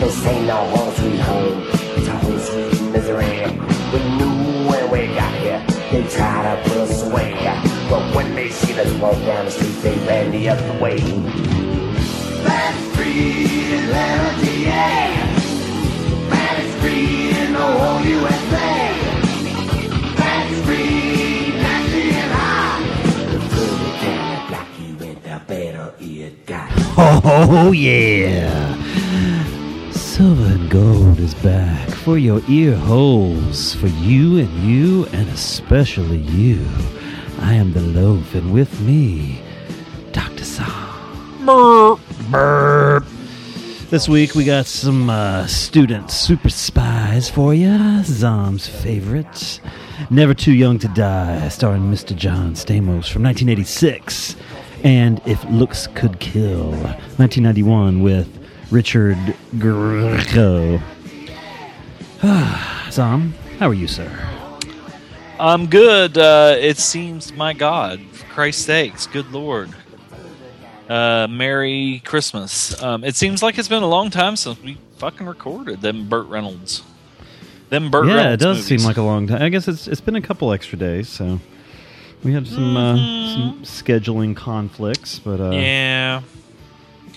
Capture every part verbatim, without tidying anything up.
This ain't no Wall Street home, it's a whole sweet misery. We knew when we got here, they tried to put us away, but when they see us walk down the street, they ran the other way. That's free in Atlanta, D A. That's free in the whole U S A. That's free, nasty and hot. The further down the block you went, the better it got. Oh, yeah. Silver and Gold is back for your ear holes, for you and you and especially you. I am the Loaf, and with me, Doctor Song. Burp, burp. This week we got some uh, student super spies for you. Zom's favorite, Never Too Young to Die, starring Mister John Stamos from nineteen eighty-six, and If Looks Could Kill, nineteen ninety-one with Richard Grieco. Zom, how are you, sir? I'm good. Uh, it seems, my God, for Christ's sakes, good Lord. Uh, Merry Christmas. Um, it seems like it's been a long time since we fucking recorded them Burt Reynolds. Them Burt yeah, Reynolds Yeah, it does movies. Seem like a long time. I guess it's it's been a couple extra days, so we had some, mm-hmm. uh, some scheduling conflicts, but... Uh, yeah.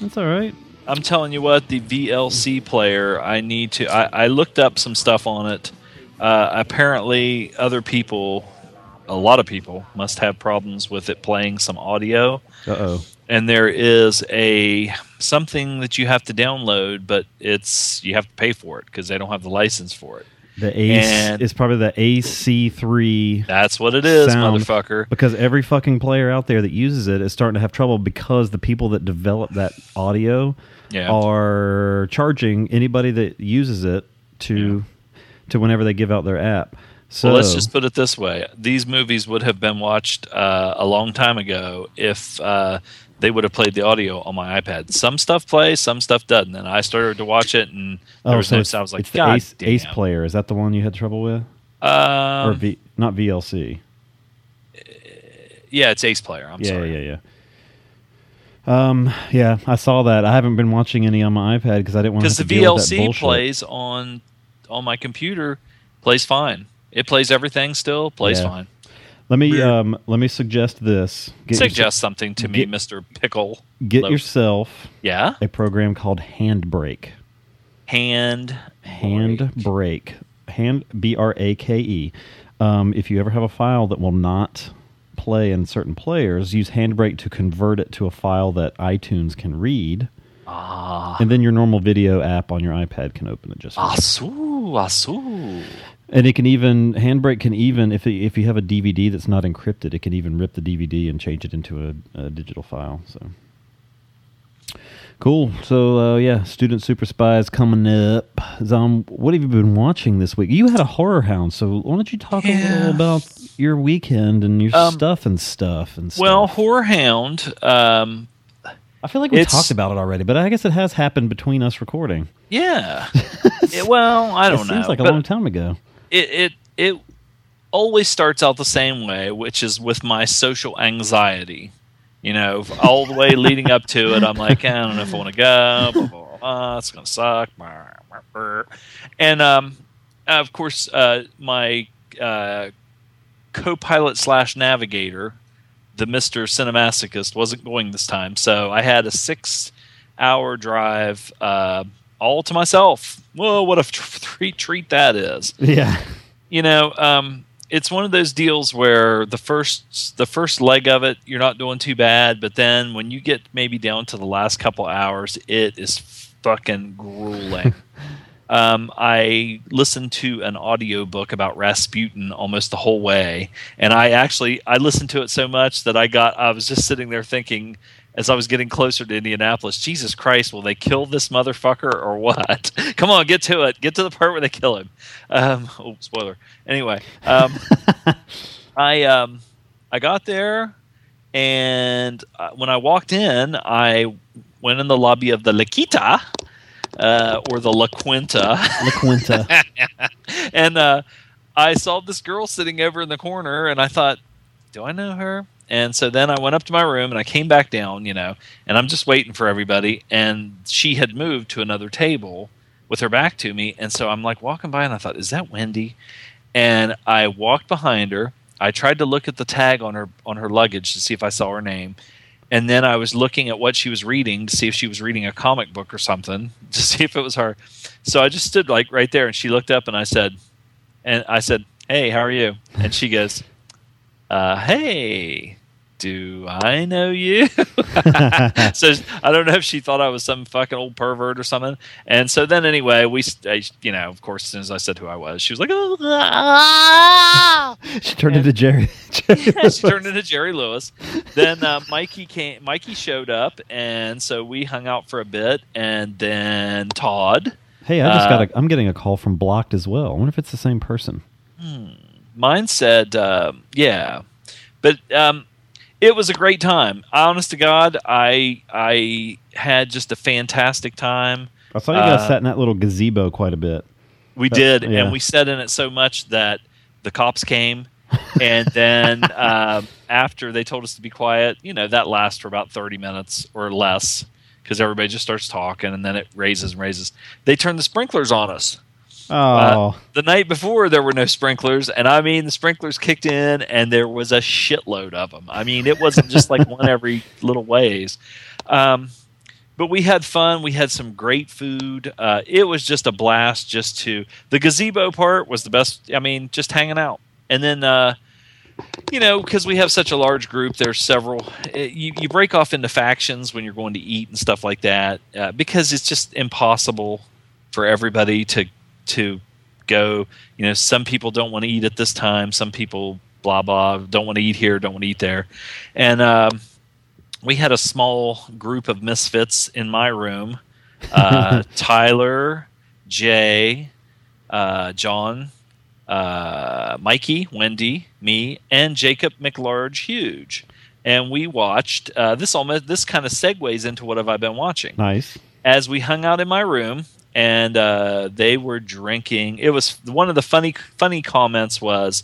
That's all right. I'm telling you what, the V L C player, I need to... I, I looked up some stuff on it. Uh, apparently, other people, a lot of people, must have problems with it playing some audio. Uh-oh. And there is a something that you have to download, but it's you have to pay for it because they don't have the license for it. The Ace and is probably the A C three. That's what it is, sound, motherfucker. Because every fucking player out there that uses it is starting to have trouble because the people that develop that audio yeah. are charging anybody that uses it to yeah. to whenever they give out their app. So well, let's just put it this way: these movies would have been watched uh, a long time ago if uh, they would have played the audio on my iPad. Some stuff plays, some stuff doesn't. And I started to watch it, and there oh, was so no sound. I was like, it's the God Ace, damn. Ace player. Is that the one you had trouble with? Um, or v, not V L C? Yeah, it's Ace player. I'm yeah, sorry. Yeah, yeah, yeah. Um, yeah, I saw that. I haven't been watching any on my iPad because I didn't want to deal with that bullshit. Because the V L C plays on on my computer, plays fine. It plays everything still, plays yeah. fine. Let me um, let me suggest this. Get suggest yourself, something to me, get, Mister Pickle. Get Loaf. Yourself yeah? a program called Handbrake. Hand Handbrake. Hand B R A K E. Um, if you ever have a file that will not play in certain players, use Handbrake to convert it to a file that iTunes can read. Ah. And then your normal video app on your iPad can open it just fine. Asu, asu. And it can even, Handbrake can even, if it, if you have a D V D that's not encrypted, it can even rip the D V D and change it into a, a digital file. So cool. So, uh, yeah, Student Super Spies coming up. Zom, what have you been watching this week? You had a horror hound, so why don't you talk yeah. a little about your weekend and your um, stuff and stuff and stuff. Well, horror hound... Um, I feel like we it's, talked about it already, but I guess it has happened between us recording. Yeah. it, well, I don't it know. It seems like a long time ago. It, it it always starts out the same way, which is with my social anxiety. You know, all the way leading up to it, I'm like, I don't know if I want to go. Blah, blah, blah. It's going to suck. And, um, of course, uh, my uh, co-pilot slash navigator, the Mister Cinemasochist, wasn't going this time. So I had a six-hour drive uh all to myself. Whoa, what a tr- treat that is. Yeah. You know, um, it's one of those deals where the first the first leg of it, you're not doing too bad, but then when you get maybe down to the last couple hours, it is fucking grueling. Um, I listened to an audiobook about Rasputin almost the whole way, and I actually I listened to it so much that I got I was just sitting there thinking as I was getting closer to Indianapolis, Jesus Christ, will they kill this motherfucker or what? Come on, get to it, get to the part where they kill him. Um, oh, spoiler. Anyway, um, I um, I got there, and when I walked in, I went in the lobby of the La Quinta. Uh, or the La Quinta. La Quinta. And uh, I saw this girl sitting over in the corner, and I thought, do I know her? And so then I went up to my room, and I came back down, you know, and I'm just waiting for everybody. And she had moved to another table with her back to me. And so I'm like walking by, and I thought, is that Wendy? And I walked behind her. I tried to look at the tag on her on her luggage to see if I saw her name. And then I was looking at what she was reading to see if she was reading a comic book or something to see if it was her. So I just stood like right there, and she looked up, and I said, "And I said, hey, how are you?" And she goes, uh, "Hey, do I know you?" So I don't know if she thought I was some fucking old pervert or something. And so then anyway, we, you know, of course, as soon as I said who I was, she was like, "Oh!" Ah! She turned and, into Jerry. Jerry yeah, she turned into Jerry Lewis. Then uh, Mikey came. Mikey showed up, and so we hung out for a bit, and then Todd. Hey, I just uh, got. A, I'm getting a call from Blocked as well. I wonder if it's the same person. Hmm. Mine said, uh, "Yeah," but. Um, It was a great time. Honest to God, I I had just a fantastic time. I saw you guys uh, sat in that little gazebo quite a bit. We that, did, yeah. And we sat in it so much that the cops came, and then uh, after they told us to be quiet, you know, that lasts for about thirty minutes or less because everybody just starts talking, and then it raises and raises. They turned the sprinklers on us. Oh, uh, the night before there were no sprinklers, and I mean the sprinklers kicked in, and there was a shitload of them. I mean it wasn't just like one every little ways, um, but we had fun. We had some great food. Uh, it was just a blast. Just to the gazebo part was the best. I mean, just hanging out, and then uh, you know, because we have such a large group, there's several. It, you you break off into factions when you're going to eat and stuff like that, uh, because it's just impossible for everybody to. to go, you know, some people don't want to eat at this time, some people blah blah, don't want to eat here, don't want to eat there. And um, we had a small group of misfits in my room. Uh, Tyler, Jay, uh, John, uh, Mikey, Wendy, me, and Jacob McLarge Huge. And we watched, uh, this almost, this kind of segues into what have I been watching. Nice. As we hung out in my room, and uh, they were drinking. It was one of the funny, funny comments was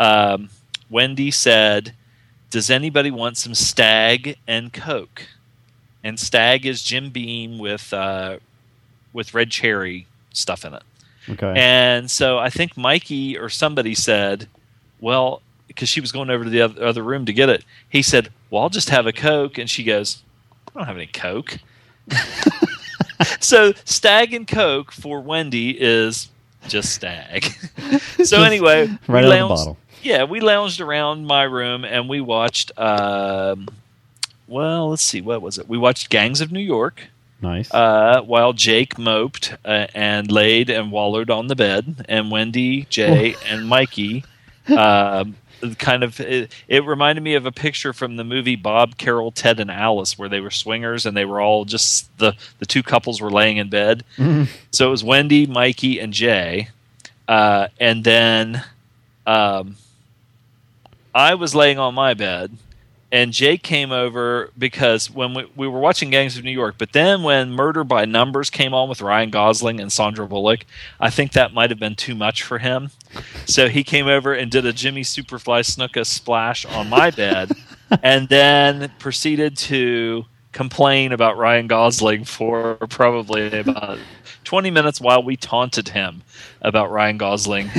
um, Wendy said, "Does anybody want some Stag and Coke?" And Stag is Jim Beam with uh, with red cherry stuff in it. Okay. And so I think Mikey or somebody said, "Well," because she was going over to the other, other room to get it. He said, "Well, I'll just have a Coke," and she goes, "I don't have any Coke." So Stag and Coke for Wendy is just Stag. So anyway, right we out lounged, of the bottle. Yeah, we lounged around my room, and we watched. Um, well, let's see, what was it? We watched Gangs of New York. Nice. Uh, while Jake moped uh, and laid and wallowed on the bed, and Wendy, Jay, and Mikey. Uh, Kind of, it, it reminded me of a picture from the movie Bob, Carol, Ted, and Alice, where they were swingers and they were all just the, the two couples were laying in bed. Mm-hmm. So it was Wendy, Mikey, and Jay. Uh, and then um, I was laying on my bed, and Jay came over because when we, we were watching Gangs of New York, but then when Murder by Numbers came on with Ryan Gosling and Sandra Bullock, I think that might have been too much for him. So he came over and did a Jimmy Superfly Snuka splash on my bed and then proceeded to complain about Ryan Gosling for probably about twenty minutes while we taunted him about Ryan Gosling.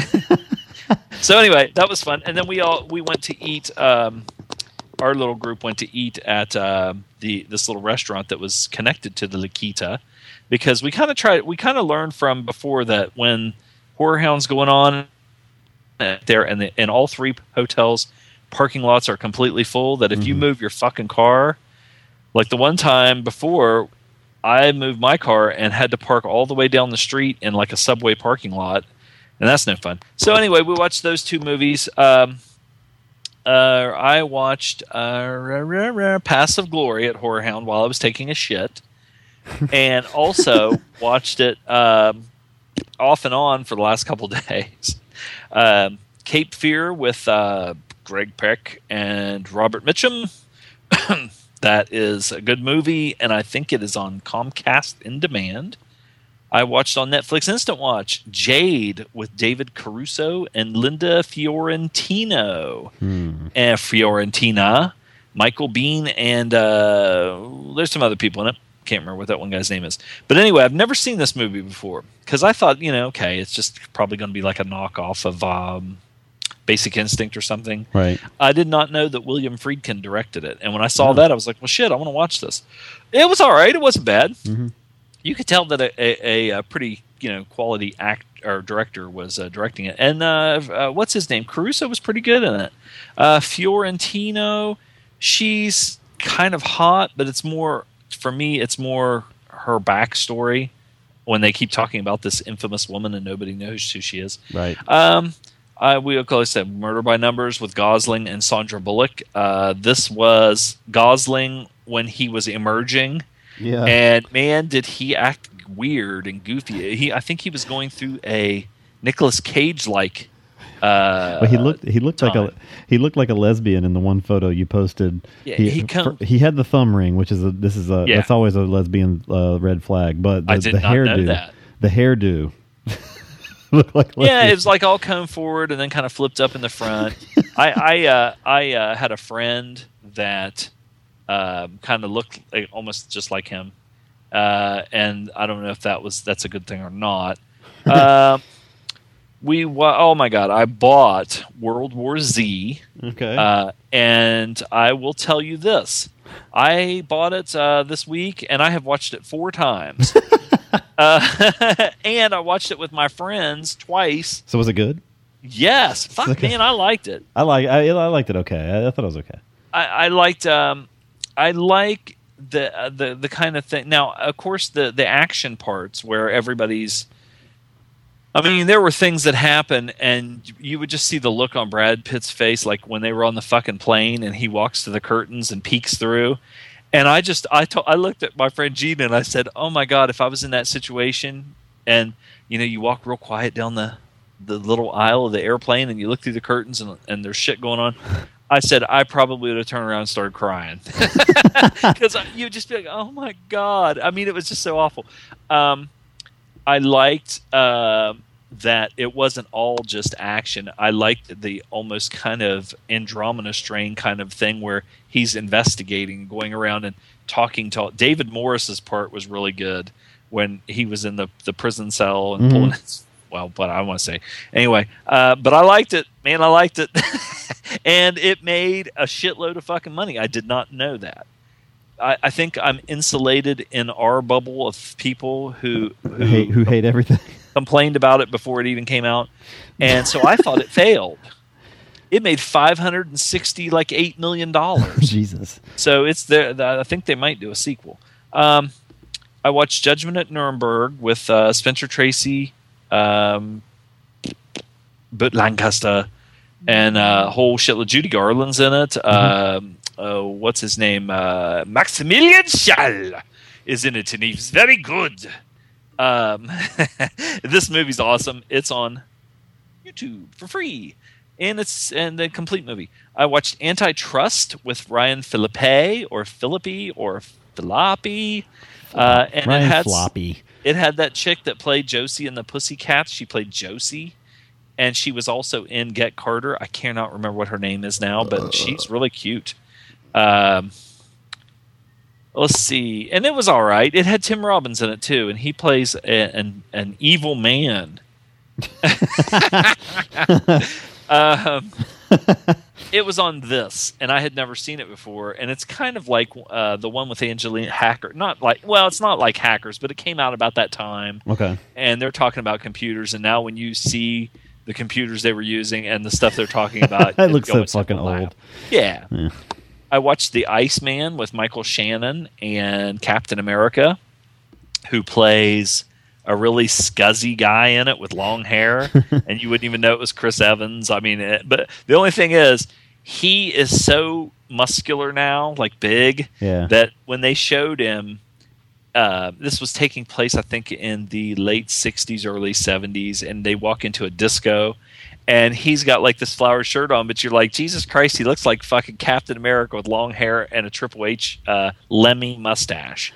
So anyway, that was fun. And then we all we went to eat... Um, Our little group went to eat at uh, the this little restaurant that was connected to the La Quinta, because we kind of tried. We kind of learned from before that when Horror Hound's going on there, and the, and all three hotels parking lots are completely full. That if mm-hmm. you move your fucking car, like the one time before, I moved my car and had to park all the way down the street in like a subway parking lot, and that's no fun. So anyway, we watched those two movies. Um, uh, I watched uh, rah, rah, rah, Paths of Glory at Horror Hound while I was taking a shit, and also watched it um, off and on for the last couple of days. Um, Cape Fear with uh, Greg Peck and Robert Mitchum. That is a good movie, and I think it is on Comcast In Demand. I watched on Netflix Instant Watch, Jade with David Caruso and Linda Fiorentino. Hmm. And Fiorentina, Michael Bean, and uh, there's some other people in it. Can't remember what that one guy's name is. But anyway, I've never seen this movie before because I thought, you know, okay, it's just probably going to be like a knockoff of um, Basic Instinct or something. Right. I did not know that William Friedkin directed it. And when I saw oh. that, I was like, well, shit, I want to watch this. It was all right. It wasn't bad. Mm-hmm. You could tell that a, a, a pretty, you know, quality act or director was uh, directing it. And uh, uh, what's his name? Caruso was pretty good in it. Uh, Fiorentino, she's kind of hot, but it's more, for me, it's more her backstory when they keep talking about this infamous woman and nobody knows who she is. Right. Um, I we of course said Murder by Numbers with Gosling and Sandra Bullock. Uh, this was Gosling when he was emerging, yeah. And man, did he act weird and goofy. He, I think he was going through a Nicolas Cage like. Uh, but he looked he looked time. like a he looked like a lesbian in the one photo you posted. Yeah, he he, come, for, he had the thumb ring, which is a this is a yeah. that's always a lesbian uh, red flag. But the, I did the not hairdo, know that. The hairdo. Like yeah, it was like all come forward and then kind of flipped up in the front. I I, uh, I uh, had a friend that uh, kind of looked like, almost just like him, uh, and I don't know if that was that's a good thing or not. Uh, we oh my god, I bought World War Z. Okay, uh, and I will tell you this: I bought it uh, this week, and I have watched it four times. Uh, and I watched it with my friends twice. So was it good? Yes. Fuck, okay. Man, I liked it. I like. I, I liked it. Okay, I, I thought it was okay. I, I liked. Um, I like the uh, the the kind of thing. Now, of course, the the action parts where everybody's. I mean, there were things that happened, and you would just see the look on Brad Pitt's face, like when they were on the fucking plane, and he walks to the curtains and peeks through. And I just I told, I looked at my friend Gene and I said, "Oh my God, if I was in that situation, and you know, you walk real quiet down the, the little aisle of the airplane, and you look through the curtains, and and there's shit going on," I said, "I probably would have turned around and started crying because you would just be like, oh my God." I mean, it was just so awful. Um, I liked uh, that it wasn't all just action. I liked the almost kind of Andromeda Strain kind of thing where he's investigating, going around and talking to David Morris's part was really good when he was in the, the prison cell and mm. pulling his, well, but I want to say anyway, uh, but I liked it, man. I liked it. And it made a shitload of fucking money. I did not know that. I, I think I'm insulated in our bubble of people who, who hate, who hate everything, complained about it before it even came out. And so I thought it failed. It made five hundred sixty, like eight million dollars. Jesus. So it's there. I think they might do a sequel. Um, I watched Judgment at Nuremberg with uh, Spencer Tracy, um, Burt Lancaster, and a uh, whole shitload. Judy Garland's in it. Mm-hmm. Um, oh, what's his name? Uh, Maximilian Schell is in it, and he's very good. Um, this movie's awesome. It's on YouTube for free. And it's and the complete movie. I watched Antitrust with Ryan Phillippe or Phillippe or Phillippe. Uh, and Ryan it had Floppy. It had that chick that played Josie in the Pussycats. She played Josie, and she was also in Get Carter. I cannot remember what her name is now, but uh. she's really cute. Um, let's see, and it was all right. It had Tim Robbins in it too, and he plays a, an an evil man. Um, it was on this, and I had never seen it before, and it's kind of like uh, the one with Angelina Hacker. Not like, well, it's not like Hackers, but it came out about that time. Okay, and they're talking about computers, and now when you see the computers they were using and the stuff they're talking about, it looks so fucking old. Yeah. yeah, I watched The Iceman with Michael Shannon and Captain America. who plays a really scuzzy guy in it with long hair, and you wouldn't even know it was Chris Evans. I mean, it, but the only thing is, he is so muscular now, like big, yeah. that when they showed him, uh, this was taking place, I think, in the late sixties, early seventies, and they walk into a disco, and he's got like this flowered shirt on, but you're like, Jesus Christ, he looks like fucking Captain America with long hair and a Triple H uh, Lemmy mustache.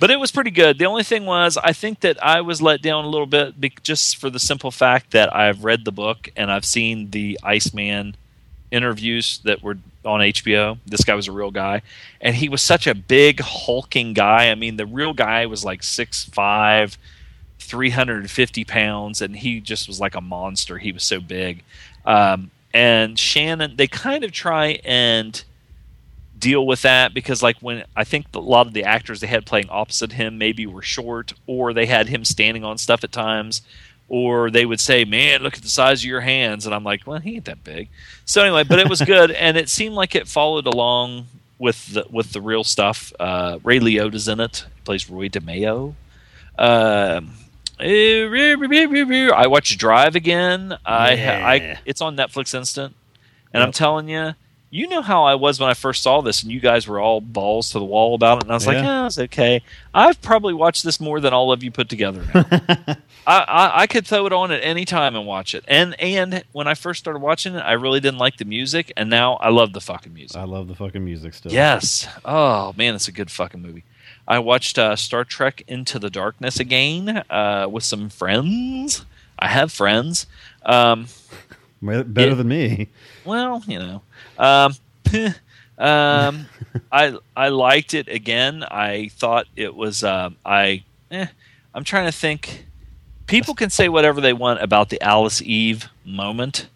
But it was pretty good. The only thing was, I think that I was let down a little bit be- just for the simple fact that I've read the book and I've seen the Iceman interviews that were on H B O. This guy was a real guy. And he was such a big, hulking guy. I mean, the real guy was like six foot five, three hundred fifty pounds, and he just was like a monster. He was so big. Um, and Shannon, they kind of try and deal with that, because like when I think a lot of the actors they had playing opposite him maybe were short, or they had him standing on stuff at times, or they would say, man, look at the size of your hands, and I'm like, well, he ain't that big. So anyway, but it was good, and it seemed like it followed along with the, with the real stuff. Uh, Ray Liotta's in it. He plays Roy DeMeo. Uh, I watched Drive again. I, yeah. I It's on Netflix Instant, and yep. I'm telling you, you know how I was when I first saw this, and you guys were all balls to the wall about it, and I was yeah. like, "Yeah, it's okay." I've probably watched this more than all of you put together now. I, I, I could throw it on at any time and watch it. And and when I first started watching it, I really didn't like the music, and now I love the fucking music. I love the fucking music still. Yes. Oh man, it's a good fucking movie. I watched uh, Star Trek Into the Darkness again uh, with some friends. I have friends. Um, Better it, than me. Well, you know. Um, um, I I liked it again. I thought it was. Um, I eh, I'm trying to think. People can say whatever they want about the Alice Eve moment,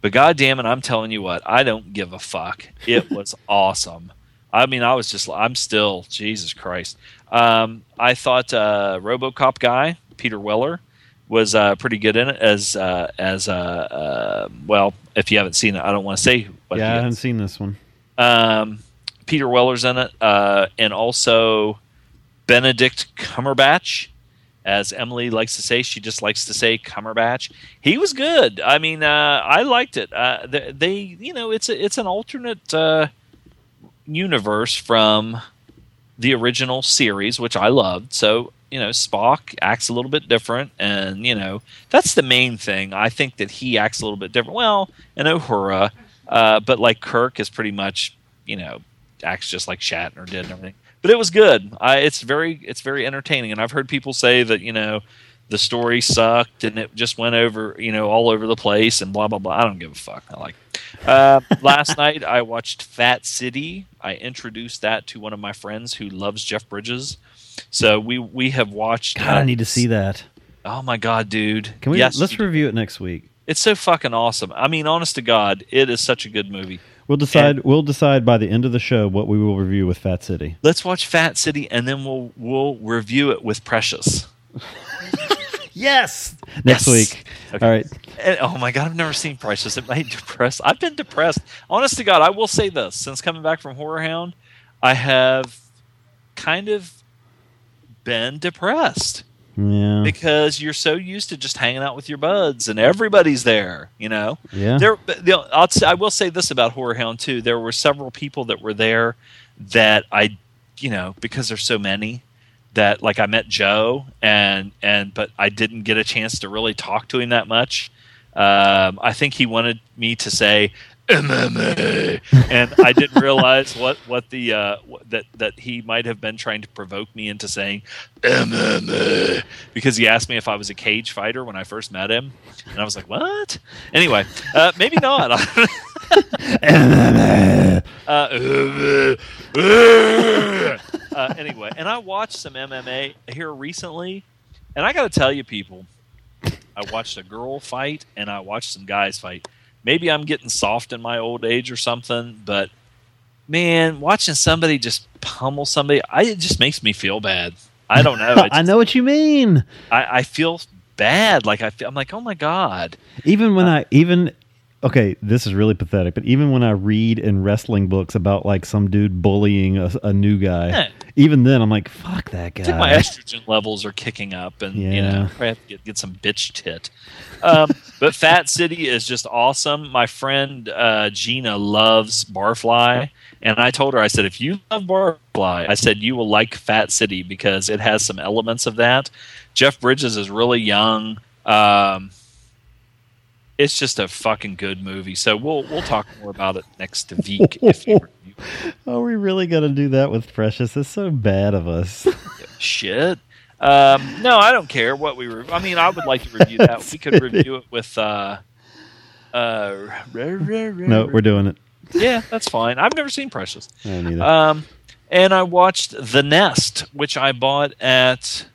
but goddamn it, I'm telling you what, I don't give a fuck. It was awesome. I mean, I was just. I'm still Jesus Christ. Um, I thought uh, RoboCop guy Peter Weller was uh, pretty good in it as uh, as uh, uh, well. If you haven't seen it, I don't want to say. What yeah, I haven't seen this one. Um, Peter Weller's in it, uh, and also Benedict Cumberbatch, as Emily likes to say. She just likes to say Cumberbatch. He was good. I mean, uh, I liked it. Uh, they, they, you know, it's a, it's an alternate uh, universe from the original series, which I loved. So. You know, Spock acts a little bit different, and, you know, that's the main thing. I think that he acts a little bit different. Well, and Uhura, uh, but, like, Kirk is pretty much, you know, acts just like Shatner did and everything. But it was good. I, it's very it's very entertaining, and I've heard people say that, you know, the story sucked and it just went over, you know, all over the place and blah, blah, blah. I don't give a fuck. I like it. Uh, last night I watched Fat City. I introduced that to one of my friends who loves Jeff Bridges. So we we have watched. God, uh, I need to see that. Oh my God, dude! Can we? Yes, let's review it next week. It's so fucking awesome. I mean, honest to God, it is such a good movie. We'll decide. And we'll decide by the end of the show what we will review with Fat City. Let's watch Fat City, and then we'll we'll review it with Precious. Yes, next yes. week. Okay. All right. And, oh my God, I've never seen Precious. It made me depressed. I've been depressed. Honest to God, I will say this: since coming back from Horror Hound, I have kind of. been depressed yeah. because you're so used to just hanging out with your buds and everybody's there, you know. Yeah. There, I'll, I will say this about Horror Hound too. There were several people that were there that I, you know, because there's so many that like I met Joe and and but I didn't get a chance to really talk to him that much. Um, I think he wanted me to say M M A, and I didn't realize what what the uh, that that he might have been trying to provoke me into saying M M A, because he asked me if I was a cage fighter when I first met him, and I was like, what? Anyway, uh, maybe not. M M A. Uh, uh, anyway, and I watched some M M A here recently, and I got to tell you, people, I watched a girl fight and I watched some guys fight. Maybe I'm getting soft in my old age or something, but man, watching somebody just pummel somebody, I, it just makes me feel bad. I don't know. I, just, I know what you mean. I, I feel bad. Like I feel, I'm like, oh my God. Even when uh, I, even okay, this is really pathetic, but even when I read in wrestling books about like some dude bullying a, a new guy, yeah. even then I'm like, fuck that guy. I think my estrogen levels are kicking up, and yeah. you know, I have to get, get some bitch tit. Um, but Fat City is just awesome. My friend uh, Gina loves Barfly, and I told her, I said, if you love Barfly, I said, you will like Fat City because it has some elements of that. Jeff Bridges is really young. Um, It's just a fucking good movie. So we'll we'll talk more about it next week. If you Are we really going to do that with Precious? It's so bad of us. Shit. Um, no, I don't care what we review. I mean, I would like to review that. We could review it with... Uh, uh, no, we're doing it. Yeah, that's fine. I've never seen Precious. No, neither. Um, and I watched The Nest, which I bought at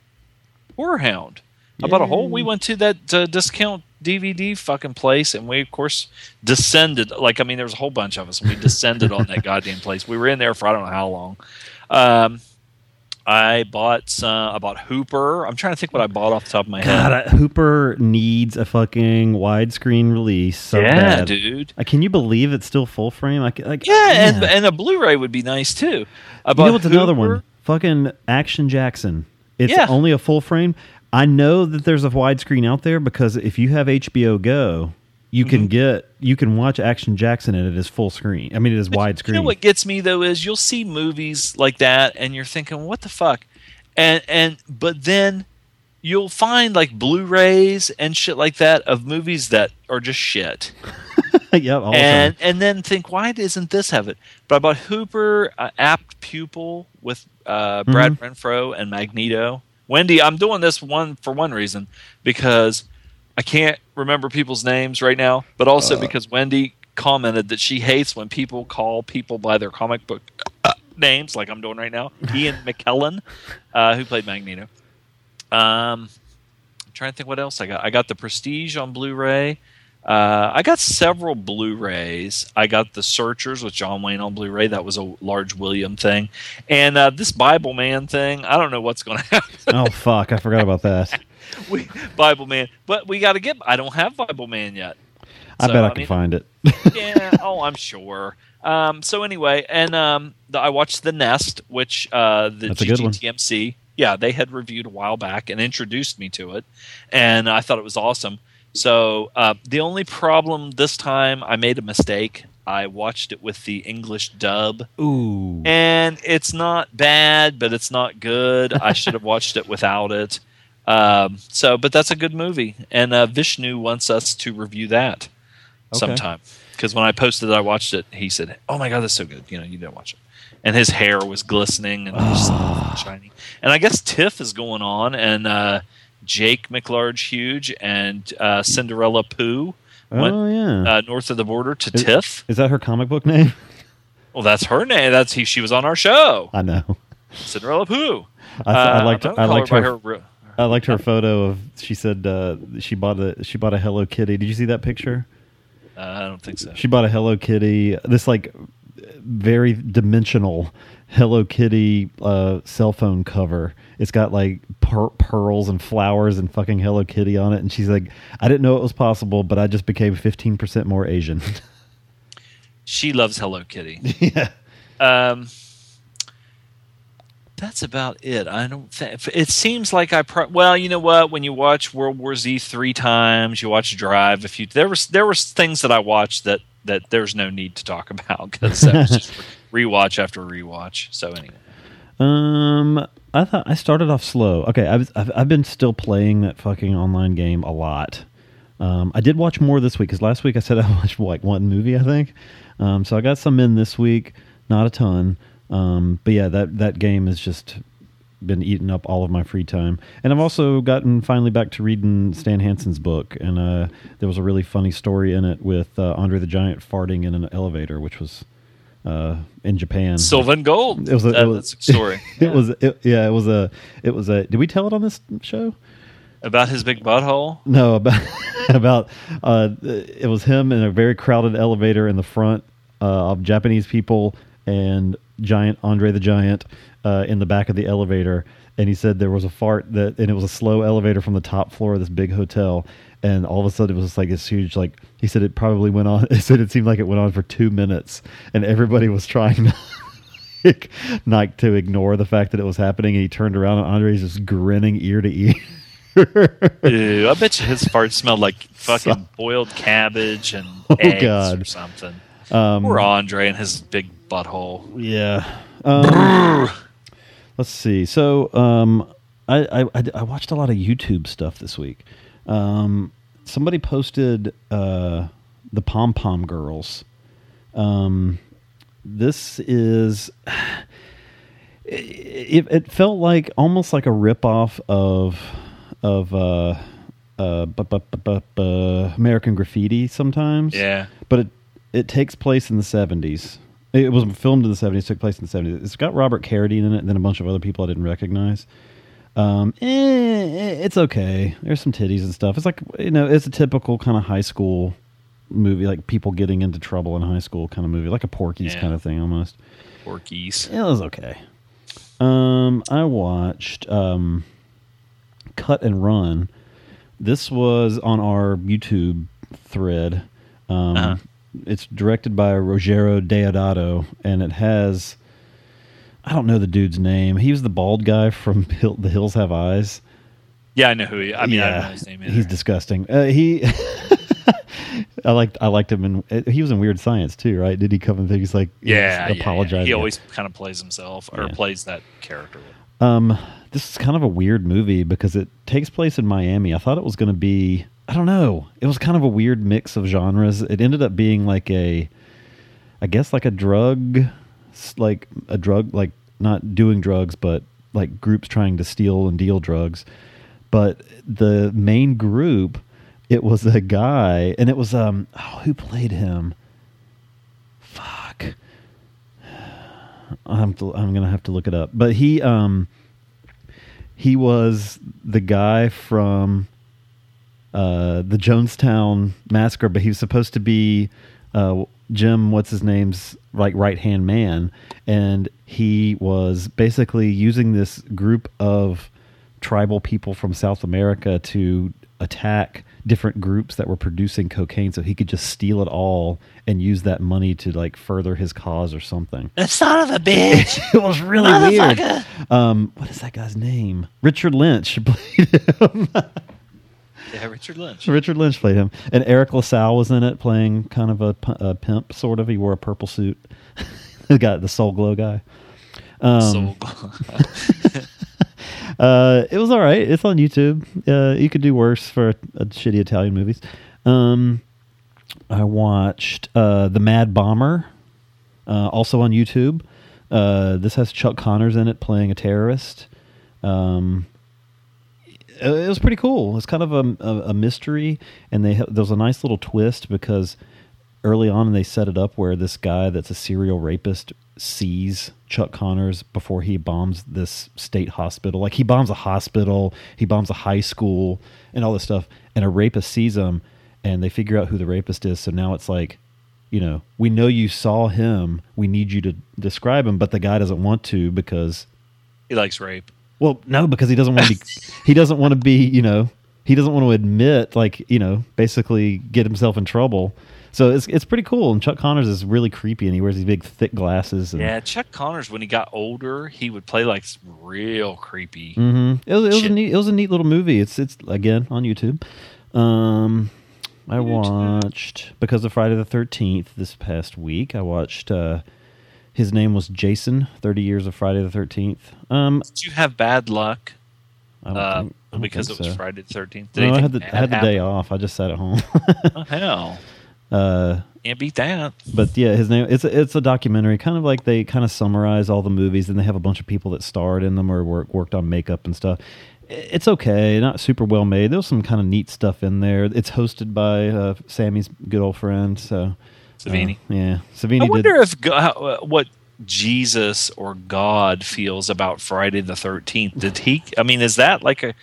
Horrorhound. I bought a whole... We went to that uh, discount D V D fucking place, and we of course descended. Like, I mean, there was a whole bunch of us, and we descended on that goddamn place. We were in there for I don't know how long. Um, I bought some, I bought Hooper. I'm trying to think what I bought off the top of my God, head. I, Hooper needs a fucking widescreen release. So yeah, bad. dude. Uh, can you believe it's still full frame? Like, like yeah, yeah, and and a Blu-ray would be nice too. I bought you know what's Hooper. Another one? Fucking Action Jackson. It's yeah. only a full frame. I know that there's a widescreen out there because if you have H B O Go, you mm-hmm. can get you can watch Action Jackson and it is full screen. I mean, it is but widescreen. You know what gets me though is you'll see movies like that and you're thinking, what the fuck? And and but then you'll find like Blu-rays and shit like that of movies that are just shit. yep, all and the time. And then think, why doesn't this have it? But I bought Hooper, uh, Apt Pupil with uh, Brad mm-hmm. Renfro and Magneto. Wendy, I'm doing this one for one reason, because I can't remember people's names right now, but also uh, because Wendy commented that she hates when people call people by their comic book uh, names, like I'm doing right now. Ian McKellen, uh, who played Magneto. Um, I'm trying to think what else I got. I got The Prestige on Blu-ray. Uh, I got several Blu-rays. I got The Searchers with John Wayne on Blu-ray. That was a Large William thing. And uh, this Bible Man thing, I don't know what's going to happen. Oh, fuck. I forgot about that. we, Bible Man. But we got to get... I don't have Bible Man yet. I so, bet I, I can mean, find it. yeah. Oh, I'm sure. Um, so anyway, and um, the, I watched The Nest, which uh, the G G T M C... Yeah, they had reviewed a while back and introduced me to it. And I thought it was awesome. So uh, the only problem this time, I made a mistake. I watched it with the English dub. Ooh. And it's not bad, but it's not good. I should have watched it without it. Um, so, but that's a good movie. And uh, Vishnu wants us to review that okay. sometime. Because when I posted it, I watched it. He said, oh my God, that's so good. You know, you didn't watch it. And his hair was glistening and oh. shiny. And I guess TIFF is going on. And... Uh, Jake McLarge Huge and uh, Cinderella Pooh went oh, yeah. uh, north of the border to is, TIFF. Is that her comic book name? Well, that's her name. That's he, she was on our show. I know. Cinderella Pooh. I, I liked. Uh, I, I liked her. her, her I liked her photo of. She said uh, she bought a she bought a Hello Kitty. Did you see that picture? Uh, I don't think so. She bought a Hello Kitty. This like very dimensional Hello Kitty uh, cell phone cover. It's got like per- pearls and flowers and fucking Hello Kitty on it. And she's like, I didn't know it was possible, but I just became fifteen percent more Asian. She loves Hello Kitty. Yeah. Um, that's about it. I don't think it seems like I pro- well, you know what? When you watch World War Z three times, you watch Drive. If you there was there was things that I watched that that there's no need to talk about because that was just rewatch after rewatch. So anyway, um, I thought I started off slow. Okay, I was, I've I've been still playing that fucking online game a lot. Um, I did watch more this week because last week I said I watched like one movie, I think. Um, so I got some in this week, not a ton. Um, but yeah, that that game has just been eating up all of my free time. And I've also gotten finally back to reading Stan Hansen's book, and uh, there was a really funny story in it with uh, Andre the Giant farting in an elevator, which was uh, in Japan. Sylvan Gold. It was a, that, it was, that's a story. Yeah. It was it, yeah. It was a it was a. Did we tell it on this show? About his big butthole? No, about about uh, it was him in a very crowded elevator in the front uh, of Japanese people and giant Andre the Giant uh, in the back of the elevator, and he said there was a fart that, and it was a slow elevator from the top floor of this big hotel, and all of a sudden it was just like this huge, like, he said it probably went on, he said it seemed like it went on for two minutes, and everybody was trying to not to ignore the fact that it was happening, and he turned around and Andre's just grinning ear to ear. Ew, I bet you his fart smelled like fucking so, boiled cabbage and oh eggs God. or something. Um, Poor Andre and his big butthole. Yeah. Um, let's see. So um, I, I I watched a lot of YouTube stuff this week. Um, somebody posted uh, the Pom Pom Girls. Um, this is. It, it felt like almost like a ripoff of. Of uh, uh, bu- bu- bu- bu- bu- American Graffiti sometimes. Yeah. But it it takes place in the seventies. It was filmed in the seventies, took place in the seventies. It's got Robert Carradine in it and then a bunch of other people I didn't recognize. Um, eh, it's okay. There's some titties and stuff. It's like, you know, it's a typical kind of high school movie, like people getting into trouble in high school kind of movie, like a Porky's yeah. kind of thing almost. Porky's. It was okay. Um, I watched... Um, Cut and Run. This was on our YouTube thread. Um, uh-huh. It's directed by Rogério Deodato, and it has, I don't know the dude's name. He was the bald guy from Hill, The Hills Have Eyes. Yeah, I know who he. I mean, yeah, I don't know his name either. He's disgusting. Uh, he, I liked, I liked him, and he was in Weird Science too, right? Did he come and think he's like, yeah, he yeah, apologizing? Yeah. He always kind of plays himself or yeah. plays that character. Um. This is kind of a weird movie because it takes place in Miami. I thought it was going to be, I don't know. It was kind of a weird mix of genres. It ended up being like a, I guess like a drug, like a drug, like not doing drugs, but like groups trying to steal and deal drugs. But the main group, it was a guy, and it was, um, oh, who played him? Fuck. I'm, to, I'm going to have to look it up. But he, um, He was the guy from uh, the Jonestown Massacre, but he was supposed to be uh, Jim, what's his name's, like right-hand man, and he was basically using this group of tribal people from South America to attack different groups that were producing cocaine, so he could just steal it all and use that money to like further his cause or something. That son of a bitch! It was really weird. Um, what is that guy's name? Richard Lynch played him. yeah, Richard Lynch. Richard Lynch played him, and Eric LaSalle was in it, playing kind of a, a pimp, sort of. He wore a purple suit. the guy, the Soul Glow guy. Um, Soul Glow. Uh, it was all right. It's on YouTube. Uh, you could do worse for a, a shitty Italian movies. Um, I watched uh, The Mad Bomber, uh, also on YouTube. Uh, this has Chuck Connors in it playing a terrorist. Um, it, it was pretty cool. It's kind of a, a, a mystery, and they ha- there was a nice little twist because early on they set it up where this guy that's a serial rapist sees Chuck Connors before he bombs this state hospital. Like he bombs a hospital, he bombs a high school and all this stuff. And a rapist sees him and they figure out who the rapist is. So now it's like, you know, we know you saw him. We need you to describe him, but the guy doesn't want to because he likes rape. Well, no, because he doesn't want to be, he doesn't want to be, you know, he doesn't want to admit, like, you know, basically get himself in trouble. So it's it's pretty cool, and Chuck Connors is really creepy, and he wears these big, thick glasses. And yeah, Chuck Connors, when he got older, he would play like real creepy. Mm-hmm. It was, it was a neat, it was a neat little movie. It's it's again on YouTube. Um, I watched because of Friday the thirteenth this past week. I watched. Uh, his name was Jason. Thirty Years of Friday the Thirteenth. Um, Did you have bad luck? I don't uh, think, I don't because think it was so. Friday the Thirteenth. No, I had the, I had the day off. I just sat at home. oh, hell. Uh, Can't beat that. But yeah, his name. It's a, it's a documentary, kind of like they kind of summarize all the movies, and they have a bunch of people that starred in them or work, worked on makeup and stuff. It's okay, not super well made. There's some kind of neat stuff in there. It's hosted by uh, Sammy's good old friend, so Savini. Uh, yeah, Savini. I wonder did, if God, what Jesus or God feels about Friday the thirteenth. Did he? I mean, is that like a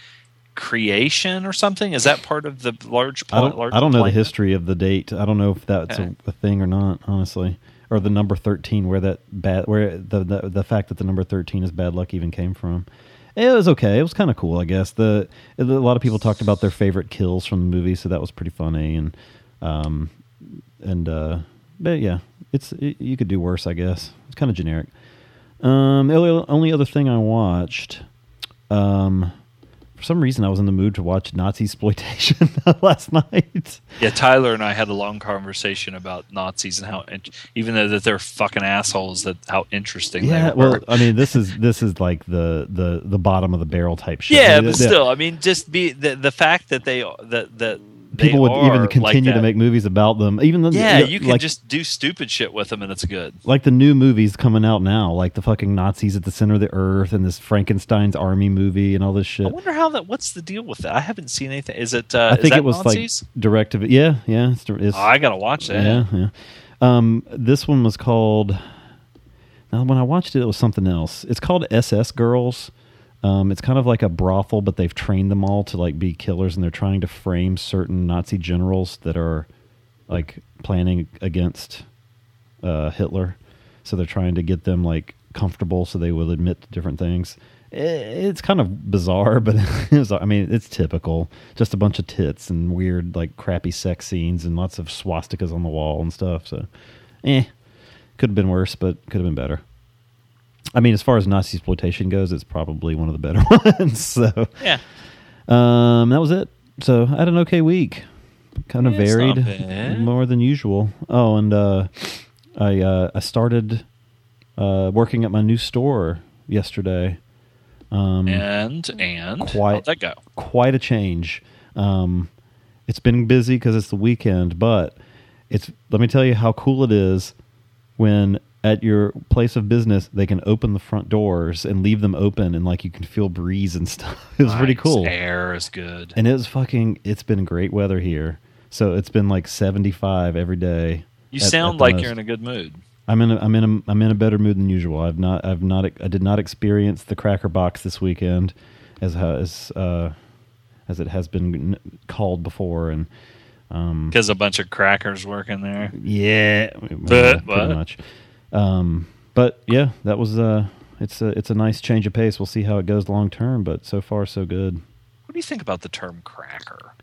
creation or something? Is that part of the large plan? I don't, large I don't know the history of the date. I don't know if that's okay. a, a thing or not, honestly. Or the number thirteen, where that bad, where the, the the fact that the number thirteen is bad luck even came from. It was okay. It was kind of cool, I guess. The a lot of people talked about their favorite kills from the movie, so that was pretty funny. And um, and uh, but yeah, it's it, you could do worse, I guess. It's kind of generic. Um, the only, only other thing I watched, um, for some reason I was in the mood to watch Nazi-sploitation last night. Yeah, Tyler and I had a long conversation about Nazis and how, even though that they're fucking assholes, that how interesting yeah, they were. Yeah, well, I mean, this is this is like the, the, the bottom of the barrel type shit. Yeah, I mean, but yeah. still, I mean, just be the the fact that they that that. People would even continue like to make movies about them. Even the, yeah, you can like, just do stupid shit with them and it's good. Like the new movies coming out now, like the fucking Nazis at the Center of the Earth and this Frankenstein's Army movie and all this shit. I wonder how that. What's the deal with that? I haven't seen anything. Is it? Uh, I think is that it was Nazis? Like direct to. Yeah, yeah. It's, it's, oh, I gotta watch that. Yeah, yeah. Um, this one was called. Now, when I watched it, it was something else. It's called S S Girls. Um, it's kind of like a brothel, but they've trained them all to like be killers, and they're trying to frame certain Nazi generals that are like planning against uh, Hitler. So they're trying to get them like comfortable so they will admit to different things. It's kind of bizarre, but it's, I mean, it's typical. Just a bunch of tits and weird like crappy sex scenes and lots of swastikas on the wall and stuff. So, eh, could have been worse, but could have been better. I mean, as far as Nazi exploitation goes, it's probably one of the better ones. So yeah, um, that was it. So I had an okay week, kind of yeah, varied, more than usual. Oh, and uh, I uh, I started uh, working at my new store yesterday. Um, and and quite, how'd that go? Quite a change. Um, it's been busy because it's the weekend, but it's. Let me tell you how cool it is when. At your place of business, they can open the front doors and leave them open, and like you can feel breeze and stuff. It was nice. Pretty cool. Air is good, and it was fucking. It's been great weather here, so it's been like seventy-five every day. You at, sound at like most. You're in a good mood. I'm in. A, I'm in. A, I'm in a better mood than usual. I've not. I've not. I did not experience the cracker box this weekend, as as uh, as it has been called before, and. Because um, a bunch of crackers work in there. Yeah, but, pretty what? much. Um, but yeah, that was, uh, it's a, it's a nice change of pace. We'll see how it goes long term, but so far so good. What do you think about the term cracker?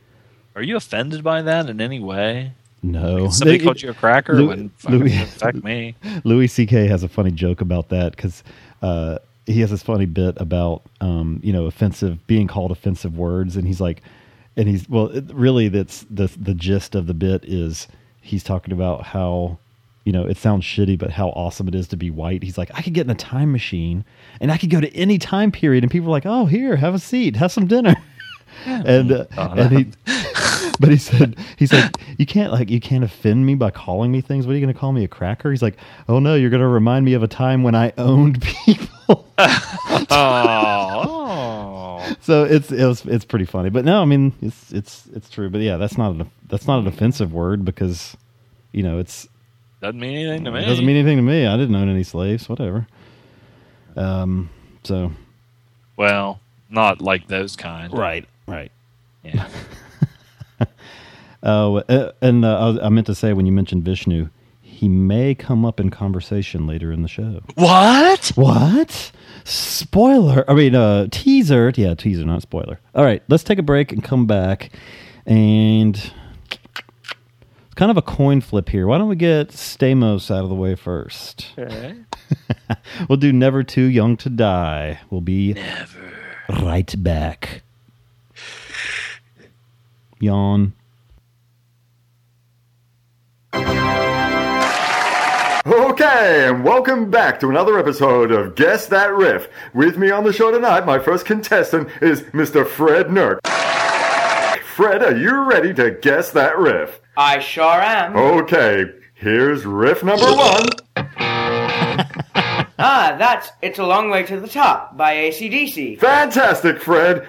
Are you offended by that in any way? No. Like somebody they, called it, you a cracker? Louis, wouldn't fucking Louis, affect me. Louis C K has a funny joke about that. Cause, uh, he has this funny bit about, um, you know, offensive, being called offensive words. And he's like, and he's, well, it, really that's the, the gist of the bit is he's talking about how, you know, it sounds shitty, but how awesome it is to be white. He's like, I could get in a time machine and I could go to any time period. And people are like, oh, here, have a seat, have some dinner. and uh, oh, no. and he, but he said, he said, you can't like, you can't offend me by calling me things. What are you going to call me, a cracker? He's like, oh no, you're going to remind me of a time when I owned people. oh, oh. So it's, it was, it's pretty funny, but no, I mean, it's, it's, it's true. But yeah, that's not, an, that's not an offensive word because, you know, it's, Doesn't mean anything to me. It doesn't mean anything to me. I didn't own any slaves. Whatever. Um. So. Well, not like those kind. Right. Right. Yeah. Oh, uh, and uh, I meant to say when you mentioned Vishnu, he may come up in conversation later in the show. What? What? Spoiler. I mean, uh, teaser. Yeah, teaser, not spoiler. All right. Let's take a break and come back and. Kind of a coin flip here. Why don't we get Stamos out of the way first? Okay. We'll do Never Too Young to Die. We'll be Never. Right back. Yawn. Okay, and welcome back to another episode of Guess That Riff. With me on the show tonight, my first contestant is Mister Fred Nurk. Fred, are you ready to guess that riff? I sure am. Okay, here's riff number one. ah, that's It's a Long Way to the Top by A C D C. Fantastic, Fred.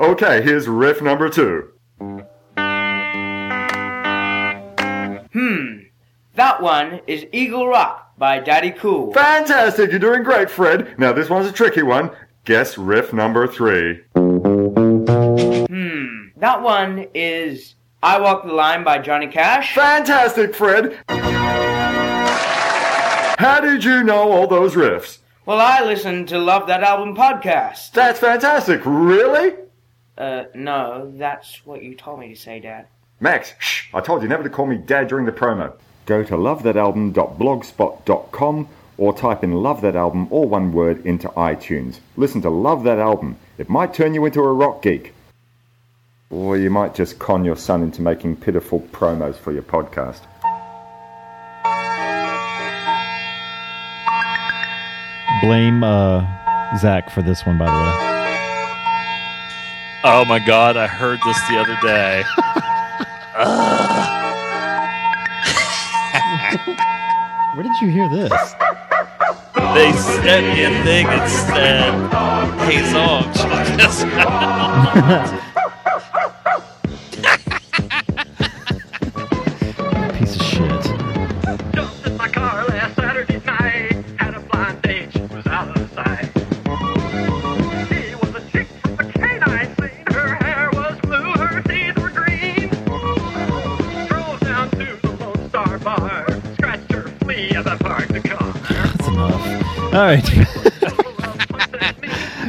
Okay, here's riff number two. Hmm, that one is Eagle Rock by Daddy Cool. Fantastic, you're doing great, Fred. Now, this one's a tricky one. Guess riff number three. Hmm, that one is... I Walk the Line by Johnny Cash. Fantastic, Fred. How did you know all those riffs? Well, I listened to Love That Album podcast. That's fantastic. Really? Uh, no, that's what you told me to say, Dad. Max, shh, I told you never to call me Dad during the promo. Go to love that album dot blogspot dot com or type in Love That Album, all one word, into iTunes. Listen to Love That Album. It might turn you into a rock geek. Or you might just con your son into making pitiful promos for your podcast. Blame uh, Zach for this one, by the way. Oh my God, I heard this the other day. Where did you hear this? They sent me a thing that said, "Hey Zog, check this out." Piece of shit. Jumped in my car last Saturday night. All right.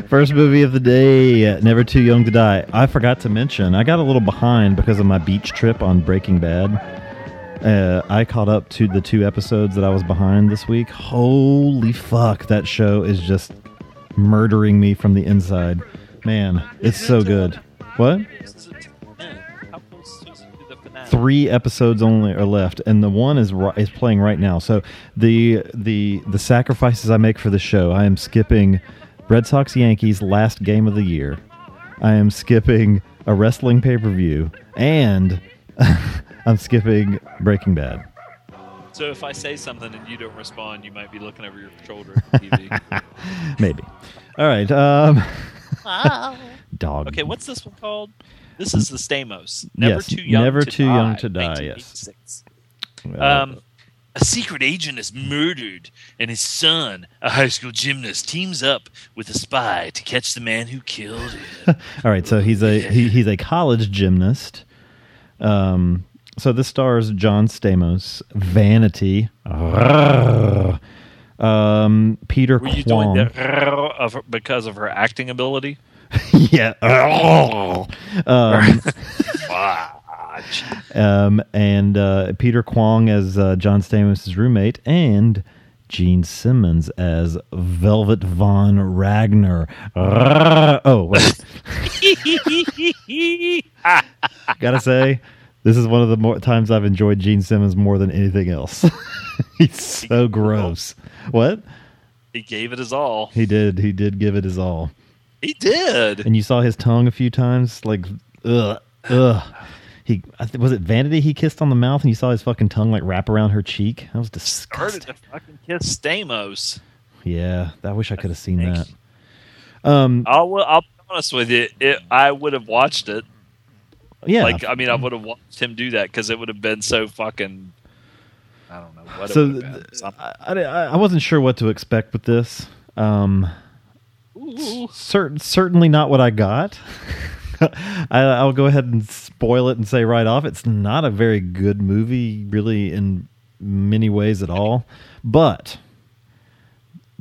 First movie of the day, Never Too Young to Die. I forgot to mention, I got a little behind because of my beach trip on Breaking Bad. Uh, I caught up to the two episodes that I was behind this week. Holy fuck, that show is just murdering me from the inside. Man, it's so good. What? Three episodes only are left, and the one is is playing right now. So the the the sacrifices I make for the show, I am skipping Red Sox Yankees last game of the year. I am skipping a wrestling pay-per-view, and I'm skipping Breaking Bad. So if I say something and you don't respond, you might be looking over your shoulder at the T V. Maybe. All right. Um, dog. Okay, what's this one called? This is the Stamos. Never yes, too young. Never to too die, young to die. Yes. Um, a secret agent is murdered, and his son, a high school gymnast, teams up with a spy to catch the man who killed him. All right, so he's a he, he's a college gymnast. Um, so this stars John Stamos, Vanity, um, Peter Kwong. Were you doing that because of her acting ability? Yeah. Um, um, and uh, Peter Kwong as uh, John Stamos' roommate, and Gene Simmons as Velvet Von Ragnar. Oh, wait. Gotta say, this is one of the more times I've enjoyed Gene Simmons more than anything else. He's so gross. What? He gave it his all. He did. He did give it his all. He did, and you saw his tongue a few times. Like, ugh, ugh. He was it Vanity? He kissed on the mouth, and you saw his fucking tongue like wrap around her cheek. That was disgusting. Started to fucking kiss Stamos. Yeah, I wish I could have seen that. Um, I'll, I'll be honest with you. It, I would have watched it. Yeah, like I mean, I would have watched him do that because it would have been so fucking. I don't know. What so it been, I, I, I wasn't sure what to expect with this. Um, Certain, certainly not what I got. I, I'll go ahead and spoil it and say right off, it's not a very good movie, really, in many ways at all. But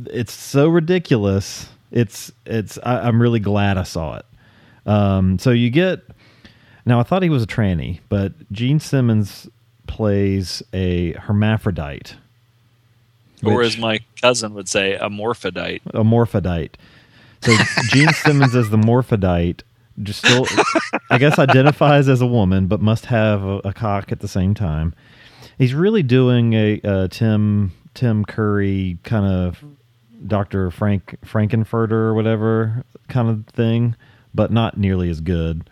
it's so ridiculous. It's it's. I, I'm really glad I saw it. Um, so you get now. I thought he was a tranny, but Gene Simmons plays a hermaphrodite, or which, as my cousin would say, a morphodite. A morphodite. So Gene Simmons as the morphodite, just still, I guess, identifies as a woman, but must have a, a cock at the same time. He's really doing a, a Tim Tim Curry kind of Doctor Frank Frankenfurter or whatever kind of thing, but not nearly as good.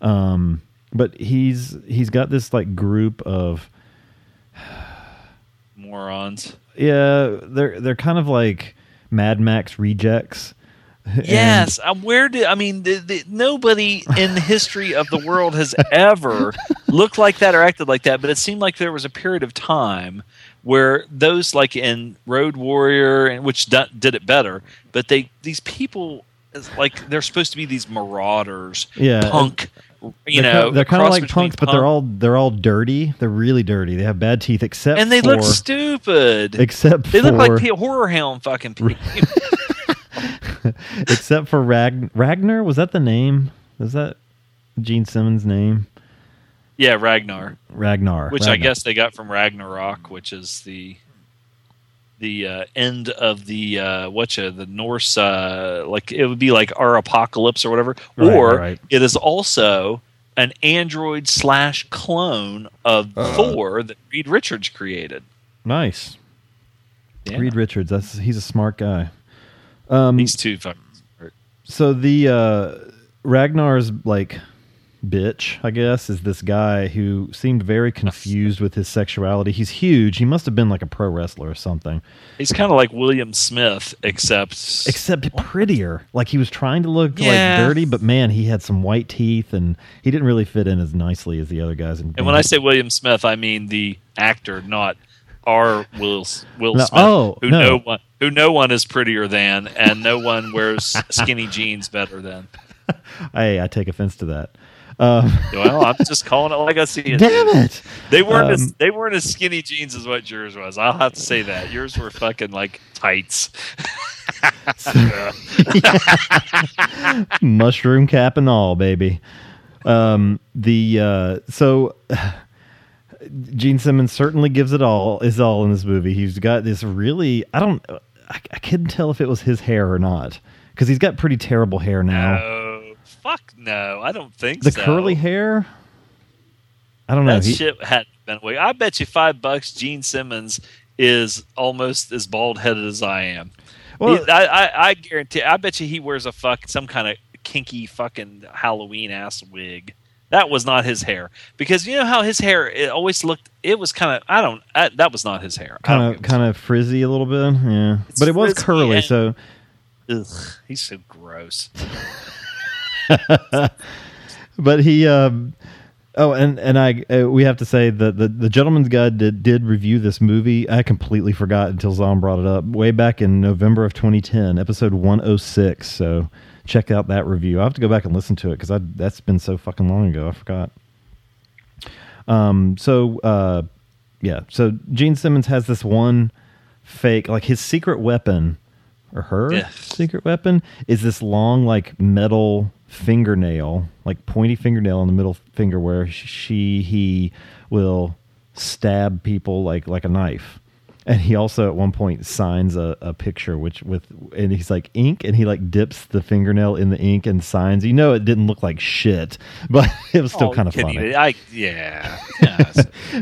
Um, but he's he's got this like group of morons. Yeah, they're they're kind of like Mad Max rejects. Yes, um, where did I mean? The, the, nobody in the history of the world has ever looked like that or acted like that. But it seemed like there was a period of time where those, like in Road Warrior, which do, did it better, but they these people, like they're supposed to be these marauders, yeah, punk you they're know, kind, they're kind of like punks, but punk. they're all they're all dirty. They're really dirty. They have bad teeth, except and they for, look stupid. Except they for, look like horror hound fucking people. Except for Ragn- Ragnar, was that the name? Was that Gene Simmons' name? Yeah, Ragnar. Ragnar. Which Ragnar. I guess they got from Ragnarok, which is the the uh, end of the uh, whatcha the Norse uh, like it would be like our apocalypse or whatever. Right, or right. It is also an android slash clone of uh, Thor that Reed Richards created. Nice. Yeah. Reed Richards, that's he's a smart guy. Um, He's too fucking smart. So the uh, Ragnar's like bitch, I guess, is this guy who seemed very confused with his sexuality. He's huge. He must have been like a pro wrestler or something. He's kind of like William Smith, except except prettier. Like he was trying to look yeah. like dirty, but man, he had some white teeth, and he didn't really fit in as nicely as the other guys. And when I say William Smith, I mean the actor, not our Will Will no, Smith, oh, who no. no one who no one is prettier than, and no one wears skinny jeans better than. Hey, I take offense to that. Um, well, I'm just calling it like I see it. Damn it! They weren't um, as they weren't as skinny jeans as what yours was. I'll have to say that yours were fucking like tights, mushroom cap and all, baby. Um, the uh, so Gene Simmons certainly gives it all. Is all in this movie. He's got this really. I don't. I, I couldn't tell if it was his hair or not because he's got pretty terrible hair now. No. Fuck no, I don't think the so. The curly hair? I don't know. That he, shit hadn't been away. I bet you five bucks Gene Simmons is almost as bald-headed as I am. Well, he, I, I, I guarantee, I bet you he wears a fuck, some kind of kinky fucking Halloween-ass wig. That was not his hair. Because you know how his hair, it always looked, it was kind of, I don't, I, that was not his hair. Kind of kind of frizzy a little bit, yeah. It's but it was curly, and, so. Ugh, he's so gross. But he, um, oh, and and I, uh, we have to say that the, the Gentleman's Guide did, did review this movie. I completely forgot until Zom brought it up way back in November of twenty ten, episode one oh six. So check out that review. I have to go back and listen to it because that's been so fucking long ago. I forgot. Um. So, uh, yeah. So Gene Simmons has this one fake, like his secret weapon or her yes. secret weapon is this long, like metal. Fingernail, like pointy fingernail in the middle finger, where she he will stab people like like a knife. And he also at one point signs a, a picture which with and he's like ink, and he like dips the fingernail in the ink and signs. You know, it didn't look like shit, but it was still oh, kind of funny. I, yeah, yeah.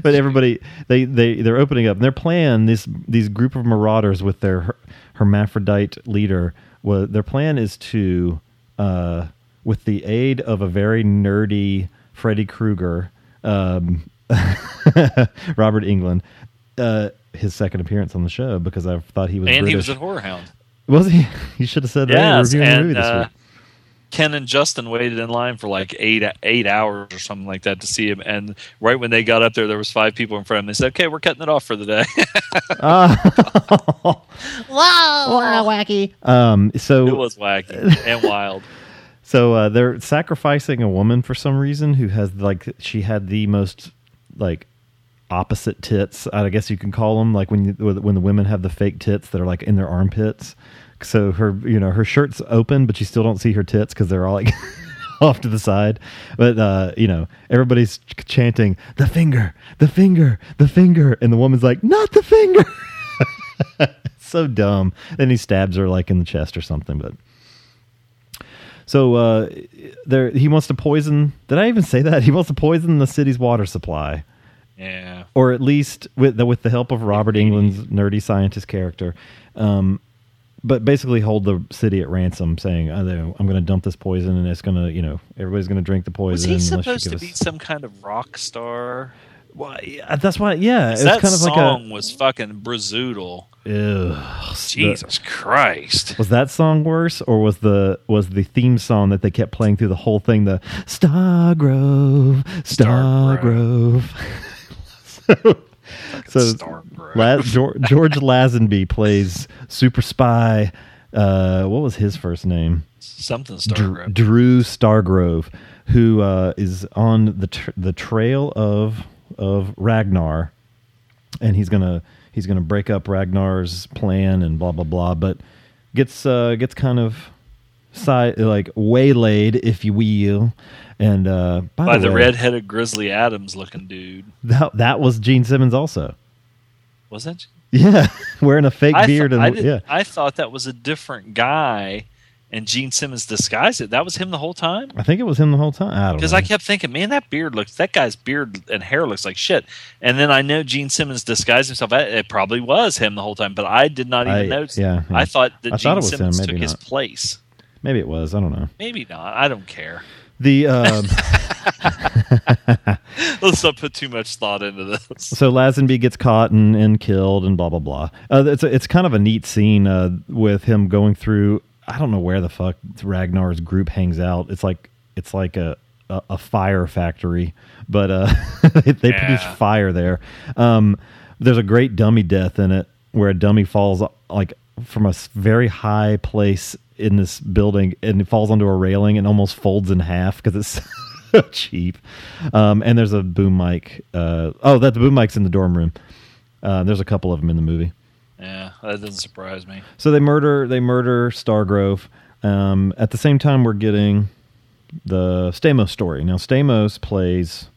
But everybody they they they're opening up and they're playing this these group of marauders with their her, hermaphrodite leader. Well, their plan is to. Uh, with the aid of a very nerdy Freddy Krueger, um, Robert Englund, uh, his second appearance on the show because I thought he was and British. He was a horror hound. Was he? You should have said yes, that. Yes, and the movie this uh, week. Ken and Justin waited in line for like eight eight hours or something like that to see him. And right when they got up there, there was five people in front of them. They said, "Okay, we're cutting it off for the day." uh, Whoa! Wow, wacky. Um, so it was wacky and wild. So uh, they're sacrificing a woman for some reason who has like she had the most like opposite tits. I guess you can call them like when you, when the women have the fake tits that are like in their armpits. So her you know her shirt's open, but you still don't see her tits because they're all like off to the side. But uh, you know everybody's chanting the finger, the finger, the finger, and the woman's like not the finger. So dumb. Then he stabs her like in the chest or something, but. So uh, there, he wants to poison. Did I even say that? He wants to poison the city's water supply. Yeah. Or at least with the, with the help of Robert Englund's nerdy scientist character. Um, but basically hold the city at ransom, saying, oh, I'm going to dump this poison and it's going to, you know, everybody's going to drink the poison. Was he supposed to us... be some kind of rock star? Well, yeah, that's why, yeah. It that was kind of song like a, was fucking Brazoodle. Ew, Jesus the, Christ. Was that song worse, or was the was the theme song that they kept playing through the whole thing, the Stargrove, Stargrove. Stargrove. so so Stargrove. La, George, George Lazenby plays super spy, uh, what was his first name? Something Stargrove. Dr, Drew Stargrove, who uh, is on the tr- the trail of of Ragnar, and he's gonna he's gonna break up Ragnar's plan and blah blah blah, but gets uh, gets kind of side like waylaid, if you will, and uh, by, by the, the way, red-headed Grizzly Adams looking dude. That that was Gene Simmons also. Was that? Gene? Yeah, wearing a fake I beard. Th- and I yeah, I thought that was a different guy, and Gene Simmons disguised it. That was him the whole time? I think it was him the whole time. I don't know. Because I kept thinking, man, that beard looks, that guy's beard and hair looks like shit. And then I know Gene Simmons disguised himself. It probably was him the whole time, but I did not even I, notice. Yeah, yeah. I thought that I Gene thought Simmons took not. his place. Maybe it was. I don't know. Maybe not. I don't care. The um, let's not put too much thought into this. So Lazenby gets caught and, and killed and blah blah blah. Uh, it's a, it's kind of a neat scene uh, with him going through. I don't know where the fuck Ragnar's group hangs out. It's like it's like a a, a fire factory, but uh, they, they yeah. produce fire there. Um, there's a great dummy death in it where a dummy falls like from a very high place in this building, and it falls onto a railing and almost folds in half because it's so cheap. Um, and there's a boom mic. Uh, oh, that the boom mic's in the dorm room. Uh, there's a couple of them in the movie. Yeah, that doesn't surprise me. So they murder they murder Stargrove. Um, at the same time, we're getting the Stamos story. Now, Stamos plays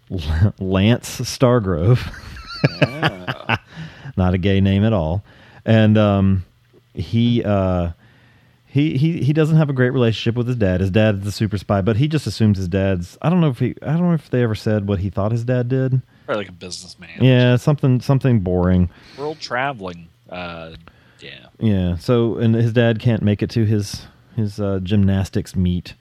Lance Stargrove. Yeah. Not a gay name at all. And um, he... Uh, He, he he doesn't have a great relationship with his dad. His dad is the super spy, but he just assumes his dad's. I don't know if he. I don't know if they ever said what he thought his dad did. Probably like a businessman. Yeah, something something boring. World traveling. Uh, yeah. Yeah. So and his dad can't make it to his his uh, gymnastics meet,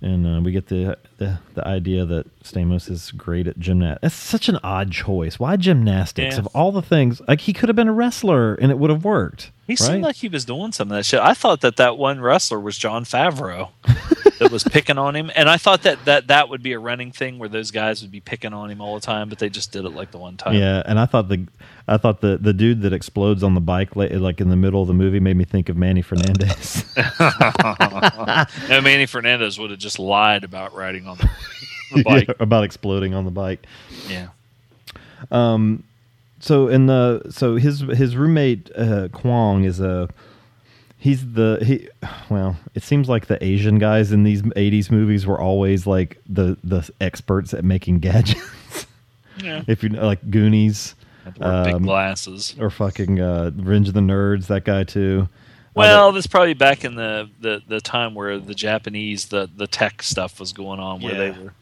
and uh, we get the, the the idea that Stamos is great at gymnastics. That's such an odd choice. Why gymnastics? Yeah. Of all the things, like he could have been a wrestler and it would have worked. He right? seemed like he was doing some of that shit. I thought that that one wrestler was Jon Favreau that was picking on him. And I thought that, that that would be a running thing where those guys would be picking on him all the time, but they just did it like the one time. Yeah, and I thought the I thought the, the dude that explodes on the bike like in the middle of the movie made me think of Manny Fernandez. No, Manny Fernandez would have just lied about riding on the, the bike. Yeah, about exploding on the bike. Yeah. Um. So in the so his his roommate uh, Kwong is a he's the he well it seems like the Asian guys in these eighties movies were always like the the experts at making gadgets. Yeah. If you know, like Goonies, um, big glasses, or fucking uh, Revenge of the Nerds, that guy too. Well, that's probably back in the, the, the time where the Japanese the, the tech stuff was going on, where yeah. they were,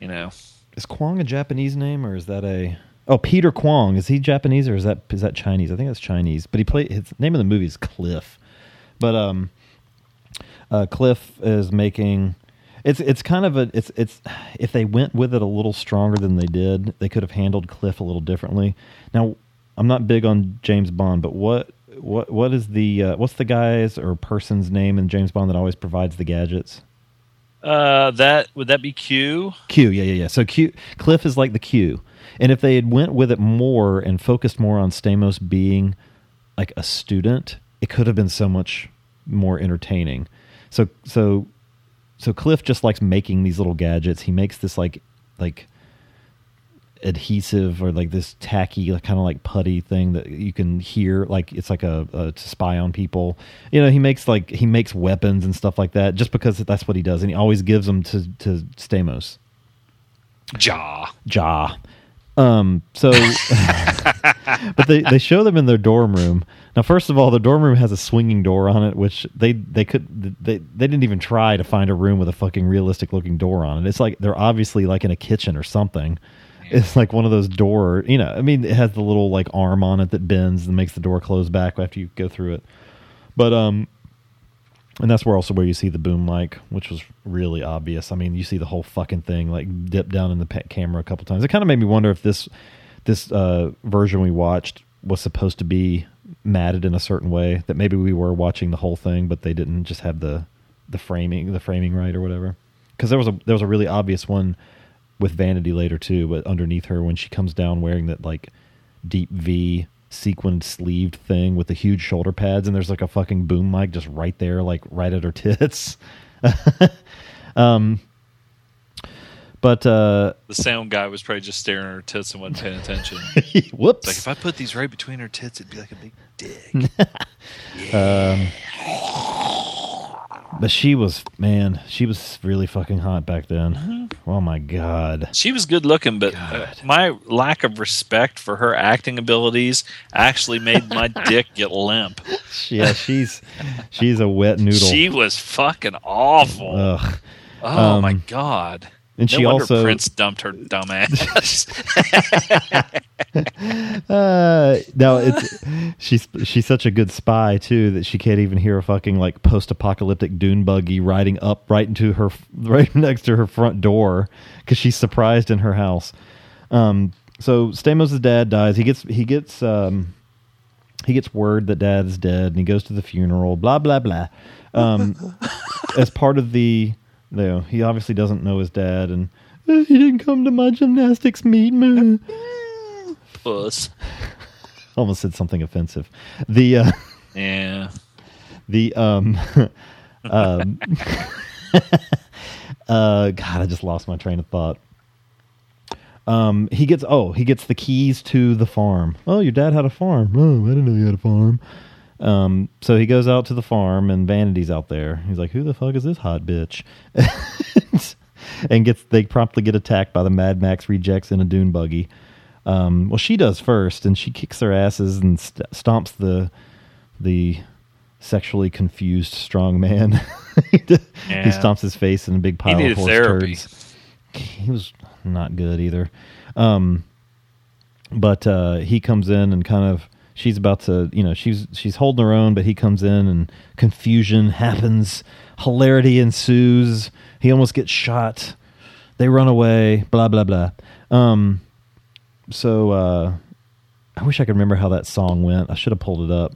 you know. Is Kwong a Japanese name or is that a? Oh, Peter Kwong. Is he Japanese or is that is that Chinese? I think that's Chinese. But he played his name of the movie is Cliff. But um, uh, Cliff is making it's it's kind of a it's it's if they went with it a little stronger than they did, they could have handled Cliff a little differently. Now, I'm not big on James Bond, but what what what is the uh, what's the guy's or person's name in James Bond that always provides the gadgets? Uh, that would that be Q? Q, yeah, yeah, yeah. So Q Cliff is like the Q. And if they had went with it more and focused more on Stamos being like a student, it could have been so much more entertaining. So so so Cliff just likes making these little gadgets. He makes this like like adhesive or like this tacky like, kind of like putty thing that you can hear like it's like a, a to spy on people. You know, he makes like he makes weapons and stuff like that just because that's what he does, and he always gives them to to Stamos. Ja. Ja. Um, so, but they, they show them in their dorm room. Now, first of all, the dorm room has a swinging door on it, which they, they could, they, they didn't even try to find a room with a fucking realistic looking door on it. It's like, they're obviously like in a kitchen or something. Yeah. It's like one of those door, you know, I mean, it has the little like arm on it that bends and makes the door close back after you go through it. But, um, and that's where also where you see the boom mic, which was really obvious. I mean, you see the whole fucking thing like dip down in the pet camera a couple times. It kind of made me wonder if this this uh, version we watched was supposed to be matted in a certain way, that maybe we were watching the whole thing, but they didn't just have the the framing the framing right or whatever. Because there was a there was a really obvious one with Vanity later too, but underneath her when she comes down wearing that like deep V sequined sleeved thing with the huge shoulder pads, and there's like a fucking boom mic just right there, like right at her tits. um, But uh, the sound guy was probably just staring at her tits and wasn't paying attention. Whoops! Like, if I put these right between her tits, it'd be like a big dick. Yeah. um, but she was, man, she was really fucking hot back then. Mm-hmm. Oh my god, she was good looking. But uh, my lack of respect for her acting abilities actually made my dick get limp. Yeah, she's she's a wet noodle. She was fucking awful. Ugh. Oh um, my god. And no she wonder also Prince dumped her dumb ass. uh, no, it's she's she's such a good spy too that she can't even hear a fucking like post-apocalyptic dune buggy riding up right into her right next to her front door because she's surprised in her house. Um, so Stamos' dad dies. He gets he gets um, he gets word that dad's dead, and he goes to the funeral. Blah blah blah. Um, as part of the You know, he obviously doesn't know his dad, and he didn't come to my gymnastics meet. Man. Puss. Almost said something offensive. The uh, yeah, the um, um uh, God, I just lost my train of thought. Um, he gets oh, he gets the keys to the farm. Oh, your dad had a farm. Oh, I didn't know you had a farm. Um, so he goes out to the farm and Vanity's out there. He's like, who the fuck is this hot bitch? and gets, they promptly get attacked by the Mad Max rejects in a dune buggy. Um, well, she does first and she kicks their asses and st- stomps the, the sexually confused strong man. he, yeah. he stomps his face in a big pile of horse turds. He was not good either. Um, but, uh, he comes in and kind of, she's about to, you know, she's she's holding her own, but he comes in and confusion happens. Hilarity ensues. He almost gets shot. They run away. Blah, blah, blah. Um, so uh, I wish I could remember how that song went. I should have pulled it up.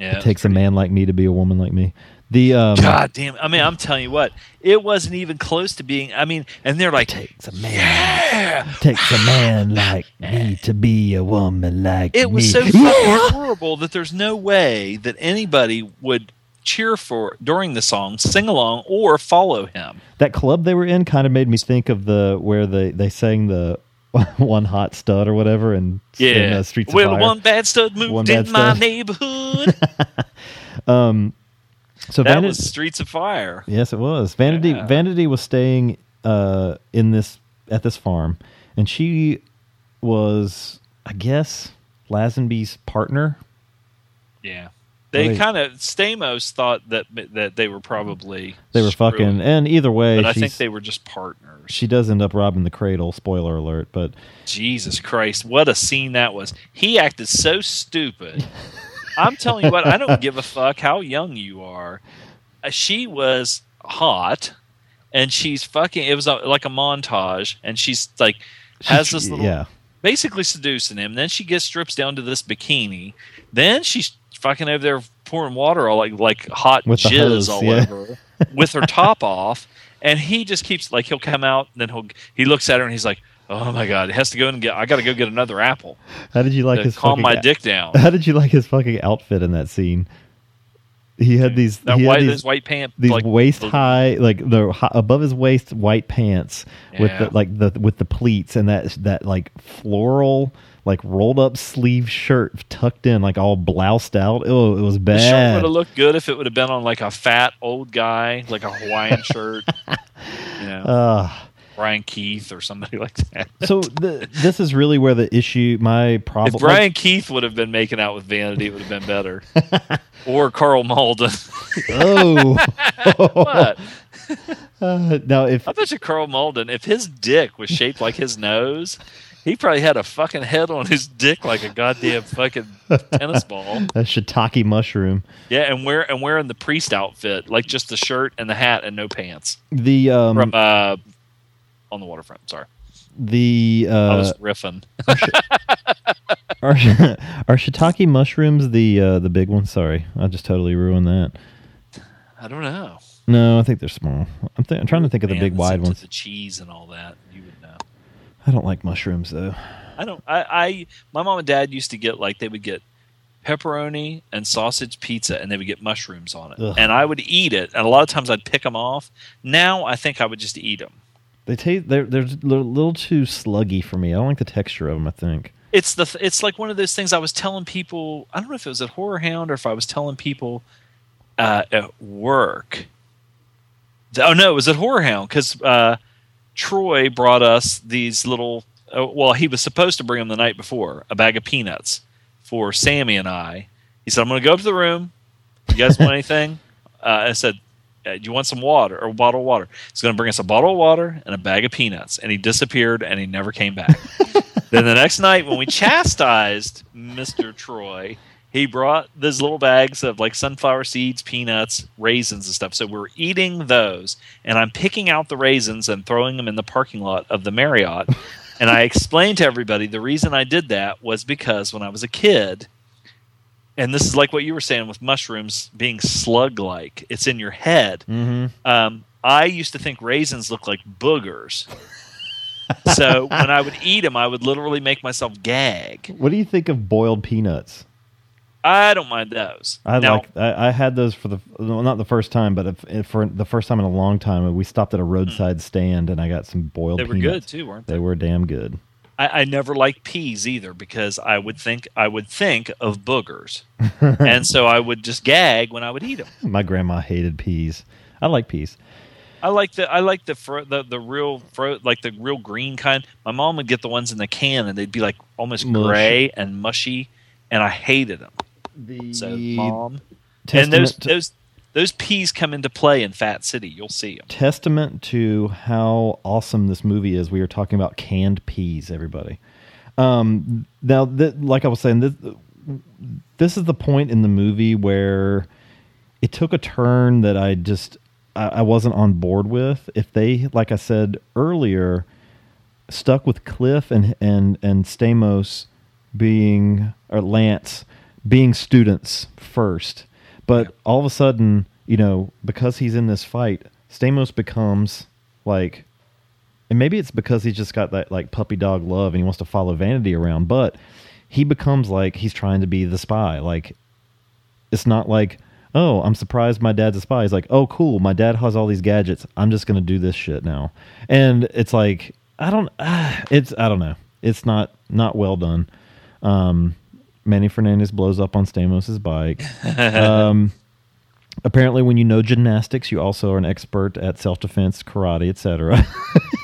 Yeah, it takes pretty... a man like me to be a woman like me. The um, God damn. I mean, I'm telling you what. It wasn't even close to being. I mean, and they're like, takes a man. Yeah! Takes a man like me to be a woman like it me. It was so yeah! horrible that there's no way that anybody would cheer for during the song, sing along, or follow him. That club they were in kind of made me think of the where they, they sang the one hot stud or whatever and yeah. in uh, Streets of well, Fire. One bad stud moved one in my stud. Neighborhood. um. So that Vanity, was Streets of Fire. Yes, it was. Vanity yeah. Vanity was staying uh, in this at this farm, and she was, I guess, Lazenby's partner. Yeah, they, they kind of Stamos thought that that they were probably they were screwed. fucking, and either way, but I think they were just partners. She does end up robbing the cradle. Spoiler alert! But Jesus Christ, what a scene that was! He acted so stupid. I'm telling you what, I don't give a fuck how young you are. She was hot, and she's fucking. It was like a montage, and she's like has she, this little, yeah. basically seducing him. Then she gets strips down to this bikini. Then she's fucking over there pouring water all like like hot with jizz hose, all yeah. over her with her top off, and he just keeps like he'll come out, and then he'll he looks at her and he's like. Oh my god! He has to go and get. I got to go get another apple. How did you like his calm fucking, my dick down? How did you like his fucking outfit in that scene? He had these that he white, had these white pants, these like, waist high, like the high, above his waist white pants yeah. with the, like the with the pleats and that that like floral like rolled up sleeve shirt tucked in like all bloused out. Oh, it was bad. The shirt would have looked good if it would have been on like a fat old guy, like a Hawaiian shirt. You know. Uh, Brian Keith or somebody like that. So the, this is really where the issue, my problem... If Brian like, Keith would have been making out with Vanity, it would have been better. Or Carl Malden. Oh. What? Uh, now if, I bet you Carl Malden, if his dick was shaped like his nose, he probably had a fucking head on his dick like a goddamn fucking tennis ball. A shiitake mushroom. Yeah, and, wear, and wearing the priest outfit, like just the shirt and the hat and no pants. The... Um, From... Uh, on the waterfront, sorry. The uh, I was riffing. Are, are, are shiitake mushrooms the uh, the big ones? Sorry, I just totally ruined that. I don't know. No, I think they're small. I'm, th- I'm trying to think of the Man, big wide ones. The cheese and all that, you would know. I don't like mushrooms though. I don't. I, I my mom and dad used to get like they would get pepperoni and sausage pizza, and they would get mushrooms on it, Ugh. and I would eat it. And a lot of times I'd pick them off. Now I think I would just eat them. They taste they're they're a little too sluggy for me. I don't like the texture of them. I think it's the it's like one of those things I was telling people. I don't know if it was at Horror Hound or if I was telling people uh, at work. Oh no, it was at Horror Hound because uh, Troy brought us these little. Uh, well, he was supposed to bring them the night before a bag of peanuts for Sammy and I. He said, "I'm going to go up to the room. You guys want anything?" Uh, I said. Do you want some water or a bottle of water? He's going to bring us a bottle of water and a bag of peanuts. And he disappeared and he never came back. Then the next night when we chastised Mister Troy, he brought these little bags of like sunflower seeds, peanuts, raisins and stuff. So we're eating those and I'm picking out the raisins and throwing them in the parking lot of the Marriott. And I explained to everybody the reason I did that was because when I was a kid – and this is like what you were saying with mushrooms being slug-like. It's in your head. Mm-hmm. Um, I used to think raisins looked like boogers. So when I would eat them, I would literally make myself gag. What do you think of boiled peanuts? I don't mind those. I now, like. I, I had those for the well, not the first time, but if, for the first time in a long time. We stopped at a roadside mm. stand, and I got some boiled peanuts. They were peanuts. Good, too, weren't they? They were damn good. I, I never liked peas either because I would think I would think of boogers, and so I would just gag when I would eat them. My grandma hated peas. I like peas. I like the I like the fro, the, the real fro, like the real green kind. My mom would get the ones in the can, and they'd be like almost mushy. Gray and mushy, and I hated them. The so mom and those to- those. Those peas come into play in Fat City. You'll see them. Testament to how awesome this movie is. We are talking about canned peas, everybody. Um, now, th- like I was saying, this, this is the point in the movie where it took a turn that I just I, I wasn't on board with. If they, like I said earlier, stuck with Cliff and and and Stamos being or Lance being students first. But all of a sudden, you know, because he's in this fight, Stamos becomes like, and maybe it's because he's just got that like puppy dog love and he wants to follow Vanity around, but he becomes like he's trying to be the spy. Like, it's not like, oh, I'm surprised my dad's a spy. He's like, oh, cool, my dad has all these gadgets. I'm just going to do this shit now. And it's like, I don't, uh, it's, I don't know. It's not, not well done. Um, Manny Fernandez blows up on Stamos' bike. Um, apparently, when you know gymnastics, you also are an expert at self-defense, karate, et cetera.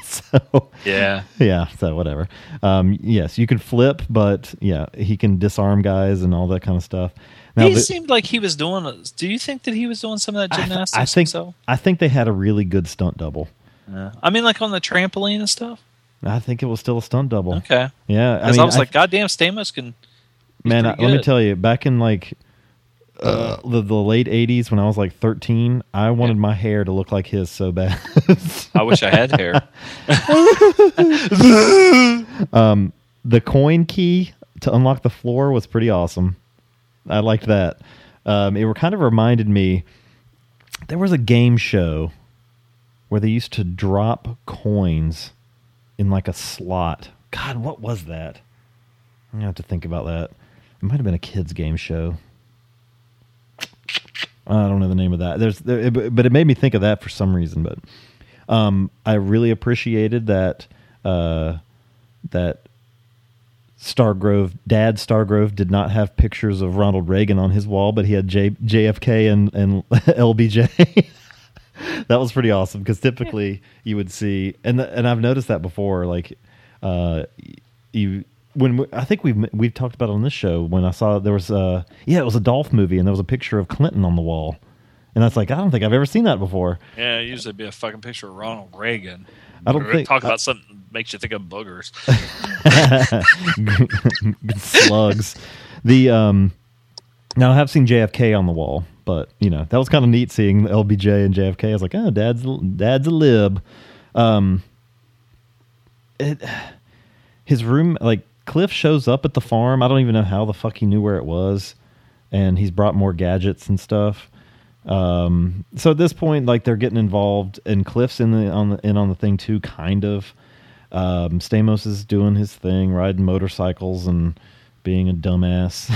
So yeah, yeah. So whatever. Um, yes, you can flip, but yeah, he can disarm guys and all that kind of stuff. Now, he but, seemed like he was doing. Do you think that he was doing some of that gymnastics? I, I think so. I think they had a really good stunt double. Uh, I mean, like on the trampoline and stuff. I think it was still a stunt double. Okay. Yeah, because I, mean, I was I, like, goddamn, Stamos can. He's Man, I, let me tell you, back in like uh, the, the late eighties when I was like thirteen, I wanted yeah. my hair to look like his so bad. I wish I had hair. um, the coin key to unlock the floor was pretty awesome. I liked that. Um, it kind of reminded me, there was a game show where they used to drop coins in like a slot. God, what was that? I'm going to have to think about that. It might have been a kids' game show. I don't know the name of that. There's, there, it, but it made me think of that for some reason. But um, I really appreciated that uh, that Stargrove, Dad Stargrove, did not have pictures of Ronald Reagan on his wall, but he had J, J F K and, and L B J. That was pretty awesome because typically you would see, and the, and I've noticed that before. Like uh, you. When we, I think we've we've talked about it on this show when I saw there was a yeah it was a Dolph movie and there was a picture of Clinton on the wall, and I was like, I don't think I've ever seen that before. Yeah, it usually be a fucking picture of Ronald Reagan. I don't We're think talk about I, something that makes you think of boogers, slugs. The um, now I have seen J F K on the wall, but you know that was kind of neat seeing L B J and J F K. I was like, oh, dad's dad's a lib. Um, it, his room like. Cliff shows up at the farm. I don't even know how the fuck he knew where it was. And he's brought more gadgets and stuff. Um, so at this point, like they're getting involved and Cliff's in the, on the, in on the thing too, kind of. Um, Stamos is doing his thing, riding motorcycles and being a dumbass.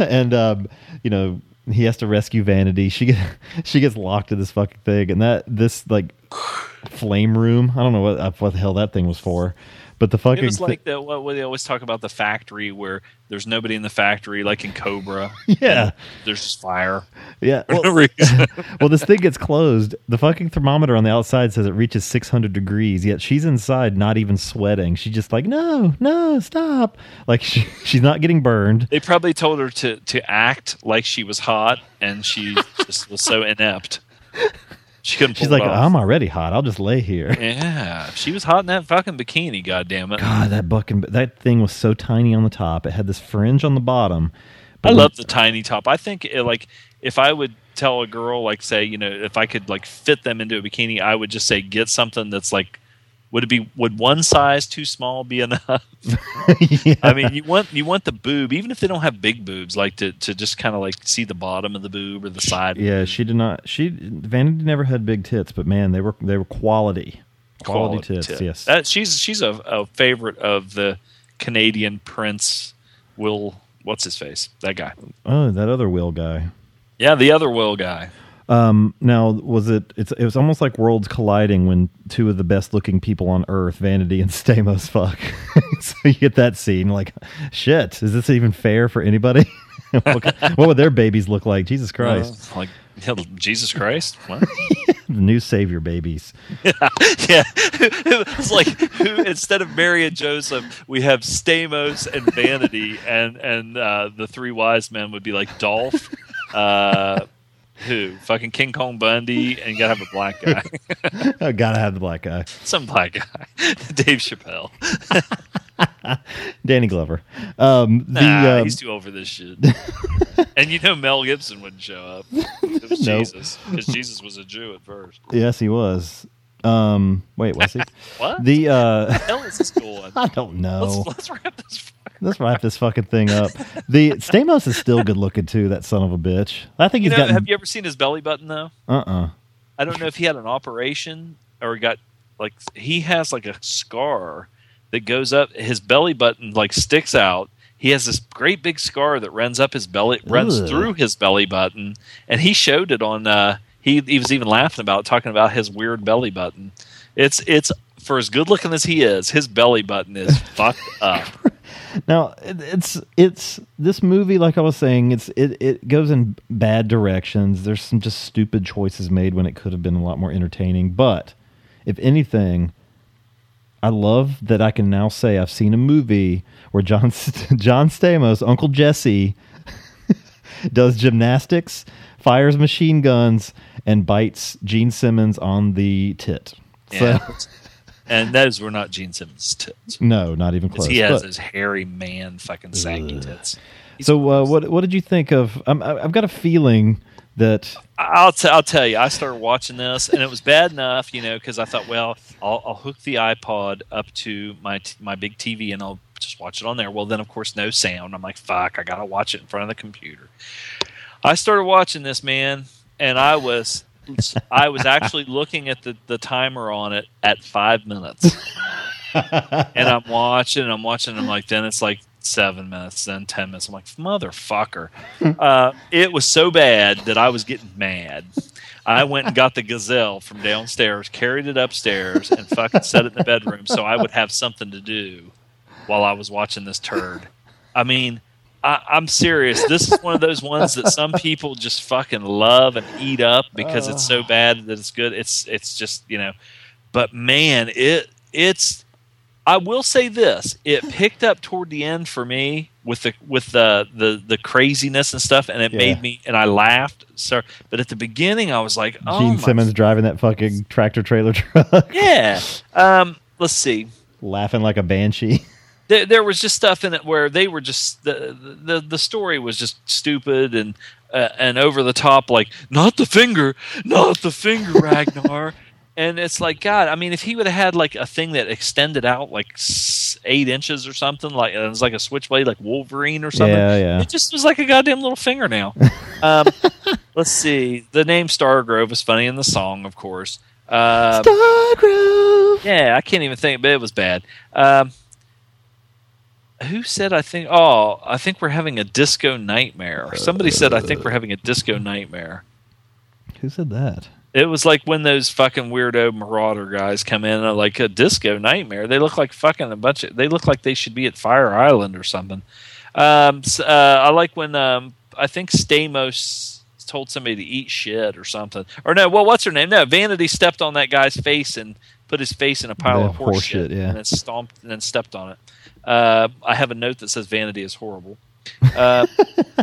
And, um, you know, He has to rescue Vanity. She gets she gets locked in this fucking thing, and that this like flame room. I don't know what what the hell that thing was for, but the fucking it was like the, what they always talk about the factory where there's nobody in the factory, like in Cobra. Yeah, there's just fire. Yeah, for well, no reason. Well, this thing gets closed. The fucking thermometer on the outside says it reaches six hundred degrees. Yet she's inside, not even sweating. She's just like, no, no, stop. Like she, she's not getting burned. They probably told her to to act like she was hot, and she just was so inept. She couldn't She's like, off. I'm already hot. I'll just lay here. Yeah. She was hot in that fucking bikini, goddammit. God, that fucking, that thing was so tiny on the top. It had this fringe on the bottom. I love like, the tiny top. I think, it, like, if I would tell a girl, like, say, you know, if I could, like, fit them into a bikini, I would just say, get something that's, like, would it be, would one size too small be enough? Yeah. I mean, you want you want the boob, even if they don't have big boobs, like, to, to just kind of, like, see the bottom of the boob or the side. Yeah, of the she did not, she, Vanity never had big tits, but, man, they were they were quality. Quality, quality tits, tits, yes. That, she's she's a, a favorite of the Canadian Prince Will, what's his face? That guy. Oh, that other Will guy. Yeah, the other Will guy. Um, now, was it? It's, it was almost like worlds colliding when two of the best-looking people on Earth, Vanity and Stamos, fuck. So you get that scene, like, shit, is this even fair for anybody? what, what would their babies look like? Jesus Christ! Uh, like hell, Jesus Christ! What? The new savior babies. Yeah, yeah. It's like who, instead of Mary and Joseph, we have Stamos and Vanity, and and uh, the three wise men would be like Dolph. Uh, Who? Fucking King Kong Bundy, and you gotta have a black guy. I gotta have the black guy. Some black guy. Dave Chappelle. Danny Glover. Um, the, nah, um, he's too over this shit. And you know Mel Gibson wouldn't show up. It was nope. Jesus. Because Jesus was a Jew at first. Yes, he was. Um, wait, was he? What? The, uh, the hell is this going? I don't know. Let's, let's wrap this fucking Let's wrap this fucking thing up. The Stamos is still good looking too, that son of a bitch. I think you he's got gotten... Have you ever seen his belly button though? Uh-uh. I don't know if he had an operation or got like he has like a scar that goes up his belly button like sticks out. He has this great big scar that runs up his belly runs Ugh. through his belly button, and he showed it on uh He, he was even laughing about it, talking about his weird belly button. It's it's for as good looking as he is, his belly button is fucked up. Now it's it's this movie, like I was saying, it's it, it goes in bad directions. There's some just stupid choices made when it could have been a lot more entertaining. But if anything, I love that I can now say I've seen a movie where John John Stamos, Uncle Jesse, does gymnastics, fires machine guns, and bites Gene Simmons on the tit. Yeah. So, and those were not Gene Simmons' tits. No, not even close. He has but, those hairy man fucking saggy tits. He's so uh, what what did you think of... Um, I've got a feeling that... I'll, t- I'll tell you, I started watching this, and it was bad enough, you know, because I thought, well, I'll, I'll hook the iPod up to my t- my big T V, and I'll just watch it on there. Well, then, of course, no sound. I'm like, fuck, I got to watch it in front of the computer. I started watching this, man, and I was I was actually looking at the, the timer on it at five minutes. And I'm watching, and I'm watching, and I'm like, then it's like seven minutes, then ten minutes. I'm like, motherfucker. Uh, it was so bad that I was getting mad. I went and got the gazelle from downstairs, carried it upstairs, and fucking set it in the bedroom so I would have something to do while I was watching this turd. I mean... I, I'm serious. This is one of those ones that some people just fucking love and eat up because uh, it's so bad that it's good. It's it's just, you know. But, man, it it's – I will say this. It picked up toward the end for me with the with the the, the craziness and stuff, and it yeah. made me – and I laughed. So, but at the beginning, I was like, oh, Gene my Simmons f- driving that fucking tractor-trailer truck. Yeah. Um, let's see. Laughing like a banshee. There, there was just stuff in it where they were just the the, the story was just stupid and uh, and over the top, like not the finger, not the finger, Ragnar. And it's like, God, I mean, if he would have had like a thing that extended out like eight inches or something, like it was like a switchblade, like Wolverine or something, yeah, yeah. It just was like a goddamn little fingernail. Um, let's see, the name Stargrove is funny in the song, of course. Uh, Stargrove. Yeah, I can't even think, but it was bad. Um, who said, I think, oh, I think we're having a disco nightmare. Somebody said, I think we're having a disco nightmare. Who said that? It was like when those fucking weirdo Marauder guys come in and are like, a disco nightmare. They look like fucking a bunch of, they look like they should be at Fire Island or something. Um, uh, I like when, um, I think Stamos told somebody to eat shit or something. Or no, well, what's her name? No, Vanity stepped on that guy's face and put his face in a pile yeah, of horse, horse shit, shit yeah. and then stomped and then stepped on it. Uh, I have a note that says Vanity is horrible. Uh,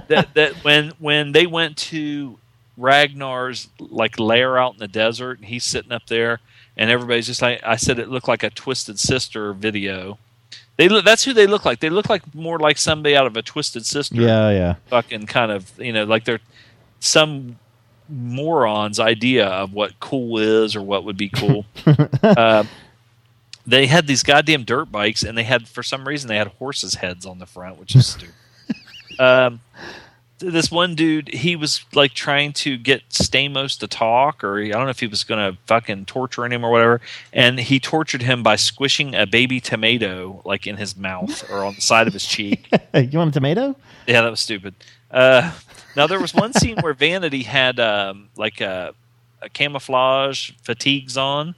that that when when they went to Ragnar's like lair out in the desert, and he's sitting up there, and everybody's just like, I said, it looked like a Twisted Sister video. They look, that's who they look like. They look like more like somebody out of a Twisted Sister. Yeah, yeah. Fucking kind of, you know, like they're some moron's idea of what cool is or what would be cool. uh, they had these goddamn dirt bikes, and they had, for some reason, they had horses' heads on the front, which is stupid. um, this one dude, he was like trying to get Stamos to talk, or he, I don't know if he was going to fucking torture him or whatever, and he tortured him by squishing a baby tomato like in his mouth or on the side of his cheek. You want a tomato? Yeah, that was stupid. Uh, now there was one scene where Vanity had um, like a, a camouflage fatigues on,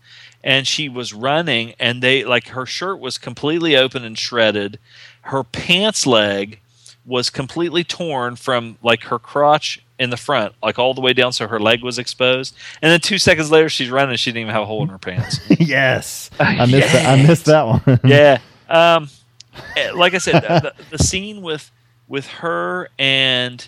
and she was running, and they like her shirt was completely open and shredded. Her pants leg was completely torn from like her crotch in the front, like all the way down, so her leg was exposed. And then two seconds later, she's running. She didn't even have a hole in her pants. Yes, I missed yes. that. I missed that one. yeah, um, like I said, the, the scene with. With her and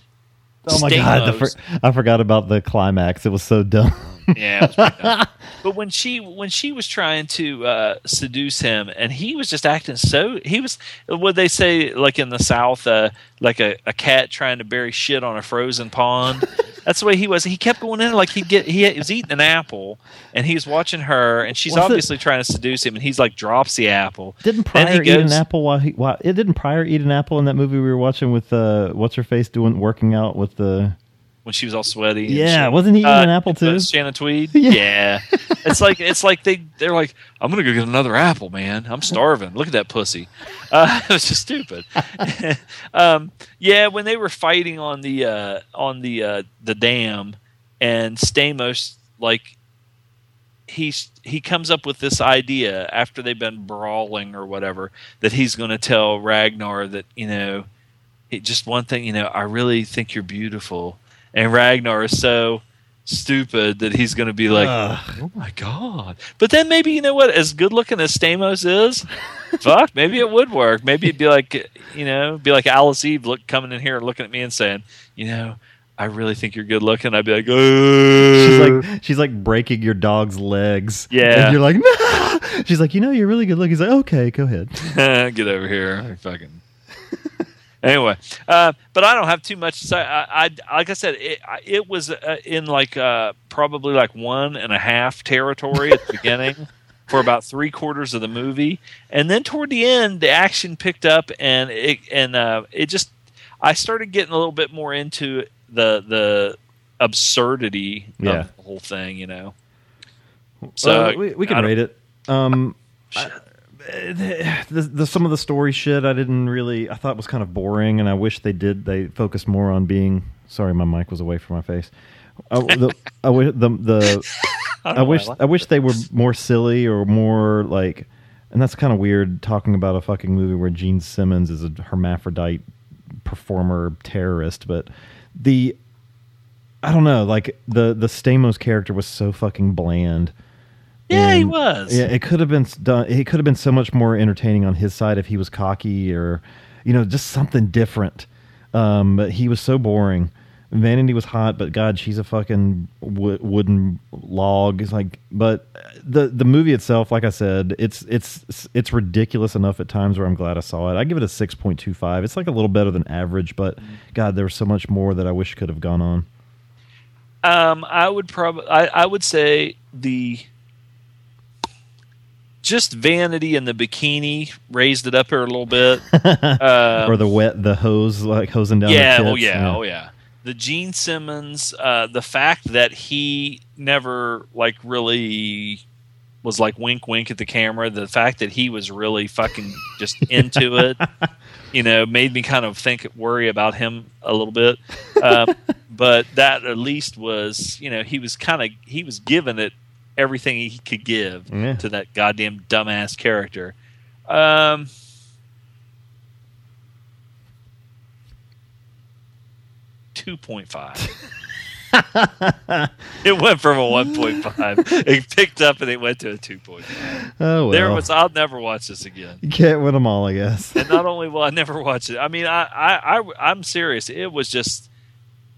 oh my Stamos. God, the fr- I forgot about the climax. It was so dumb. yeah, it was pretty dumb. But when she when she was trying to uh, seduce him, and he was just acting so he was what they say like in the South, uh, like a, a cat trying to bury shit on a frozen pond. That's the way he was. He kept going in like he'd get he was eating an apple, and he was watching her, and she's What's obviously it? trying to seduce him, and he's like drops the apple. Didn't Pryor goes, eat an apple while he? While, it didn't Pryor eat an apple in that movie we were watching with uh, what's her face doing working out with the. When she was all sweaty. Yeah, she, wasn't he eating uh, an apple too? Shannon Tweed. Yeah. yeah. It's like it's like they they're like, I'm gonna go get another apple, man. I'm starving. Look at that pussy. Uh, it was just stupid. um, yeah, when they were fighting on the uh, on the uh, the dam, and Stamos like he's he comes up with this idea after they've been brawling or whatever, that he's gonna tell Ragnar that, you know, it, just one thing, you know, I really think you're beautiful. And Ragnar is so stupid that he's going to be like, Ugh. oh my God. But then maybe, you know what, as good looking as Stamos is, fuck, maybe it would work. Maybe it'd be like, you know, be like Alice Eve look, coming in here and looking at me and saying, you know, I really think you're good looking. I'd be like, oh. She's like, she's like breaking your dog's legs. Yeah. And you're like, no. She's like, you know, you're really good looking. He's like, okay, go ahead. Get over here. I fucking. Anyway, uh, but I don't have too much to say. I, I, like I said, it, I, it was uh, in like uh, probably like one and a half territory at the beginning for about three quarters of the movie, and then toward the end, the action picked up, and it and uh, it just I started getting a little bit more into the the absurdity yeah. of the whole thing, you know. So uh, we, we can rate it. Um, I, The, the, the, some of the story shit I didn't really I thought was kind of boring, and I wish they did they focused more on being sorry my mic was away from my face I, the, I wish the, the I, I wish I, like I wish they were more silly or more like, and that's kind of weird talking about a fucking movie where Gene Simmons is a hermaphrodite performer terrorist, but the I don't know like the the Stamos character was so fucking bland. Yeah, and, he was. Yeah, it could have been done. It could have been so much more entertaining on his side if he was cocky or, you know, just something different. Um, but he was so boring. Vanity was hot, but God, she's a fucking wo- wooden log. It's like, but the the movie itself, like I said, it's it's it's ridiculous enough at times where I'm glad I saw it. I give it a six point two five. It's like a little better than average, but mm-hmm. God, there was so much more that I wish could have gone on. Um, I would probably, I, I would say the. Just Vanity and the bikini raised it up here a little bit, um, or the wet the hose like hosing down. Yeah, the oh yeah, yeah, oh yeah. The Gene Simmons, uh, the fact that he never like really was like wink, wink at the camera. The fact that he was really fucking just into it, you know, made me kind of think, worry about him a little bit. Uh, but that at least was, you know, he was kind of, he was giving it everything he could give yeah. to that goddamn dumbass character. Um, two point five. It went from a one point five. It picked up and it went to a two point five. Oh, well. There was, I'll never watch this again. You can't win them all, I guess. And not only will I never watch it, I mean, I, I, I, I'm serious. It was just,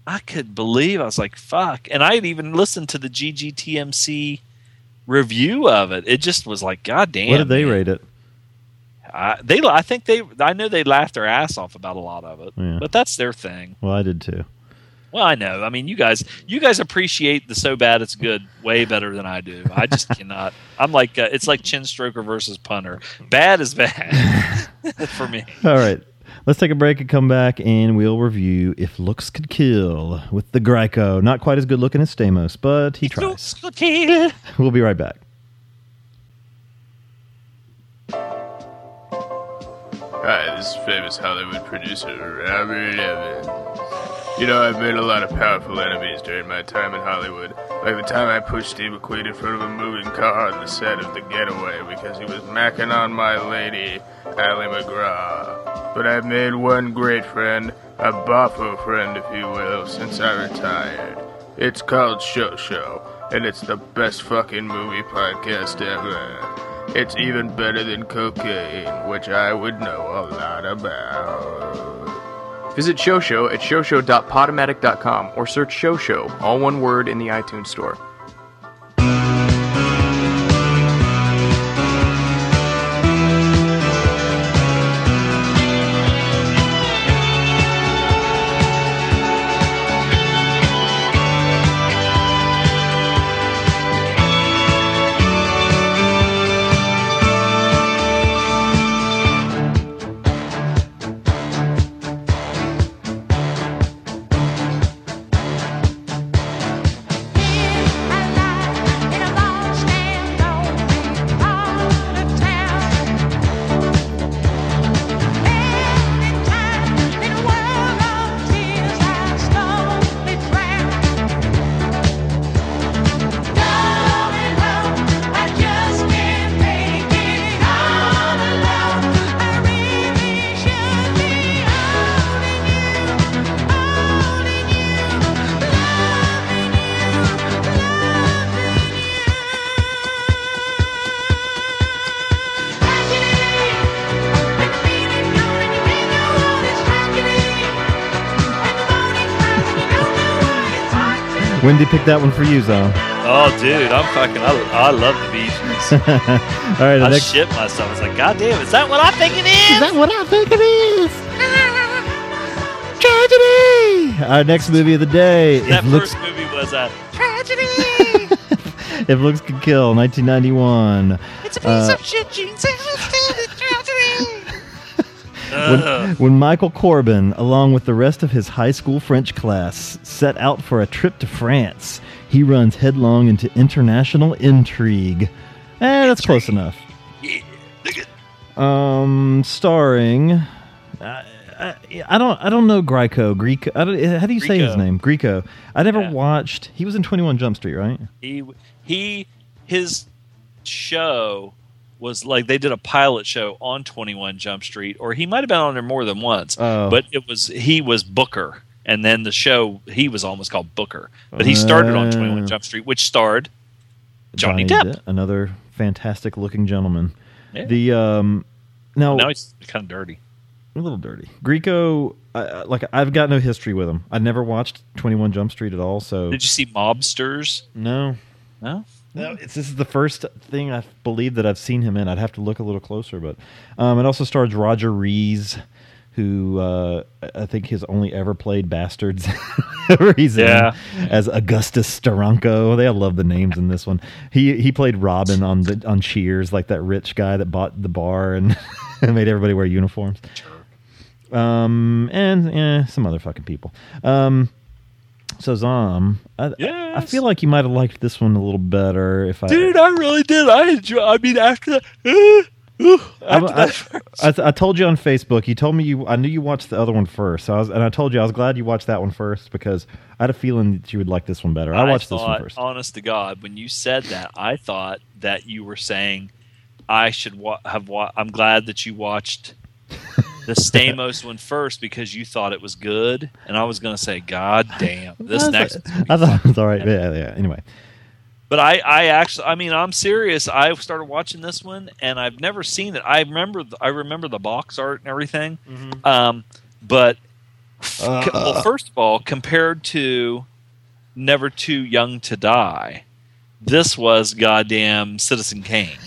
I could believe, I was like, fuck. And I had even listened to the G G T M C review of it. It just was like, goddamn. What did they man. rate it? I, they, I think they, I know they laughed their ass off about a lot of it, yeah. but that's their thing. Well, I did too. Well, I know. I mean, you guys, you guys appreciate the so bad it's good way better than I do. I just cannot. I'm like, uh, it's like chin stroker versus punter. Bad is bad for me. All right, let's take a break and come back, and we'll review If Looks Could Kill with the Grieco. Not quite as good looking as Stamos, but he if tries. Looks could kill. We'll be right back. Hi, this is famous Hollywood producer Robert Evans. You know, I've made a lot of powerful enemies during my time in Hollywood. Like the time I pushed Steve McQueen in front of a moving car on the set of The Getaway because he was macking on my lady, Ally McGraw. But I've made one great friend, a boffo friend, if you will, since I retired. It's called Show Show, and it's the best fucking movie podcast ever. It's even better than cocaine, which I would know a lot about. Visit ShoSho at show show dot podomatic dot com or search ShoSho, all one word, in the iTunes store. When did you pick that one for you, Zon? Oh, dude, I'm fucking, I, I love the Beaches. All right, I next... shit myself. I was like, God damn, is that what I think it is? Is that what I think it is? Tragedy! Our next movie of the day. That if first looks... movie was a tragedy! If Looks Could Kill, nineteen ninety-one. It's a piece uh, of shit, Gene Simmons. When, when Michael Corbin, along with the rest of his high school French class, set out for a trip to France, he runs headlong into international intrigue. Eh, that's close enough. Um, starring, I, I, I don't, I don't know Grieco. Grieco. I don't, how do you say Grieco. his name? Grieco. I never yeah. watched. He was in twenty-one Jump Street, right? He, he, his show. was like they did a pilot show on twenty-one Jump Street, or he might have been on there more than once. Oh. But it was he was Booker, and then the show he was almost called Booker. But he started on twenty-one Jump Street, which starred Johnny, Johnny Depp. Depp, another fantastic-looking gentleman. Yeah. The um, now, now he's kind of dirty, a little dirty. Grieco, I, like I've got no history with him. I never watched twenty-one Jump Street at all. So did you see Mobsters? No, no. No, it's, this is the first thing I believe that I've seen him in. I'd have to look a little closer, but um, it also stars Roger Rees, who uh, I think has only ever played Bastards. He's yeah. in as Augustus Steranko. They all love the names in this one. He he played Robin on the on Cheers, like that rich guy that bought the bar and made everybody wear uniforms. Um, and eh, some other fucking people. Um, Sazam. I, yes. I, I feel like you might have liked this one a little better. If I Dude, I really did. I enjoy. I mean, after that... Ooh, I, I, I, I told you on Facebook. You told me you. I knew you watched the other one first, so I was, and I told you I was glad you watched that one first because I had a feeling that you would like this one better. I, I watched thought, this one first. Honest to God, when you said that, I thought that you were saying I should wa- have. Wa- I'm glad that you watched the Stamos one first because you thought it was good, and I was going to say, God damn, this next. I thought it was all right. Yeah, yeah. Anyway. But I, I actually, I mean, I'm serious. I started watching this one, and I've never seen it. I remember, the, I remember the box art and everything. Mm-hmm. Um, but uh, c- well, first of all, compared to Never Too Young to Die, this was goddamn Citizen Kane.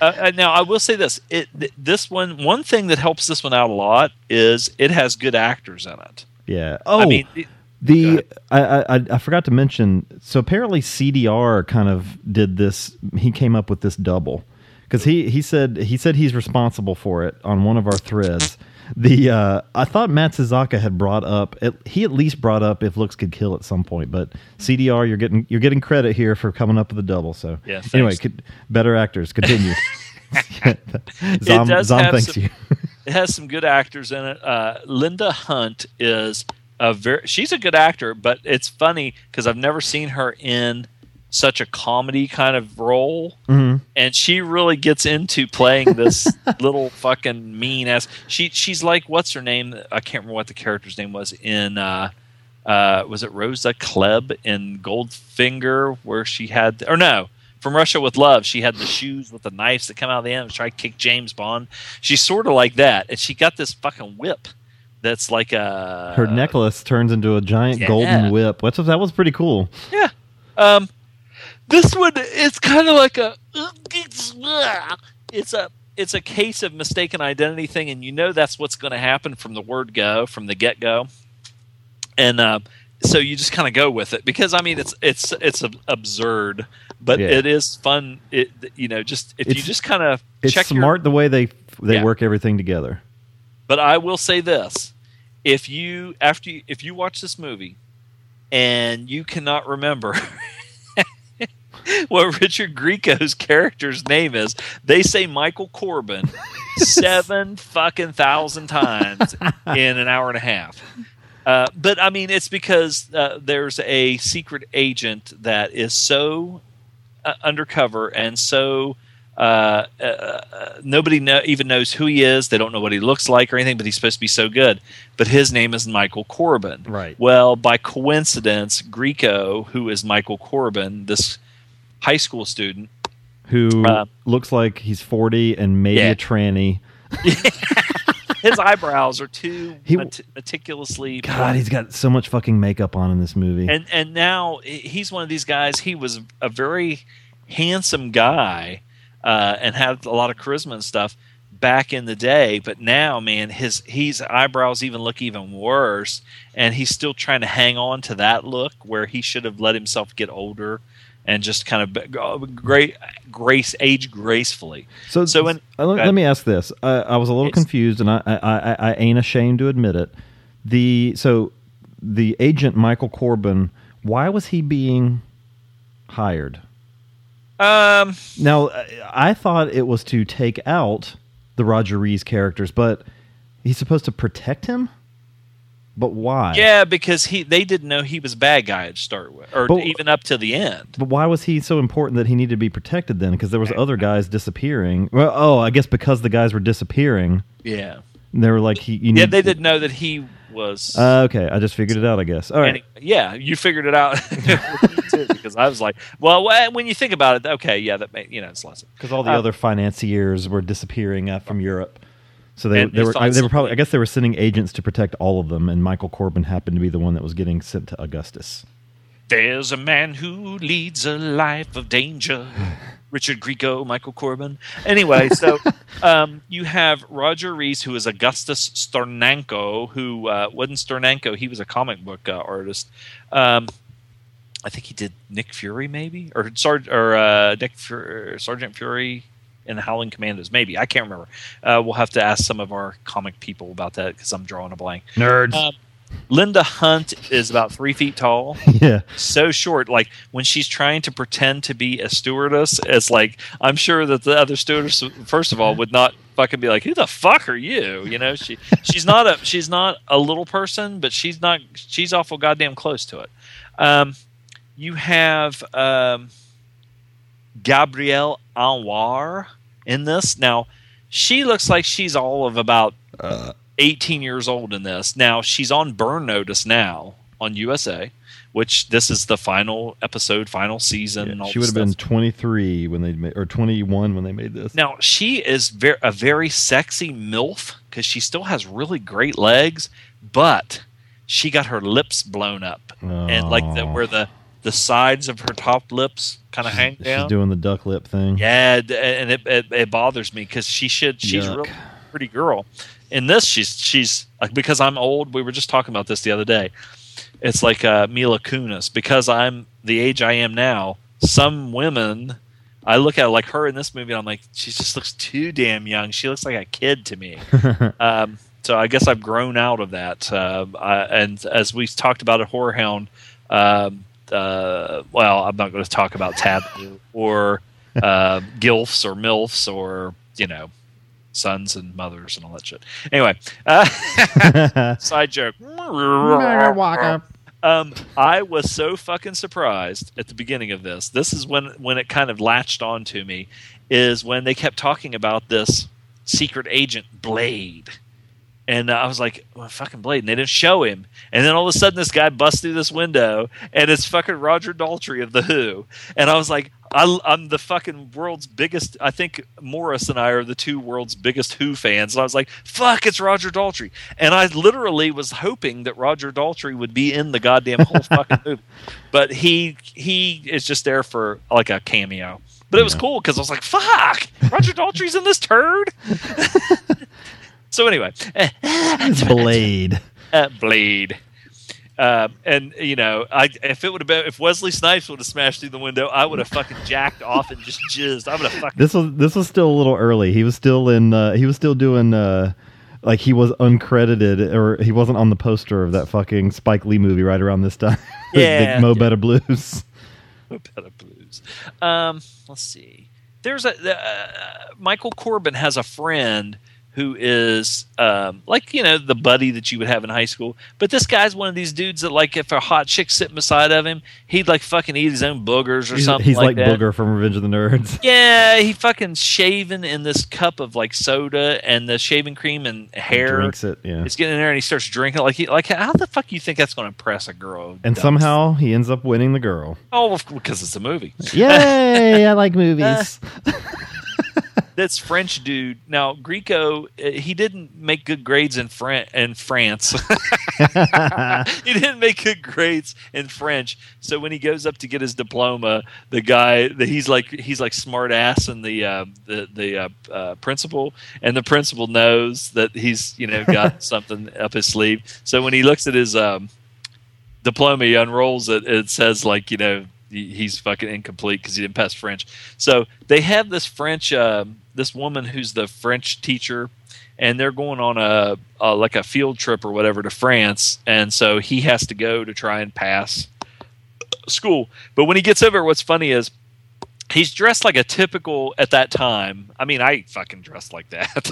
uh, now, I will say this: it th- this one, one thing that helps this one out a lot is it has good actors in it. Yeah. Oh. I mean, it, The I, I I forgot to mention, so apparently C D R kind of did this. He came up with this double because he, he said he said he's responsible for it on one of our threads. The uh, I thought Matt Suzaka had brought up it, he at least brought up If Looks Could Kill at some point, but C D R you're getting you're getting credit here for coming up with a double. So yeah, thanks. Anyway, could, better actors continue. Zom, it Zom thanks some, you. It has some good actors in it. Uh, Linda Hunt is. A very, she's a good actor, but it's funny because I've never seen her in such a comedy kind of role, mm-hmm. and she really gets into playing this little fucking mean ass. She she's like, what's her name? I can't remember what the character's name was in. Uh, uh, was it Rosa Klebb in Goldfinger, where she had, or no, From Russia with Love? She had the shoes with the knives that come out of the end and try to kick James Bond. She's sort of like that, and she got this fucking whip. That's like a... Her necklace turns into a giant yeah. golden whip. What's, that was pretty cool. Yeah. Um, this one, it's kind of like a... It's a it's a case of mistaken identity thing, and you know that's what's going to happen from the word go, from the get-go. And uh, so you just kind of go with it. Because, I mean, it's it's it's absurd, but yeah. it is fun. It You know, just if it's, you just kind of check your... It's smart the way they, they yeah. work everything together. But I will say this. If you after you, if you watch this movie and you cannot remember what Richard Grieco's character's name is, they say Michael Corbin seven fucking thousand times in an hour and a half. Uh, but I mean, it's because uh, there's a secret agent that is so uh, undercover and so. Uh, uh, uh, nobody know, even knows who he is. They don't know what he looks like or anything, but he's supposed to be so good. But his name is Michael Corbin. Right. Well, by coincidence, Grieco, who is Michael Corbin, this high school student. Who uh, looks like he's forty and maybe yeah. a tranny. His eyebrows are too he, mat- meticulously... God, blunt. He's got so much fucking makeup on in this movie. And, and now he's one of these guys. He was a very handsome guy. Uh, and had a lot of charisma and stuff back in the day, but now, man, his his eyebrows even look even worse, and he's still trying to hang on to that look where he should have let himself get older and just kind of great grace age gracefully. So, so when, let, let me ask this: I, I was a little confused, and I, I I ain't ashamed to admit it. The so the agent Michael Corbin, why was he being hired? Um, now, I thought it was to take out the Roger Rees characters, but he's supposed to protect him? But why? Yeah, because he they didn't know he was a bad guy to start with, or but, even up to the end. But why was he so important that he needed to be protected then? Because there was other guys disappearing. Well, oh, I guess because the guys were disappearing. Yeah. They were like... he. You yeah, they to, didn't know that he was... Uh, okay, I just figured it out, I guess. All right. It, yeah, you figured it out. Because I was like, well, when you think about it, okay, yeah, that may, you know, it's lots of... Because all the uh, other financiers were disappearing uh, from Europe. So they they were I, they were probably... I guess they were sending agents to protect all of them, and Michael Corbin happened to be the one that was getting sent to Augustus. There's a man who leads a life of danger. Richard Grieco, Michael Corbin. Anyway, so um, you have Roger Rees, who is Augustus Sternenko, who uh, wasn't Sternenko. He was a comic book uh, artist. Um, I think he did Nick Fury, maybe? Or, Sarge- or uh, Nick Fury, Sergeant Fury in the Howling Commandos, maybe. I can't remember. Uh, we'll have to ask some of our comic people about that because I'm drawing a blank. Nerds. Um, Linda Hunt is about three feet tall. Yeah. So short. Like, when she's trying to pretend to be a stewardess, it's like, I'm sure that the other stewardess, first of all, would not fucking be like, who the fuck are you? You know, she she's not a she's not a little person, but she's not she's awful goddamn close to it. Um, you have um, Gabrielle Anwar in this. Now, she looks like she's all of about uh. eighteen years old in this. Now, she's on burn notice now on U S A, which this is the final episode, final season. Yeah, and all she would have been twenty-three when they made, or twenty-one when they made this. Now, she is ver- a very sexy MILF because she still has really great legs, but she got her lips blown up. Oh. And like the, where the, the sides of her top lips kind of hang down. She's doing the duck lip thing. Yeah, and it it, it bothers me because she should. She's a real pretty girl. In this, she's she's like, because I'm old. We were just talking about this the other day. It's like uh, Mila Kunis. Because I'm the age I am now, some women I look at like her in this movie, and I'm like, she just looks too damn young. She looks like a kid to me. um, so I guess I've grown out of that. Uh, I, and as we talked about at Horror Hound, um, uh, well, I'm not going to talk about taboo or uh, gilfs or milfs or, you know, sons and mothers and all that shit. Anyway, uh, side joke. um, I was so fucking surprised at the beginning of this. This is when, when it kind of latched on to me, is when they kept talking about this secret agent Blade. And I was like, oh, fucking Blade. And they didn't show him. And then all of a sudden this guy busts through this window, and it's fucking Roger Daltrey of The Who. And I was like, I, I'm the fucking world's biggest – I think Morris and I are the two world's biggest Who fans. And I was like, fuck, it's Roger Daltrey. And I literally was hoping that Roger Daltrey would be in the goddamn whole fucking movie. But he he is just there for like a cameo. But it was yeah. cool because I was like, fuck, Roger Daltrey's in this turd? So anyway, Blade, uh, Blade, uh, and you know, I, if it would have been, if Wesley Snipes would have smashed through the window, I would have fucking jacked off and just jizzed. I would have fucking. This was this was still a little early. He was still in. Uh, he was still doing. Uh, like he was uncredited, or he wasn't on the poster of that fucking Spike Lee movie right around this time. Yeah, Mo Better Blues. Mo Better Blues. Um, let's see. There's a uh, Michael Corbin has a friend who is um, like, you know, the buddy that you would have in high school. But this guy's one of these dudes that, like, if a hot chick's sitting beside of him, he'd, like, fucking eat his own boogers or he's, something he's like, like that. He's like Booger from Revenge of the Nerds. Yeah, he fucking shaving in this cup of, like, soda and the shaving cream and hair. He drinks it, yeah. It's getting in there and he starts drinking. Like, he, like how the fuck do you think that's going to impress a girl? And dumps? Somehow he ends up winning the girl. Oh, because it's a movie. Yay, I like movies. Uh, That's French dude. Now, Grieco, he didn't make good grades in, Fran- in France. He didn't make good grades in French. So when he goes up to get his diploma, the guy, the, he's like he's like smart ass and the uh, the, the uh, uh, principal. And the principal knows that he's, you know, got something up his sleeve. So when he looks at his um, diploma, he unrolls it. It says, like, you know, he's fucking incomplete because he didn't pass French. So they have this French, uh, this woman who's the French teacher, and they're going on a, a like a field trip or whatever to France, and so he has to go to try and pass school. But when he gets over, what's funny is he's dressed like a typical at that time. I mean, I fucking dressed like that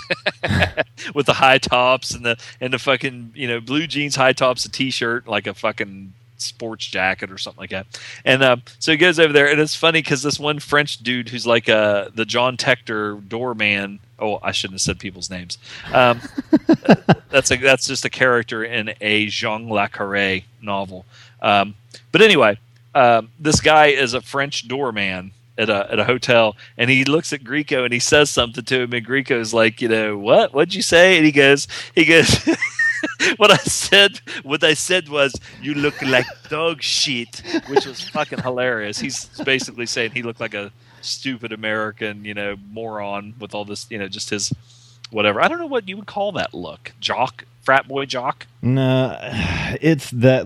with the high tops and the and the fucking, you know, blue jeans, high tops, a t-shirt, like a fucking sports jacket or something like that. And uh, so he goes over there, and it's funny because this one French dude who's like uh, the John Tector doorman. Oh, I shouldn't have said people's names. Um, that's a, that's just a character in a Jean Le Carré novel. Um, but anyway, uh, this guy is a French doorman at a, at a hotel, and he looks at Grieco and he says something to him, and Grieco's like, you know, what? What'd you say? And he goes, he goes... What I said, what I said was, you look like dog shit, which was fucking hilarious. He's basically saying he looked like a stupid American, you know, moron with all this, you know, just his whatever. I don't know what you would call that look. Jock? Frat boy jock? No, it's that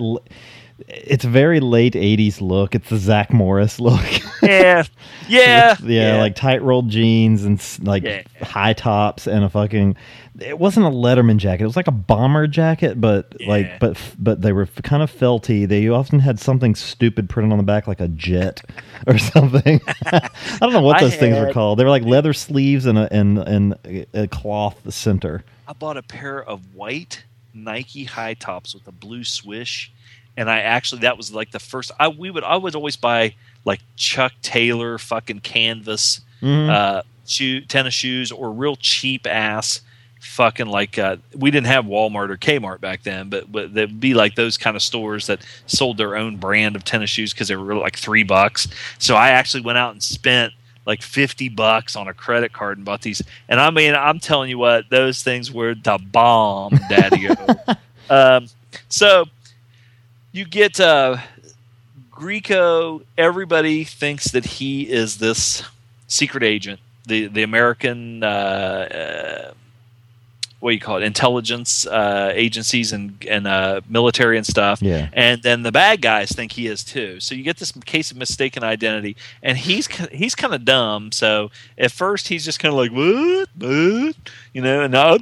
It's very late eighties look. It's the Zach Morris look. Yeah. Yeah. yeah. Yeah. Like tight rolled jeans and like yeah. high tops and a fucking, it wasn't a Letterman jacket. It was like a bomber jacket, but yeah. like, but, but they were kind of felty. They often had something stupid printed on the back, like a jet or something. I don't know what those had, things were called. They were like leather sleeves and a, and, and a cloth center. I bought a pair of white Nike high tops with a blue swish. And I actually, that was like the first. I we would I would always buy like Chuck Taylor fucking canvas mm. uh, shoe, tennis shoes or real cheap ass fucking like uh, we didn't have Walmart or Kmart back then, but but they'd be like those kind of stores that sold their own brand of tennis shoes because they were really like three bucks. So I actually went out and spent like fifty bucks on a credit card and bought these. And I mean, I'm telling you what, those things were the bomb, daddy-o. um, so. You get uh, Grieco. Everybody thinks that he is this secret agent, the the American uh, uh, what do you call it, intelligence uh, agencies and and uh, military and stuff. Yeah. And then the bad guys think he is too. So you get this case of mistaken identity, and he's he's kind of dumb. So at first he's just kind of like what, what, you know, and I'll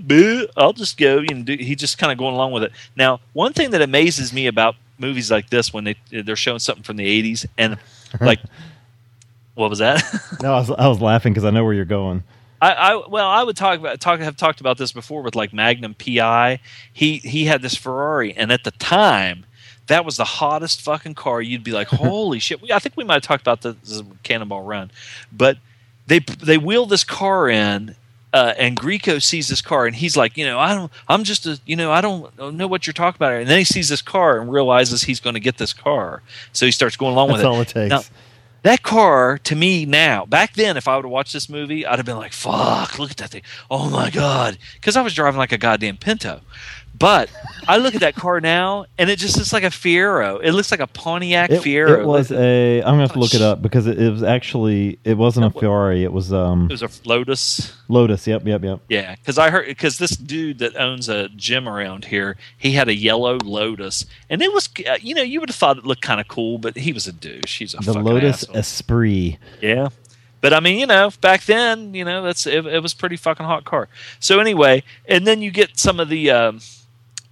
I'll just go. You know, do, he's just kind of going along with it. Now, one thing that amazes me about movies like this when they they're showing something from the eighties and like what was that? No, I was, I was laughing because I know where you're going. I, I well, I would talk about talk have talked about this before with like Magnum P I. He he had this Ferrari, and at the time, that was the hottest fucking car. You'd be like, holy shit! We, I think we might have talked about this, this Cannonball Run, but they they wheel this car in. Uh, and Grieco sees this car, and he's like, you know, I don't, I'm just a, you know, I don't know what you're talking about. And then he sees this car and realizes he's going to get this car, so he starts going along with it. That's all it takes. Now, that car, to me now, back then, if I would have watched this movie, I'd have been like, fuck, look at that thing, oh my god, because I was driving like a goddamn Pinto. But I look at that car now, and it just looks like a Fiero. It looks like a Pontiac it, Fiero. It was like, a. I'm gonna have to look it up because it, it was actually it wasn't a Ferrari. It was um. It was a Lotus. Lotus. Yep. Yep. Yep. Yeah, because I heard because this dude that owns a gym around here, he had a yellow Lotus, and it was you know you would have thought it looked kind of cool, but he was a douche. He's a the fucking Lotus asshole. Esprit. Yeah. But I mean, you know, back then, you know, that's it, it was a pretty fucking hot car. So anyway, and then you get some of the. Um,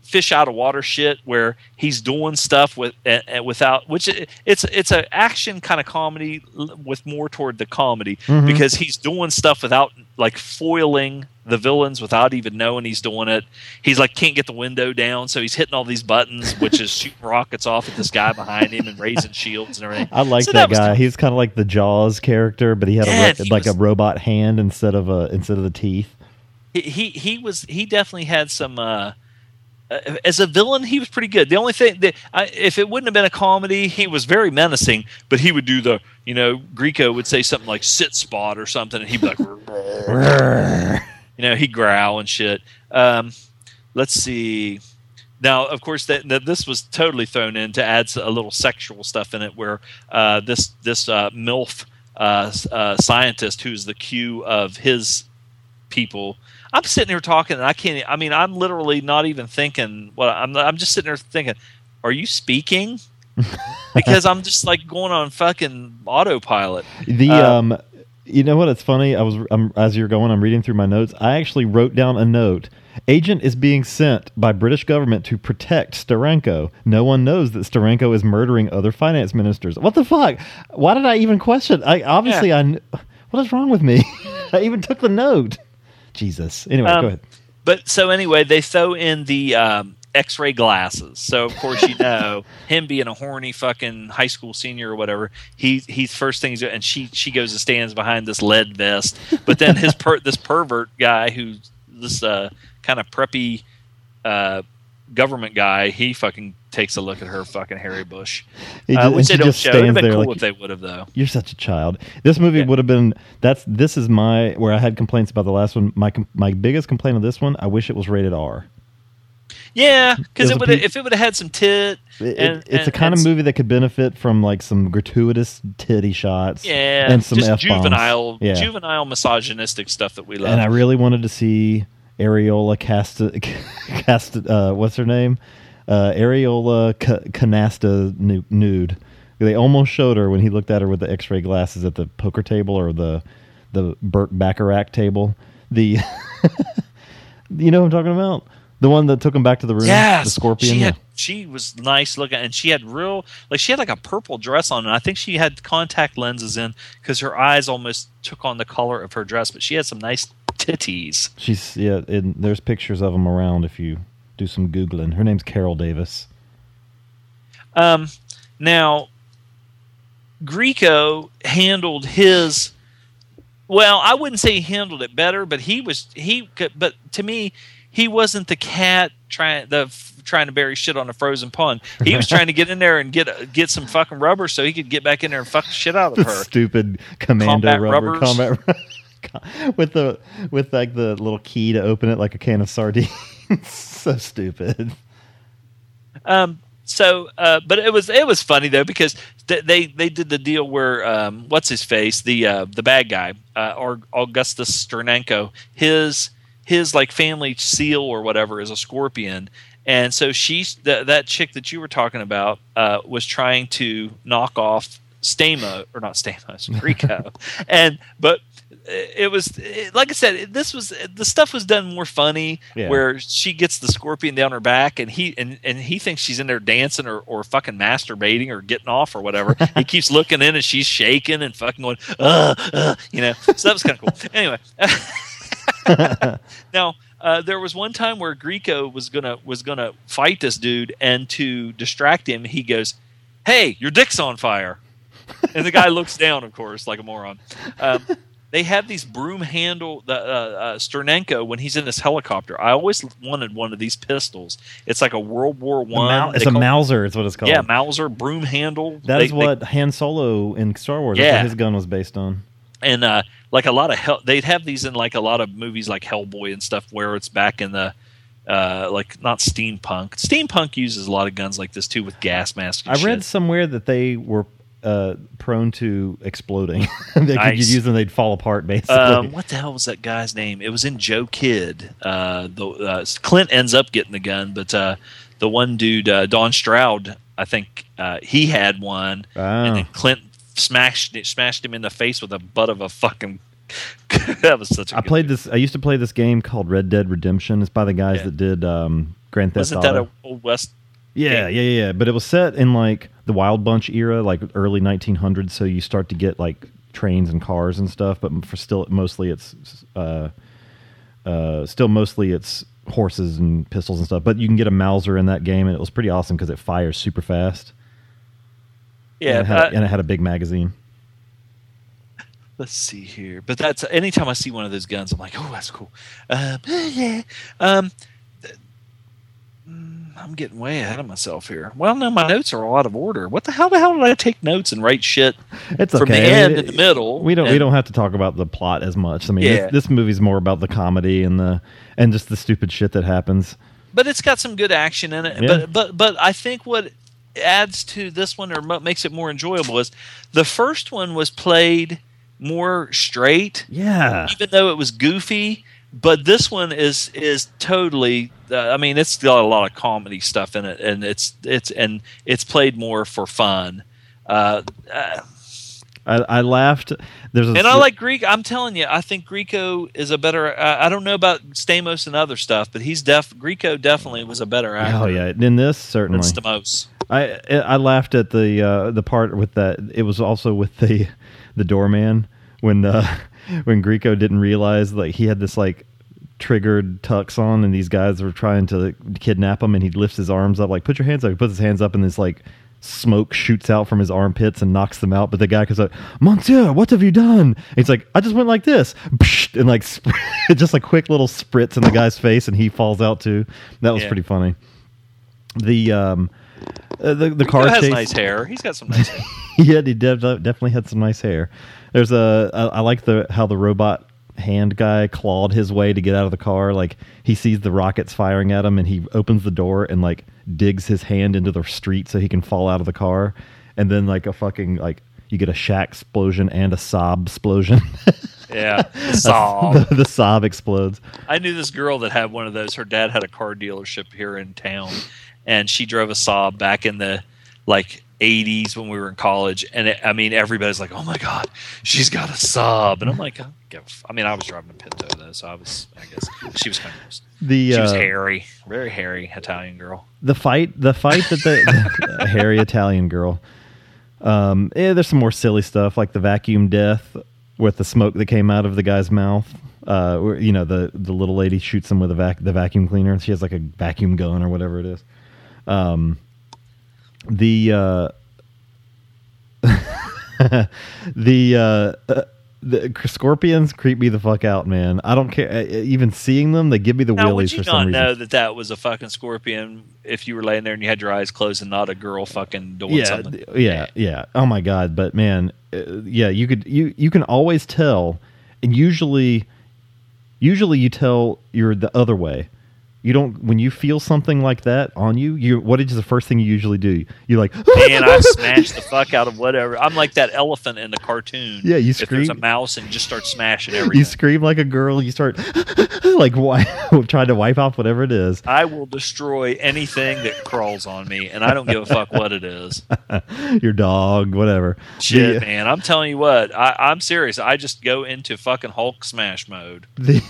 fish out of water shit where he's doing stuff with uh, without which it, it's it's an action kind of comedy with more toward the comedy mm-hmm. because he's doing stuff without like foiling the villains without even knowing he's doing it. He's like can't get the window down, so he's hitting all these buttons, which is shooting rockets off at this guy behind him and raising shields and everything. I like so that, that guy. He's kind of like the Jaws character, but he had yeah, a, he like was, a robot hand instead of a instead of the teeth. He he, he was he definitely had some. Uh, Uh, as a villain, he was pretty good. The only thing that I, if it wouldn't have been a comedy, he was very menacing. But he would do the, you know, Grieco would say something like "sit spot" or something, and he'd be like, you know, he'd growl and shit. Um, let's see. Now, of course, that, that this was totally thrown in to add a little sexual stuff in it, where uh, this this uh, MILF uh, uh, scientist, who's the Q of his people. I'm sitting here talking, and I can't. I mean, I'm literally not even thinking. Well, I'm. I'm just sitting there thinking, "Are you speaking?" Because I'm just like going on fucking autopilot. The um, um, you know what? It's funny. I was I'm, as you're going, I'm reading through my notes. I actually wrote down a note. Agent is being sent by British government to protect Steranko. No one knows that Steranko is murdering other finance ministers. What the fuck? Why did I even question? I obviously yeah. I. What is wrong with me? I even took the note. Jesus. Anyway, um, go ahead. But so anyway, they throw in the um, X-ray glasses. So of course, you know, him being a horny fucking high school senior or whatever, he he's first thing, and she she goes and stands behind this lead vest. But then his per, this pervert guy who's this uh, kind of preppy uh, government guy, he fucking takes a look at her fucking hairy bush. Uh, which they don't show. It would have been cool like, if they would have, though. You're such a child. This movie yeah. would have been... That's. This is my... Where I had complaints about the last one. My my biggest complaint of this one, I wish it was rated R. Yeah, because it it if it would have had some tit... It, and, it's and, a kind of movie that could benefit from like some gratuitous titty shots yeah, and some just F-bombs. Juvenile, yeah. juvenile misogynistic stuff that we love. And I really wanted to see Ariola Casta... Casta uh, what's her name? uh, areola ca- canasta nu- nude. They almost showed her when he looked at her with the X-ray glasses at the poker table or the the Burt Bacharach table. The you know what I'm talking about? The one that took him back to the room. Yes, the scorpion. She, had, she was nice looking, and she had real like she had like a purple dress on, and I think she had contact lenses in because her eyes almost took on the color of her dress. But she had some nice titties. She's yeah. And there's pictures of them around if you do some googling. Her name's Carol Davis. Um, now Grieco handled his. Well, I wouldn't say he handled it better, but he was he. But to me. He wasn't the cat trying the f- trying to bury shit on a frozen pond. He was trying to get in there and get a, get some fucking rubber so he could get back in there and fuck the shit out of her. Stupid commando combat rubber rubbers. combat with the with like the little key to open it like a can of sardines. So stupid. Um. So, uh, but it was it was funny though because th- they they did the deal where um what's his face the uh, the bad guy uh, or Augustus Sternenko his. His like family seal or whatever is a scorpion, and so she th- that chick that you were talking about uh, was trying to knock off Stamos or not Stamos, Grieco, and but it was it, like I said, it, this was the stuff was done more funny yeah. where she gets the scorpion down her back and he and, and he thinks she's in there dancing or, or fucking masturbating or getting off or whatever. He keeps looking in and she's shaking and fucking going, uh, uh, you know. So that was kind of cool. Anyway. Now, uh, there was one time where Grieco was gonna was gonna fight this dude, and to distract him, he goes, "Hey, your dick's on fire!" And the guy looks down, of course, like a moron. Um, they have these broom handle. The uh, uh, Sternenko, when he's in this helicopter, I always wanted one of these pistols. It's like a World War One. It's a Mauser. It's what it's called. Yeah, Mauser broom handle. That they, is what they, Han Solo in Star Wars. Yeah. That's what his gun was based on. And uh, like a lot of hell, they'd have these in like a lot of movies, like Hellboy and stuff, where it's back in the uh, like not steampunk. Steampunk uses a lot of guns like this too, with gas masks. And I shit. read somewhere that they were uh, prone to exploding. They nice. could use them; they'd fall apart. Basically, um, what the hell was that guy's name? It was in Joe Kidd. Uh, the uh, Clint ends up getting the gun, but uh, the one dude, uh, Don Stroud, I think uh, he had one, oh. and then Clint. Smashed it, smashed him in the face with the butt of a fucking. That was such. a I good played game. this. I used to play this game called Red Dead Redemption. It's by the guys yeah. that did um, Grand Theft Wasn't Auto. Wasn't that an old west? Yeah, game? yeah, yeah. But it was set in like the Wild Bunch era, like early nineteen hundreds. So you start to get like trains and cars and stuff. But for still, mostly it's uh, uh, still mostly it's horses and pistols and stuff. But you can get a Mauser in that game, and it was pretty awesome because it fires super fast. Yeah, and it, had, uh, and it had a big magazine. Let's see here, but that's anytime I see one of those guns, I'm like, oh, that's cool. Um, yeah, um, I'm getting way ahead of myself here. Well, no, my notes are all out of order. What the hell? The hell did I take notes and write shit it's from okay. the end to the middle? We don't. And, we don't have to talk about the plot as much. I mean, yeah. this, this movie's more about the comedy and the and just the stupid shit that happens. But it's got some good action in it. Yeah. But but but I think what. adds to this one or makes it more enjoyable is the first one was played more straight, yeah. even though it was goofy. But this one is is totally. Uh, I mean, it's got a lot of comedy stuff in it, and it's it's and it's played more for fun. Uh, uh, I, I laughed. There's a and I like Grieco. I'm telling you, I think Grieco is a better. Uh, I don't know about Stamos and other stuff, but he's def. Grieco definitely was a better actor. Oh yeah, in this certainly than Stamos. I I laughed at the uh, the part with that. It was also with the the doorman when uh, when Grieco didn't realize like he had this like triggered tux on and these guys were trying to kidnap him and he lifts his arms up like put your hands up. He puts his hands up and this like smoke shoots out from his armpits and knocks them out. But the guy goes like, "Monsieur, what have you done?" And he's like, "I just went like this," and like just like quick little spritz in the guy's face and he falls out too. That was yeah. pretty funny. The um. Uh, the the car he has chase. nice hair. He's got some nice hair. Yeah, he de- definitely had some nice hair. There's a I, I like the how the robot hand guy clawed his way to get out of the car. Like he sees the rockets firing at him, and he opens the door and like digs his hand into the street so he can fall out of the car. And then like a fucking like you get a shack explosion and a sob explosion. Yeah, the sob. The, the sob explodes. I knew this girl that had one of those. Her dad had a car dealership here in town. and she drove a Saab back in the like eighties when we were in college, and it, I mean everybody's like, oh my god, she's got a Saab, and I'm like, I don't give a f-. I mean I was driving a Pinto though, so I was I guess she was kind of the she uh, was hairy, very hairy Italian girl. The fight, the fight that the uh, hairy Italian girl. Um, yeah, there's some more silly stuff like the vacuum death with the smoke that came out of the guy's mouth. Uh, or, you know, the, the little lady shoots him with a vac the vacuum cleaner. She has like a vacuum gun or whatever it is. Um, the uh, the uh, uh, the scorpions creep me the fuck out, man. I don't care. Even seeing them, they give me the now, willies for some reason. Would you not know that that was a fucking scorpion if you were laying there and you had your eyes closed and not a girl fucking doing yeah, something? Yeah, yeah. Oh my god! But man, uh, yeah, you could you you can always tell, and usually, usually you tell you're the other way. You don't when you feel something like that on you. You what is the first thing you usually do? You're like, man, I smashed the fuck out of whatever. I'm like that elephant in the cartoon. Yeah, you scream. If there's a mouse and you just start smashing everything. You scream like a girl. You start like trying to wipe off whatever it is. I will destroy anything that crawls on me, and I don't give a fuck what it is. Your dog, whatever. Shit, the, man. I'm telling you what. I, I'm serious. I just go into fucking Hulk smash mode. The,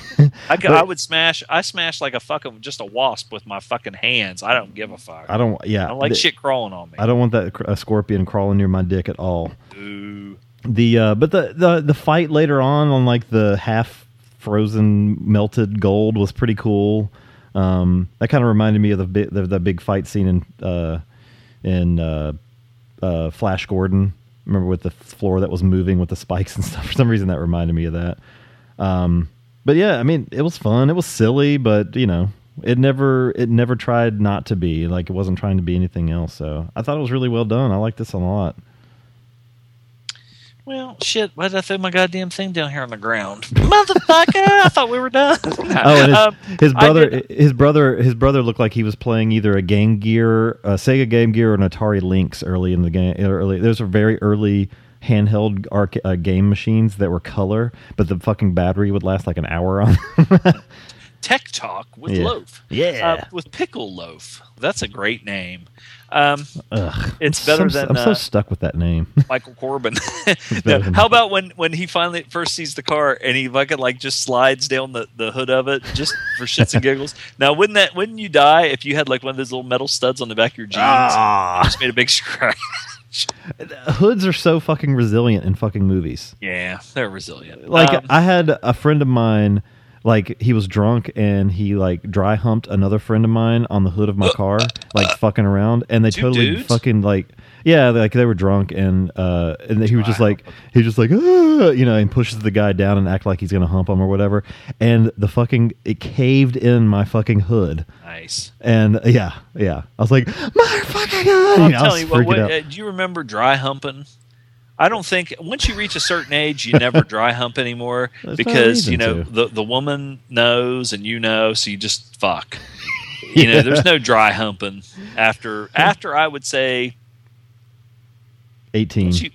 I, but, I would smash. I smash like a fucking. Just a wasp with my fucking hands. I don't give a fuck. I don't. Yeah, I don't like the, shit crawling on me. I don't want that a scorpion crawling near my dick at all. Ooh. The uh, but the, the the fight later on on like the half frozen melted gold was pretty cool. Um, that kind of reminded me of the bit the, the big fight scene in uh, in uh, uh, Flash Gordon. Remember with the floor that was moving with the spikes and stuff. For some reason, that reminded me of that. Um, but yeah, I mean, it was fun. It was silly, but you know. It never, it never tried not to be like it wasn't trying to be anything else. So I thought it was really well done. I like this a lot. Well, shit! Why did I throw my goddamn thing down here on the ground, motherfucker? I thought we were done. Oh, and his, um, his brother, his brother, his brother looked like he was playing either a Game Gear, a Sega Game Gear, or an Atari Lynx early in the game. Early, those are very early handheld arc, uh, game machines that were color, but the fucking battery would last like an hour on them. Tech Talk with yeah. Loaf. Yeah. Uh, with Pickle Loaf. That's a great name. Um, Ugh, it's better I'm so, than... I'm so uh, stuck with that name. Michael Corbin. No, how about when, when he finally first sees the car and he fucking like just slides down the, the hood of it just for shits and giggles? Now, wouldn't that wouldn't you die if you had like one of those little metal studs on the back of your jeans? Ah. Just made a big scratch. Hoods are so fucking resilient in fucking movies. Yeah, they're resilient. Like, um, I had a friend of mine... Like, he was drunk, and he, like, dry-humped another friend of mine on the hood of my car, like, fucking around. And they Two totally dudes? fucking, like, yeah, like, they were drunk, and uh, and he was just like, he was just like, ah, you know, and pushes the guy down and act like he's going to hump him or whatever. And the fucking, it caved in my fucking hood. Nice. And, yeah, yeah. I was like, my fucking hood! Well, I'm you know, telling you, what, what, uh, do you remember dry-humping? I don't think once you reach a certain age, you never dry hump anymore because you know the, the woman knows and you know, so you just fuck. You yeah. know, there's no dry humping after after I would say eighteen. You,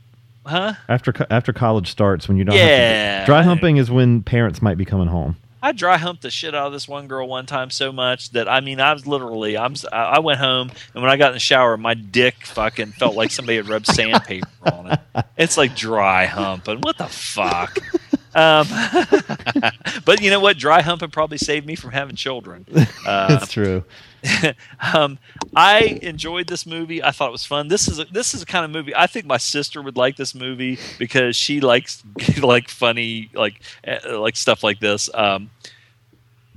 huh? After after college starts when you don't. Yeah. Have to, dry humping is when parents might be coming home. I dry humped the shit out of this one girl one time so much that I mean I was literally I'm I went home and when I got in the shower my dick fucking felt like somebody had rubbed sandpaper on it. It's like dry humping. What the fuck? Um, but you know what? Dry humping probably saved me from having children. Uh, That's true. um, I enjoyed this movie. I thought it was fun. This is a, this is the kind of movie I think my sister would like this movie because she likes like funny like like stuff like this. Um,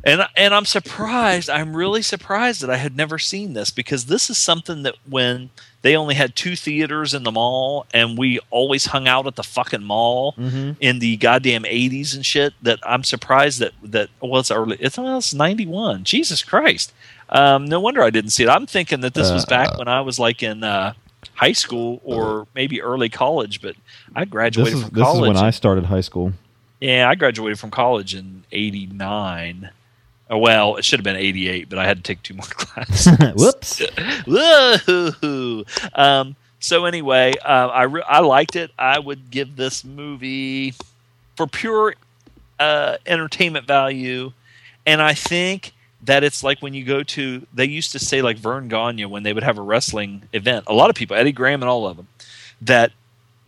and and I'm surprised. I'm really surprised that I had never seen this because this is something that when they only had two theaters in the mall and we always hung out at the fucking mall mm-hmm. in the goddamn eighties and shit. That I'm surprised that that well it's early it's well, it's ninety-one. Jesus Christ. Um, no wonder I didn't see it. I'm thinking that this uh, was back when I was like in uh, high school or maybe early college, but I graduated this is, from this college. This is when I started high school. Yeah, I graduated from college in eighty-nine. Well, it should have been eighty-eight, but I had to take two more classes. Whoops. Woo-hoo-hoo. Um, so anyway, uh, I, re- I liked it. I would give this movie for pure uh, entertainment value, and I think that it's like when you go to – they used to say like Vern Gagne when they would have a wrestling event. A lot of people, Eddie Graham and all of them, that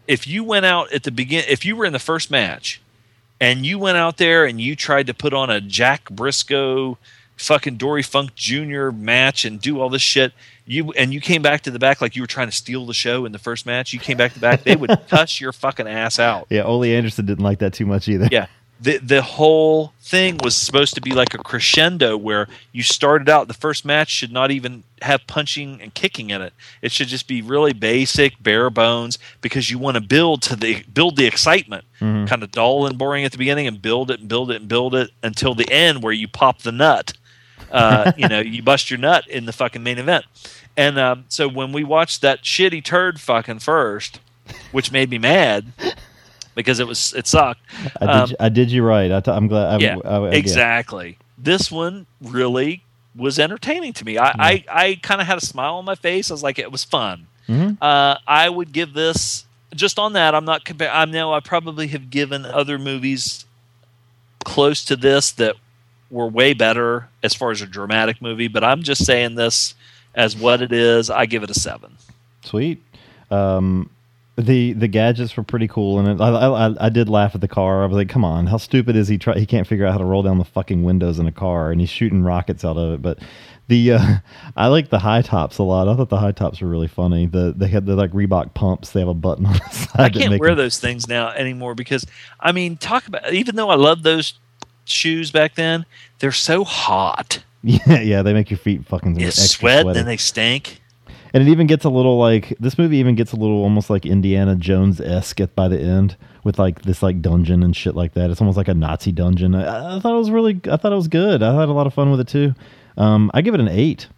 if you went out at the begin, if you were in the first match and you went out there and you tried to put on a Jack Briscoe – fucking Dory Funk Junior match and do all this shit, you and you came back to the back like you were trying to steal the show in the first match. You came back to the back, they would cuss your fucking ass out. Yeah, Ole Anderson didn't like that too much either. Yeah, the the whole thing was supposed to be like a crescendo where you started out. The first match should not even have punching and kicking in it. It should just be really basic, bare bones, because you want to build to the build the excitement, mm-hmm. kind of dull and boring at the beginning, and build it and build it and build it until the end where you pop the nut. uh, you know, you bust your nut in the fucking main event. And um, so when we watched that shitty turd fucking first, which made me mad because it was it sucked. I did, um, you, I did you right. I t- I'm glad. I, yeah, I, I, I, exactly. Yeah. This one really was entertaining to me. I, yeah. I, I kind of had a smile on my face. I was like, it was fun. Mm-hmm. Uh, I would give this just on that. I'm not comparing. I know I probably have given other movies close to this that were way better as far as a dramatic movie, but I'm just saying this as what it is. I give it a seven. Sweet. Um, the the gadgets were pretty cool, and I, I I did laugh at the car. I was like, "Come on, how stupid is he? Try he can't figure out how to roll down the fucking windows in a car, and he's shooting rockets out of it." But the uh, I like the high tops a lot. I thought the high tops were really funny. The they had the like Reebok pumps. They have a button on the side. I can't wear them. Those things now anymore because I mean, talk about even though I love those shoes back then, they're so hot. Yeah, yeah, they make your feet fucking you extra sweat, sweaty. And they stink. And it even gets a little like this movie even gets a little almost like Indiana Jones-esque by the end with like this like dungeon and shit like that. It's almost like a Nazi dungeon. I, I thought it was really, I thought it was good. I had a lot of fun with it too. Um, I give it an eight.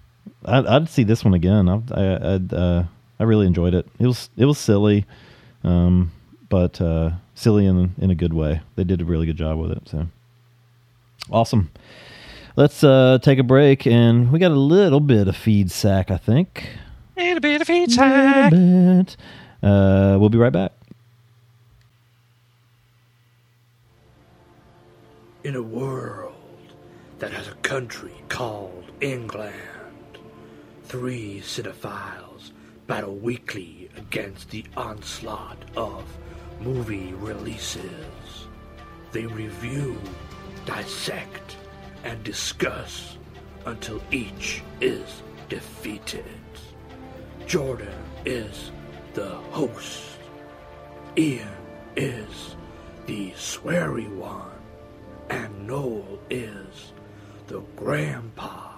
I, I'd see this one again. I I I'd, uh, I really enjoyed it. It was it was silly, um, but uh, silly in in a good way. They did a really good job with it. So. Awesome. Let's uh, take a break, and we got a little bit of feed sack, I think. A little bit of feed sack. A little bit. Uh, we'll be right back. In a world that has a country called England, three cinephiles battle weekly against the onslaught of movie releases. They review, dissect, and discuss until each is defeated. Jordan is the host. Ian is the sweary one. And Noel is the grandpa.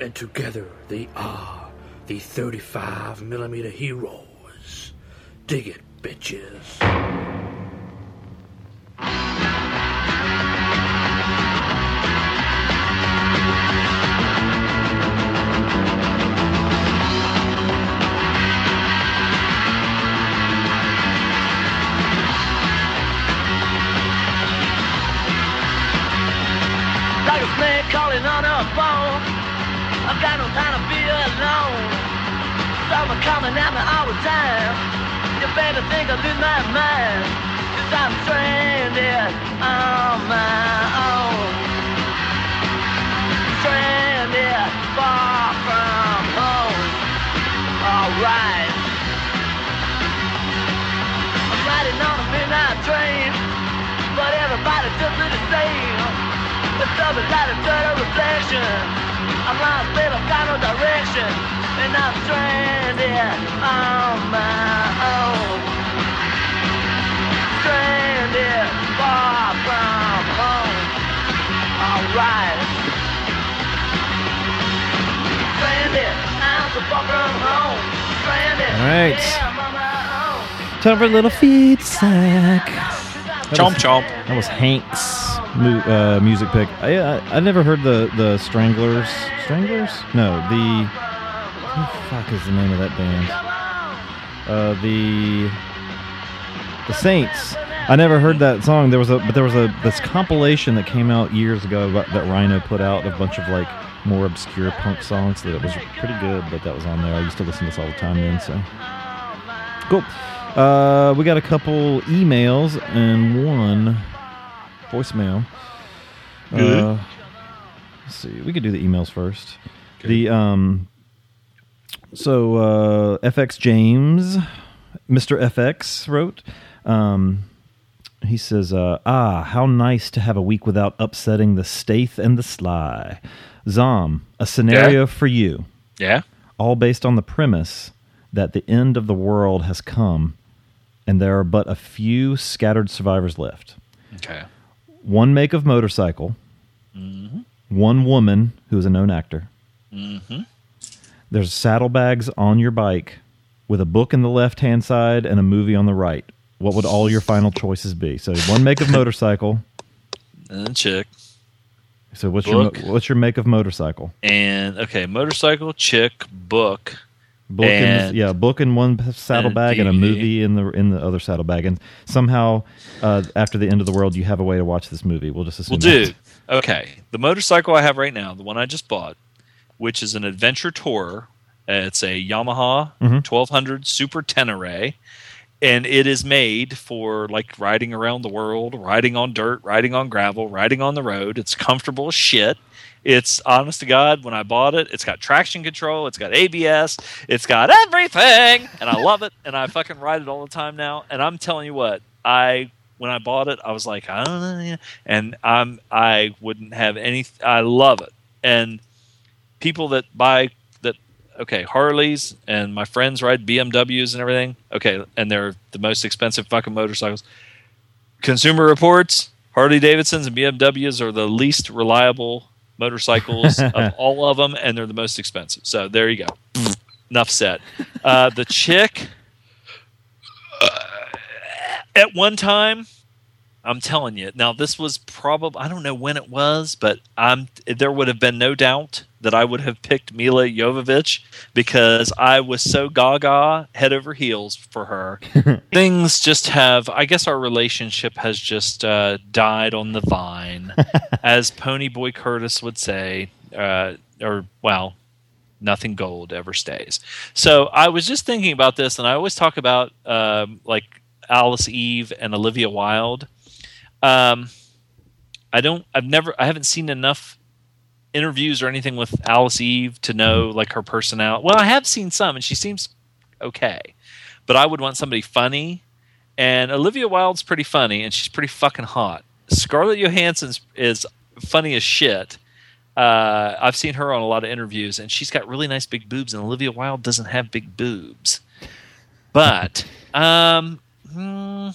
And together they are the thirty-five millimeter heroes. Dig it, bitches. Calling on her phone, I've got no time to be alone. Someone coming at me all the time. You better think I lose my mind, cause I'm stranded on my own. Stranded far from home. Alright, I'm riding on a midnight train, but everybody does it the same. The sub is out of total reflection. I'm lost, but I've got no direction. And I'm stranded on my own. Stranded far from home. Alright. Stranded, I'm so far from home. Stranded, alright. Yeah, I'm on my own. Time for a little feed sack. That chomp was, chomp. That was Hank's mu- uh, music pick. I, I I never heard the the Stranglers. Stranglers? No, the what the fuck is the name of that band? Uh, the the Saints. I never heard that song. There was a but there was a this compilation that came out years ago that Rhino put out a bunch of like more obscure punk songs that it was pretty good. But that was on there. I used to listen to this all the time then. So cool. Uh, we got a couple emails and one voicemail. Good. Uh, Let's see. We could do the emails first. Okay. The um, so uh, F X James, Mister F X wrote. Um, he says, uh, "Ah, how nice to have a week without upsetting the Staith and the Sly." Zom, a scenario yeah. for you. Yeah. All based on the premise that the end of the world has come, and there are but a few scattered survivors left. Okay. One make of motorcycle. Mm-hmm. One woman who is a known actor. Mm-hmm. There's saddlebags on your bike with a book in the left-hand side and a movie on the right. What would all your final choices be? So one make of motorcycle. And chick. So what's book. your what's your make of motorcycle? And, okay, motorcycle, chick, book. Book and, in, yeah, book in one saddlebag and, and a movie in the in the other saddlebag, and somehow uh, after the end of the world, you have a way to watch this movie. We'll just assume. Well, that. Dude, okay, the motorcycle I have right now, the one I just bought, which is an adventure tourer. Uh, it's a Yamaha mm-hmm. twelve hundred Super Tenere, and it is made for like riding around the world, riding on dirt, riding on gravel, riding on the road. It's comfortable as shit. It's honest to God, when I bought it, it's got traction control, it's got A B S, it's got everything, and I love it, and I fucking ride it all the time now. And I'm telling you what, I when I bought it, I was like, I don't know, and I'm I wouldn't have any. I love it, and people that buy that, okay, Harleys, and my friends ride B M Ws and everything, okay, and they're the most expensive fucking motorcycles. Consumer Reports, Harley Davidsons and B M Ws are the least reliable motorcycles of all of them, and they're the most expensive. So there you go. Enough said. Uh, the chick, uh, at one time, I'm telling you, now this was probably, I don't know when it was, but I'm there would have been no doubt that I would have picked Mila Jovovich because I was so gaga head over heels for her. Things just have, I guess our relationship has just uh, died on the vine. As Pony Boy Curtis would say, uh, or, well, nothing gold ever stays. So I was just thinking about this, and I always talk about um, like Alice Eve and Olivia Wilde. Um, I don't, I've never, I haven't seen enough interviews or anything with Alice Eve to know like her personality. Well, I have seen some, and she seems okay, but I would want somebody funny, and Olivia Wilde's pretty funny, and she's pretty fucking hot. Scarlett Johansson is funny as shit. Uh, I've seen her on a lot of interviews, and she's got really nice big boobs, and Olivia Wilde doesn't have big boobs. But, um, hmm,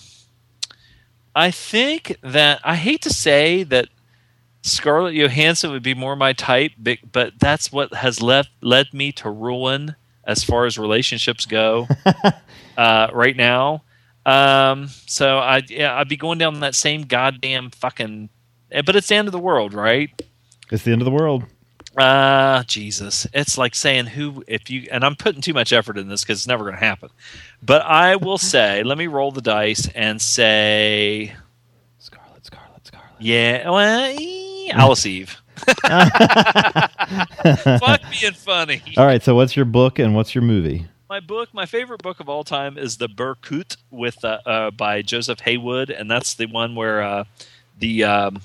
I think that I hate to say that Scarlett Johansson would be more my type, but that's what has left led me to ruin as far as relationships go uh, right now. Um, so I, yeah, I'd be going down that same goddamn fucking. But it's the end of the world, right? It's the end of the world. Ah, uh, Jesus! It's like saying who if you and I'm putting too much effort in this because it's never going to happen. But I will say, let me roll the dice and say Scarlett, Scarlett, Scarlett. Yeah, well. Alice Eve. Fuck being funny. All right, so what's your book and what's your movie? My book, my favorite book of all time is The Berkut with uh, uh, by Joseph Haywood, and that's the one where uh, the um,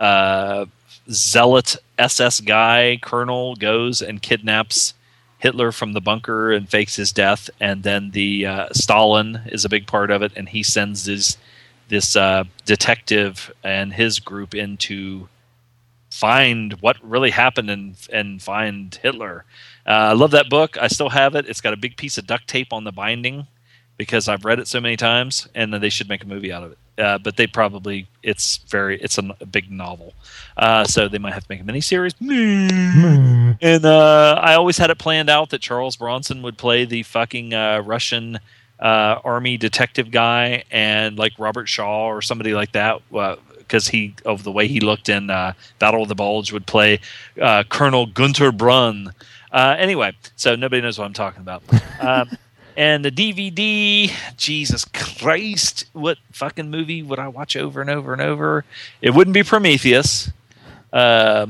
uh, zealot S S guy, colonel, goes and kidnaps Hitler from the bunker and fakes his death, and then the uh, Stalin is a big part of it, and he sends his, this uh, detective and his group into find what really happened and and find Hitler. Uh, I love that book. I still have it. It's got a big piece of duct tape on the binding because I've read it so many times, and they should make a movie out of it. Uh, but they probably it's very it's a, a big novel, uh, so they might have to make a miniseries. And uh, I always had it planned out that Charles Bronson would play the fucking uh, Russian uh, army detective guy, and like Robert Shaw or somebody like that. Uh, because he of the way he looked in uh, Battle of the Bulge would play uh, Colonel Gunter Brunn. Uh, anyway, so nobody knows what I'm talking about. um, and the D V D, Jesus Christ, what fucking movie would I watch over and over and over? It wouldn't be Prometheus. Uh,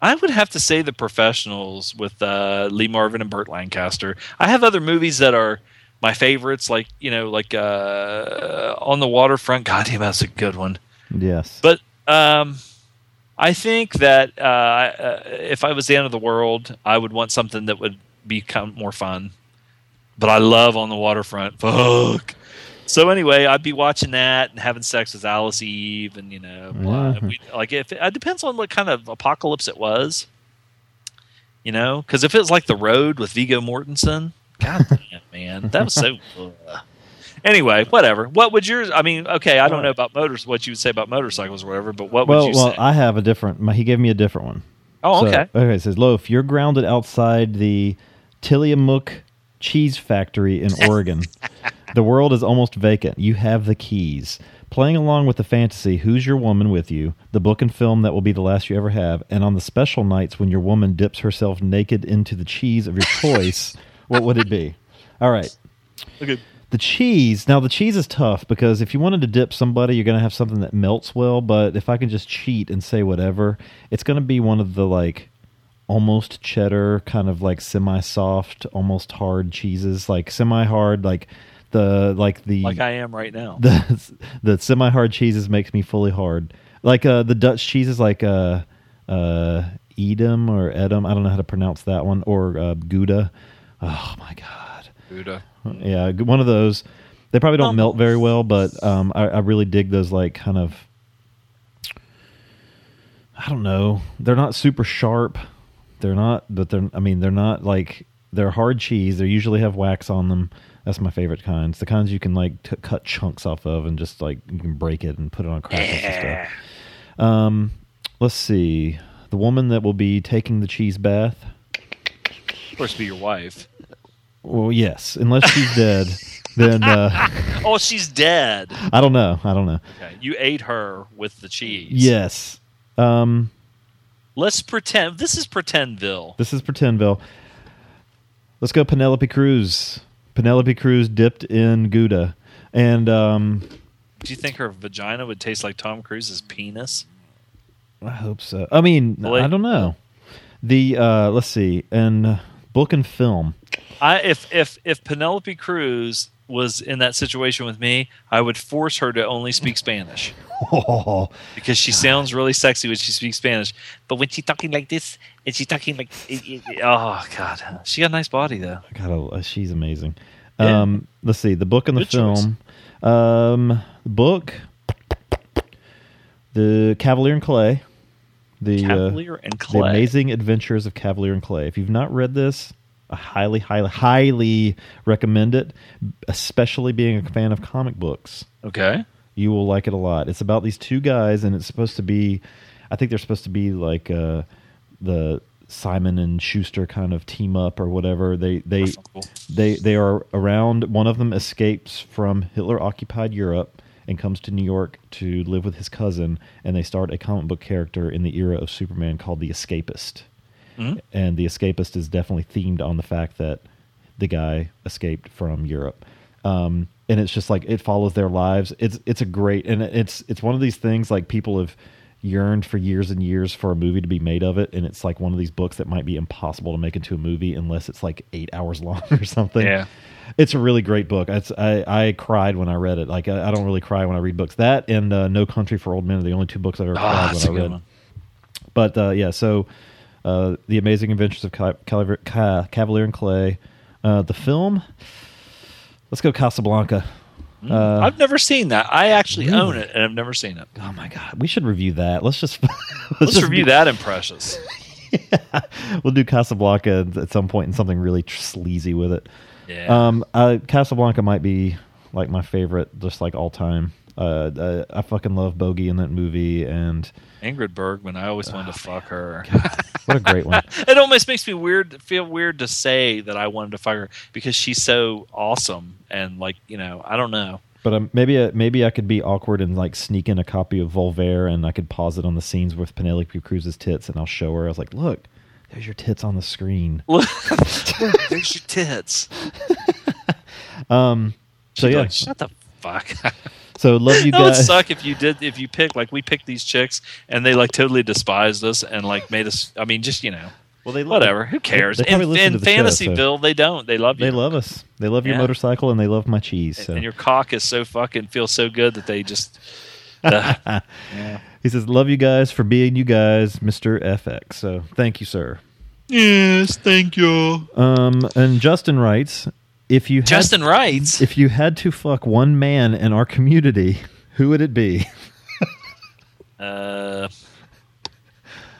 I would have to say The Professionals with uh, Lee Marvin and Burt Lancaster. I have other movies that are my favorites, like, you know, like uh, On the Waterfront. God damn, that's a good one. Yes. But Um, I think that uh, uh, if I was the end of the world, I would want something that would become more fun. But I love On the Waterfront. Fuck. So anyway, I'd be watching that and having sex with Alice Eve, and you know, blah. Mm-hmm. We, like if it, it depends on what kind of apocalypse it was, you know, because if it was like The Road with Viggo Mortensen, god damn, man, that was so. Uh. Anyway, whatever. What would yours? I mean, okay, I don't know about motors. What you would say about motorcycles or whatever, but what well, would you well, say? Well, I have a different. He gave me a different one. Oh, so, okay. Okay, it says, Loaf, you're grounded outside the Tillamook Cheese Factory in Oregon. The world is almost vacant. You have the keys. Playing along with the fantasy, Who's Your Woman With You, the book and film that will be the last you ever have, and on the special nights when your woman dips herself naked into the cheese of your choice, what would it be? All right. Okay. The cheese. Now, the cheese is tough because if you wanted to dip somebody, you're going to have something that melts well, but if I can just cheat and say whatever, it's going to be one of the, like, almost cheddar, kind of, like, semi-soft, almost hard cheeses, like, semi-hard, like... The like the like I am right now. The the semi hard cheeses makes me fully hard. Like uh, the Dutch cheeses, like uh, uh, Edam or Edam. I don't know how to pronounce that one. Or uh, Gouda. Oh my god. Gouda. Yeah, one of those. They probably don't um, melt very well, but um, I, I really dig those. Like kind of. I don't know. They're not super sharp. They're not, but they're. I mean, they're not like they're hard cheese. They usually have wax on them. That's my favorite kinds. The kinds you can like t- cut chunks off of and just like you can break it and put it on crackers yeah. and stuff. Um, let's see. The woman that will be taking the cheese bath. Of course, be your wife. Well, yes. Unless she's dead, then. Uh, oh, she's dead. I don't know. I don't know. Okay. You ate her with the cheese. Yes. Um, let's pretend. This is Pretendville. This is Pretendville. Let's go, Penelope Cruz. Penelope Cruz dipped in Gouda. And um, do you think her vagina would taste like Tom Cruise's penis? I hope so. I mean, Blake. I don't know. The uh, let's see, and uh, book and film. I if if if Penelope Cruz was in that situation with me, I would force her to only speak Spanish. Oh, because she sounds really sexy when she speaks Spanish. But when she's talking like this, and she's talking like, it, it, it, oh, God. She got a nice body, though. God, she's amazing. Yeah. Um, let's see. The book and the Good film. Um, the book, The Cavalier and Clay. The, Cavalier uh, and Clay. The Amazing Adventures of Cavalier and Clay. If you've not read this, I highly, highly, highly recommend it, especially being a fan of comic books. Okay. You will like it a lot. It's about these two guys, and it's supposed to be, I think they're supposed to be like uh, the Simon and Schuster kind of team up or whatever. They they cool. they they are around. One of them escapes from Hitler-occupied Europe and comes to New York to live with his cousin, and they start a comic book character in the era of Superman called The Escapist. Mm-hmm. And The Escapist is definitely themed on the fact that the guy escaped from Europe. Um, and it's just like it follows their lives. It's it's a great and it's it's one of these things like people have yearned for years and years for a movie to be made of it, and it's like one of these books that might be impossible to make into a movie unless it's like eight hours long or something. Yeah, it's a really great book. It's, I I cried when I read it. Like I, I don't really cry when I read books. That and uh, No Country for Old Men are the only two books I've ever cried oh, when I read. One. But uh, yeah, so uh, The Amazing Adventures of Cal- Cal- Cal- Cavalier and Clay, uh, the film. Let's go Casablanca. Mm, uh, I've never seen that. I actually really? own it, and I've never seen it. Oh, my God. We should review that. Let's just... Let's, let's just review do, that in Precious. Yeah. We'll do Casablanca at some point and something really sleazy with it. Yeah. Um, uh, Casablanca might be like my favorite, just like all time. Uh, I, I fucking love Bogey in that movie. And Ingrid Bergman, I always wanted oh, to fuck her. God, what a great one. It almost makes me weird, feel weird to say that I wanted to fuck her because she's so awesome and like, you know, I don't know. But um, maybe uh, maybe I could be awkward and like sneak in a copy of Volvaire and I could pause it on the scenes with Penelope Cruz's tits and I'll show her. I was like, look, there's your tits on the screen. Look, there's your tits. um. So she's yeah, like, shut the fuck up. So love you guys. That would suck if you did if you picked like we picked these chicks and they like totally despised us and like made us. I mean, just you know, well they love whatever. It. Who cares? They, they in in the Fantasyville, show, so. They don't. They love you. They love us. They love yeah. your motorcycle and they love my cheese. So. And, and your cock is so fucking feels so good that they just. Uh, yeah. He says, love you guys for being you guys, Mister F X. So thank you, sir. Yes, thank you. Um, and Justin writes, if you had, Justin writes, if you had to fuck one man in our community, who would it be? uh,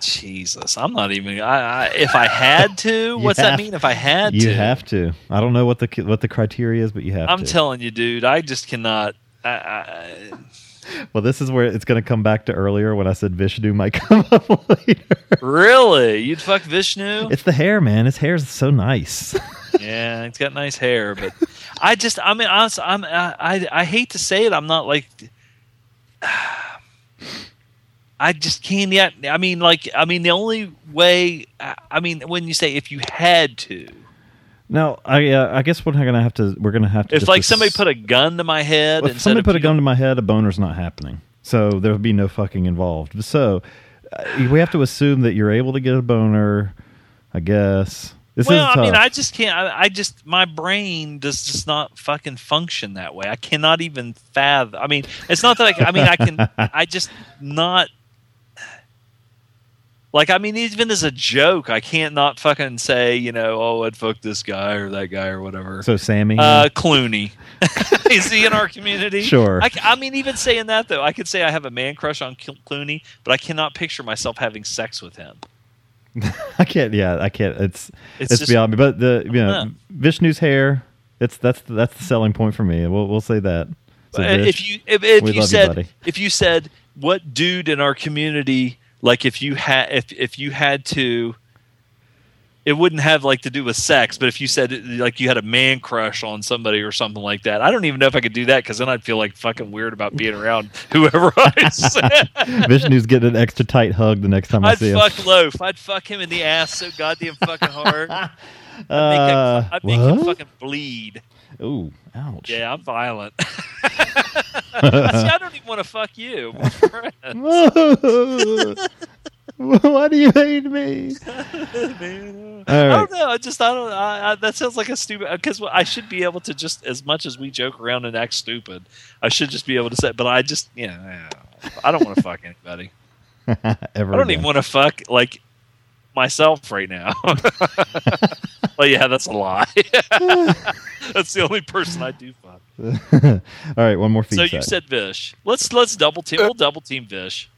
Jesus, I'm not even. I, I if I had to, what's have, that mean? If I had, you to? You have to. I don't know what the what the criteria is, but you have. I'm to. I'm telling you, dude. I just cannot. I, I, Well, this is where it's going to come back to earlier when I said Vishnu might come up later. Really? You'd fuck Vishnu? It's the hair, man. His hair is so nice. Yeah, he's got nice hair, but I just, I mean, honestly, I'm, I, I, I hate to say it. I'm not like, I just can't yet. I mean, like, I mean, the only way, I mean, when you say if you had to. Now, I uh, I guess we're gonna have to we're gonna have to. If like dis- somebody put a gun to my head, well, if somebody put a gun to my head, a boner's not happening. So there would be no fucking involved. So uh, we have to assume that you're able to get a boner. I guess. This well, is I mean, I just can't. I, I just my brain does just not fucking function that way. I cannot even fathom. I mean, it's not that I. I mean, I can. I just not. Like, I mean, even as a joke, I can't not fucking say, you know, oh, I'd fuck this guy or that guy or whatever. So Sammy? Uh, Clooney. Is he in our community? Sure. I, I mean, even saying that, though, I could say I have a man crush on Clooney, but I cannot picture myself having sex with him. I can't, yeah, I can't. It's it's, it's just, beyond me. But, the you know, know, Vishnu's hair, it's that's that's the selling point for me. We'll we'll say that. So if, Vish, you, if, if, you said, you, if you said, what dude in our community... Like if you had if if you had to, it wouldn't have like to do with sex. But if you said it, like you had a man crush on somebody or something like that, I don't even know if I could do that because then I'd feel like fucking weird about being around whoever I said. Vishnu's getting an extra tight hug the next time I I'd see him. I'd fuck Loaf. I'd fuck him in the ass so goddamn fucking hard. I'd make, uh, him, I'd make him fucking bleed. Ooh, ouch. Yeah, I'm violent. See, I don't even want to fuck you. We're friends. Why do you hate me? Man, I, right. I don't know. I just, I don't, I, I, that sounds like a stupid, because I should be able to just, as much as we joke around and act stupid, I should just be able to say, but I just, you know, I don't want to fuck anybody. Ever I don't again. even want to fuck, like, myself right now. Well, yeah, that's a lie. That's the only person I do fuck. All right, one more feature. So you said Vish. Let's let's double team. We'll double team Vish.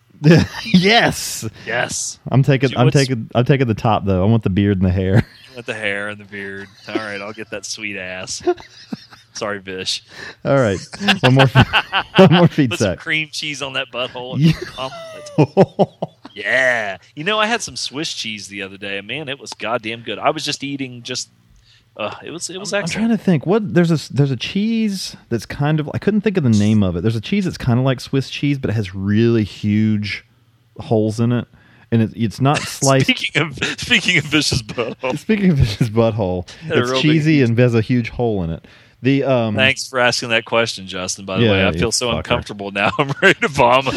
Yes. Yes. I'm taking. You, I'm taking. I'm taking the top though. I want the beard and the hair. I want the hair and the beard. All right, I'll get that sweet ass. Sorry, Vish. All right, one more. One more feedback. Put some cream cheese on that butthole. And yeah. You know, I had some Swiss cheese the other day, and man, it was goddamn good. I was just eating just. Uh, it was it was excellent. I'm trying to think. What there's a there's a cheese that's kind of I couldn't think of the name of it. There's a cheese that's kind of like Swiss cheese, but it has really huge holes in it, and it, it's not sliced. Speaking of speaking of Vish's butthole. Speaking of Vish's butthole, it's cheesy and has a huge hole in it. The um, thanks for asking that question, Justin. By the yeah, way, I feel so fucker. uncomfortable now. I'm ready to vomit.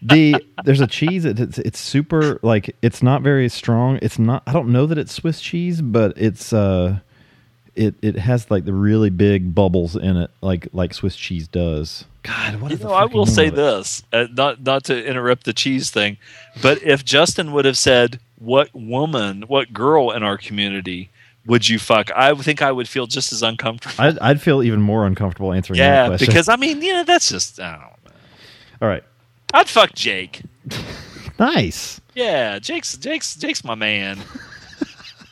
the there's a cheese. That it's it's super like it's not very strong. It's not. I don't know that it's Swiss cheese, but it's. Uh, It it has like the really big bubbles in it, like like Swiss cheese does. God, what is the fucking name of it? I will say this, uh, not not to interrupt the cheese thing, but if Justin would have said, "What woman, what girl in our community would you fuck?" I think I would feel just as uncomfortable. I'd, I'd feel even more uncomfortable answering yeah, that question. Yeah, because I mean, you know, that's just I don't know. All right, I'd fuck Jake. Nice. Yeah, Jake's Jake's Jake's my man.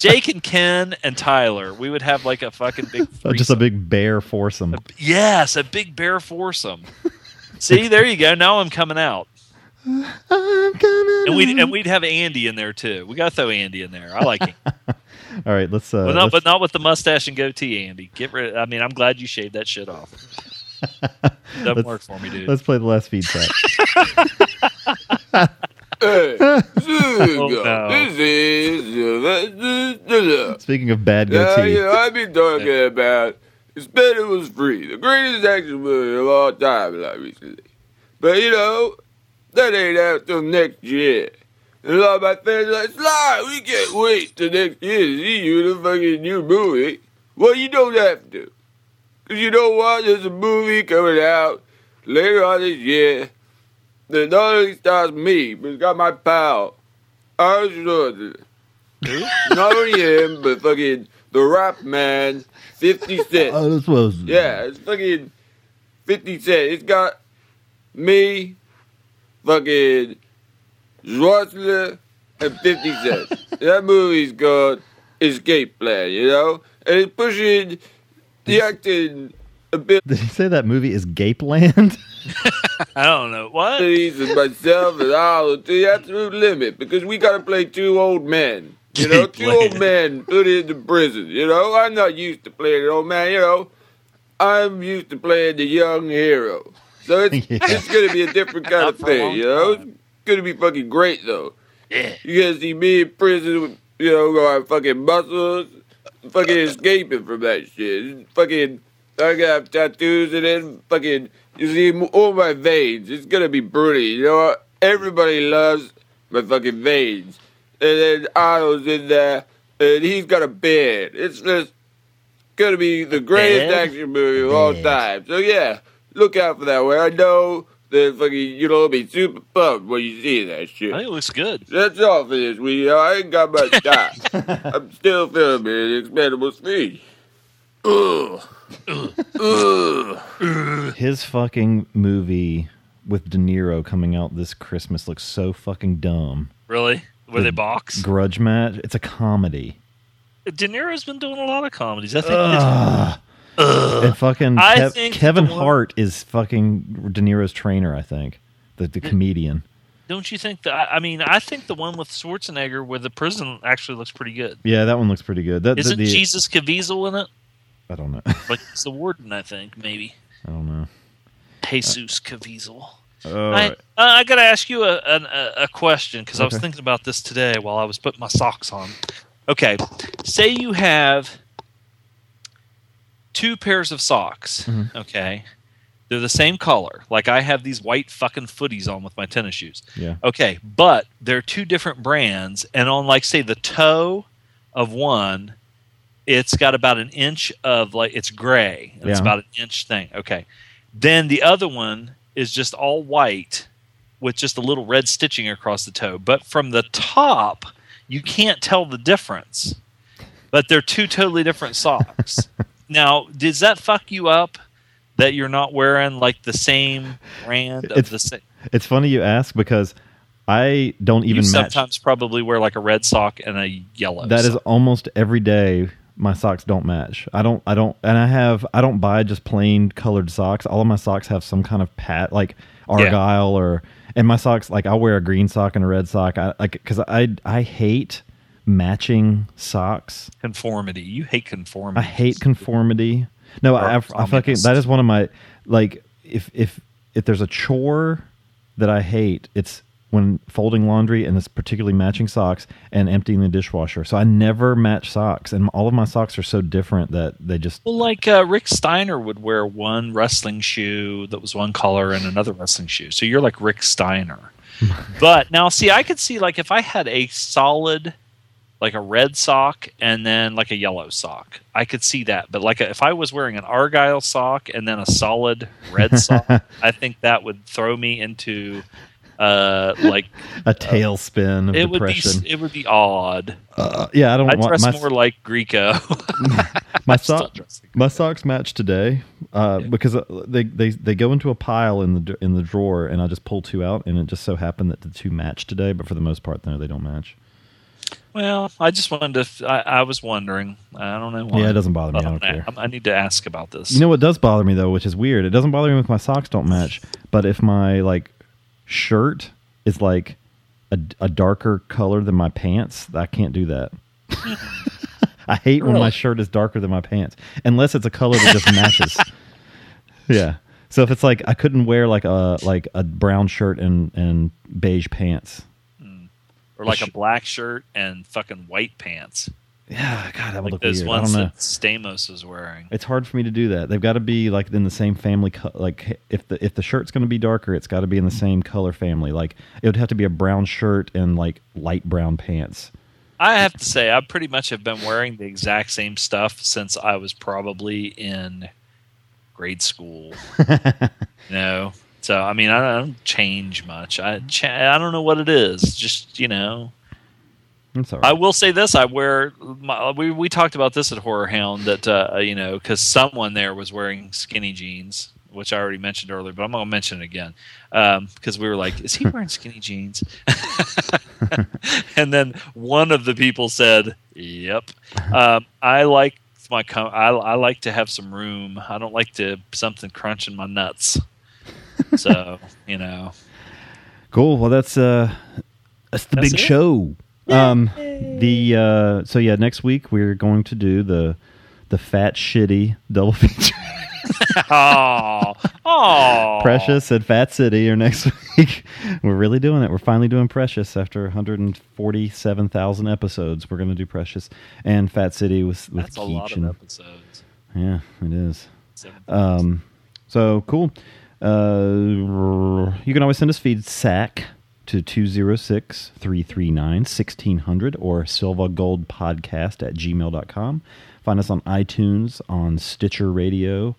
Jake and Ken and Tyler, we would have like a fucking big threesome. Just a big bear foursome. A, yes, a big bear foursome. See, there you go. Now I'm coming out. I'm coming and we'd, out. And we'd have Andy in there, too. We got to throw Andy in there. I like him. All right, let's... Uh, but, not, let's... but not with the mustache and goatee, Andy. Get rid. I mean, I'm glad you shaved that shit off. Doesn't let's, work for me, dude. Let's play the last feed track. Oh, no. Speaking of bad goatee, yeah, you know, I've been talking about It's Better Was Free, the greatest action movie of all time, like recently. But you know, that ain't out till next year. And a lot of my fans are like, Sly, we can't wait till next year to see you in a fucking new movie. Well, you don't have to, because you know what? There's a movie coming out later on this year There's nobody stars me, but it's got my pal. I should. Not only him, but fucking the rap man, fifty cent. Oh, that's what I was doing. Yeah, it's fucking fifty cent. It's got me, fucking Schwarzenegger, and fifty cent. That movie's called Escape Plan, you know? And it's pushing the acting a bit. Did he say that movie is Gape Land? I don't know. What? And myself and all to the absolute limit, because we got to play two old men. You know, two old men put into prison. You know, I'm not used to playing an old man. You know, I'm used to playing the young hero. So it's, yeah. it's going to be a different kind of thing, you know? Time. It's going to be fucking great, though. Yeah. You guys see me in prison with, you know, going fucking muscles, fucking escaping from that shit. Fucking, I got tattoos and then fucking, you see all my veins. It's going to be brutal, you know? Everybody loves my fucking veins. And then Otto's in there, and he's got a beard. It's just going to be the greatest Bad? action movie of all time. So, yeah. Look out for that one. I know that fucking you'll be super pumped when you see that shit. I think it looks good. That's all for this week. I ain't got much time. I'm still filming an Expendables three. Ugh. Ugh. Ugh. His fucking movie with De Niro coming out this Christmas looks so fucking dumb. Really? Where the they box? Grudge Match. It's a comedy. De Niro's been doing a lot of comedies. I think uh. it's... Ugh. And fucking Kev- Kevin one- Hart is fucking De Niro's trainer, I think, the the comedian. Don't you think that? I mean, I think the one with Schwarzenegger, where the prison actually looks pretty good. Yeah, that one looks pretty good. That, Isn't the, the, Jesus Caviezel in it? I don't know. Like it's the warden, I think maybe. I don't know. Jesus uh, Caviezel. Uh, I uh, I gotta ask you a a, a question because okay. I was thinking about this today while I was putting my socks on. Okay, say you have two pairs of socks, mm-hmm. okay? They're the same color. Like, I have these white fucking footies on with my tennis shoes. Yeah. Okay, but they're two different brands, and on, like, say, the toe of one, it's got about an inch of, like, it's gray. And yeah. It's about an inch thing. Okay. Then the other one is just all white with just a little red stitching across the toe. But from the top, you can't tell the difference. But they're two totally different socks. Now, does that fuck you up that you're not wearing like the same brand of it's, the same? It's funny you ask because I don't even you sometimes match. probably wear like a red sock and a yellow. That sock. is almost every day. My socks don't match. I don't. I don't. And I have. I don't buy just plain colored socks. All of my socks have some kind of pat like argyle yeah. or. And my socks, like I wear a green sock and a red sock. I like because I I hate. matching socks. Conformity. You hate conformity. I hate conformity. No, I, I, I fucking, that is one of my, like, if if if there's a chore that I hate, it's when folding laundry and it's particularly matching socks and emptying the dishwasher. So I never match socks, and all of my socks are so different that they just... Well, like uh, Rick Steiner would wear one wrestling shoe that was one color and another wrestling shoe. So you're like Rick Steiner. But now, see, I could see, like, if I had a solid... like a red sock and then like a yellow sock. I could see that. But like a, if I was wearing an argyle sock and then a solid red sock, I think that would throw me into uh, like a tailspin uh, of it depression. Would be, it would be odd. Uh, yeah, I don't I want dress my, more like Grieco. my, so- my socks match today uh, yeah. because they, they they go into a pile in the in the drawer and I just pull two out and it just so happened that the two match today, but for the most part, no, they don't match. Well, I just wanted to. I, I was wondering. I don't know why. Yeah, it doesn't bother me. I don't care. I, I need to ask about this. You know what does bother me though, which is weird. It doesn't bother me if my socks don't match, but if my like shirt is like a, a darker color than my pants, I can't do that. I hate really? when my shirt is darker than my pants, unless it's a color that just matches. Yeah. So if it's like I couldn't wear like a like a brown shirt and, and beige pants. Or like a black shirt and fucking white pants. Yeah, God, that would like look those weird. Ones I don't know. That Stamos is wearing. It's hard for me to do that. They've got to be like in the same family. Co- like if the if the shirt's going to be darker, it's got to be in the same color family. Like it would have to be a brown shirt and like light brown pants. I have to say, I pretty much have been wearing the exact same stuff since I was probably in grade school. You know? So, I mean, I don't change much. I ch- I don't know what it is. Just, you know. That's all right. I will say this. I wear my, we, we talked about this at Horror Hound, that, uh, you know, because someone there was wearing skinny jeans, which I already mentioned earlier, but I'm going to mention it again. Because um, we were like, is he wearing skinny jeans? And then one of the people said, yep. Um, I like my com- I, I like to have some room. I don't like to something crunching my nuts. So, you know. Cool. Well, that's uh, that's the that's big it. show. Um, the uh, so yeah, next week we're going to do the the fat shitty double feature. Oh, oh, Precious at Fat City are next week. We're really doing it. We're finally doing Precious after one hundred forty-seven thousand episodes. We're going to do Precious and Fat City with with That's Keach a lot of and, episodes. Yeah, it is. Um, so cool. Uh, you can always send us feedback to two oh six, three three nine, one six zero zero or silvagoldpodcast at gmail dot com. Find us on iTunes, on Stitcher Radio,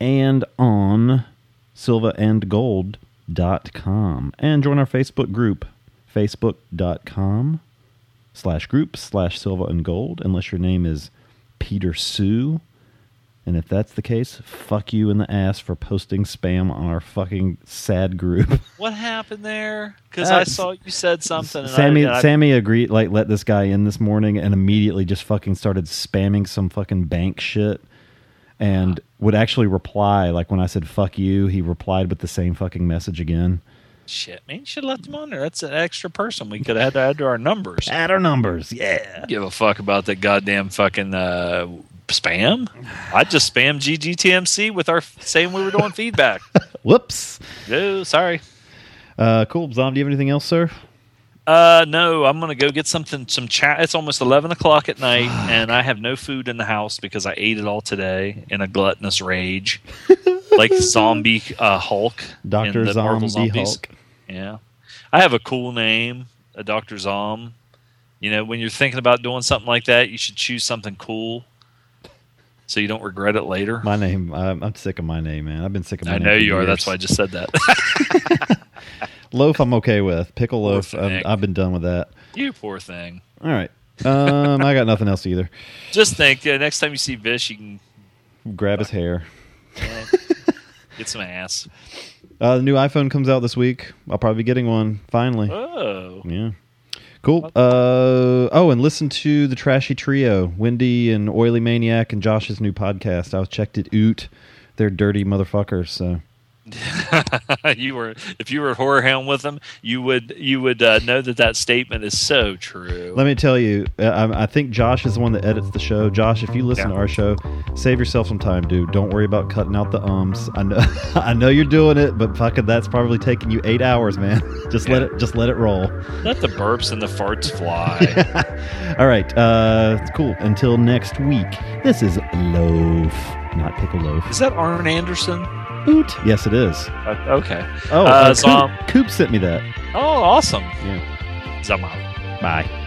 and on silva and gold dot com. And join our Facebook group, facebook dot com slash group slash silvaandgold, unless your name is Peter Sue. And if that's the case, fuck you in the ass for posting spam on our fucking sad group. What happened there? Because uh, I saw you said something. And Sammy, I, I, Sammy agreed, like, let this guy in this morning, and immediately just fucking started spamming some fucking bank shit, and uh, would actually reply. Like when I said "fuck you," he replied with the same fucking message again. Shit, man, you should let them on there. That's an extra person we could have had to add to our numbers. Add our numbers, yeah. Give a fuck about that goddamn fucking. Uh, Spam? I just spammed G G T M C with our f- saying we were doing feedback. Whoops. No, sorry. Uh, cool. Zom, do you have anything else, sir? Uh, no, I'm going to go get something, some chat. It's almost eleven o'clock at night, and I have no food in the house because I ate it all today in a gluttonous rage. Like zombie uh, Hulk. Doctor Zombie Hulk. Yeah. I have a cool name, a Doctor Zom. You know, when you're thinking about doing something like that, you should choose something cool, so you don't regret it later. My name, I'm, I'm sick of my name, man. I've been sick of my I name. I know you years. are. That's why I just said that. Loaf, I'm okay with. Pickle Loaf, I've, I've been done with that. You poor thing. All right. Um, I got nothing else either. Just think, uh, next time you see Vish, you can grab his hair. Yeah. Get some ass. Uh, the new iPhone comes out this week. I'll probably be getting one, finally. Oh. Yeah. Cool. Uh, oh, and listen to the Trashy Trio, Wendy and Oily Maniac and Josh's new podcast. I checked it out. They're dirty motherfuckers. So you were, if you were at Horror Hound with them, you would you would uh, know that that statement is so true. Let me tell you, I, I think Josh is the one that edits the show. Josh, if you listen yeah. to our show, save yourself some time, dude. Don't worry about cutting out the ums. I know, I know you're doing it, but fucking that's probably taking you eight hours, man. Just yeah. let it, just let it roll. Let the burps and the farts fly. Yeah. All right, uh, cool. Until next week, this is Loaf, not Pickle Loaf. Is that Arn Anderson? Oot. Yes, it is. Uh, okay. Oh, uh, uh, Coop, Coop sent me that. Oh, awesome. Yeah. Zama. Bye.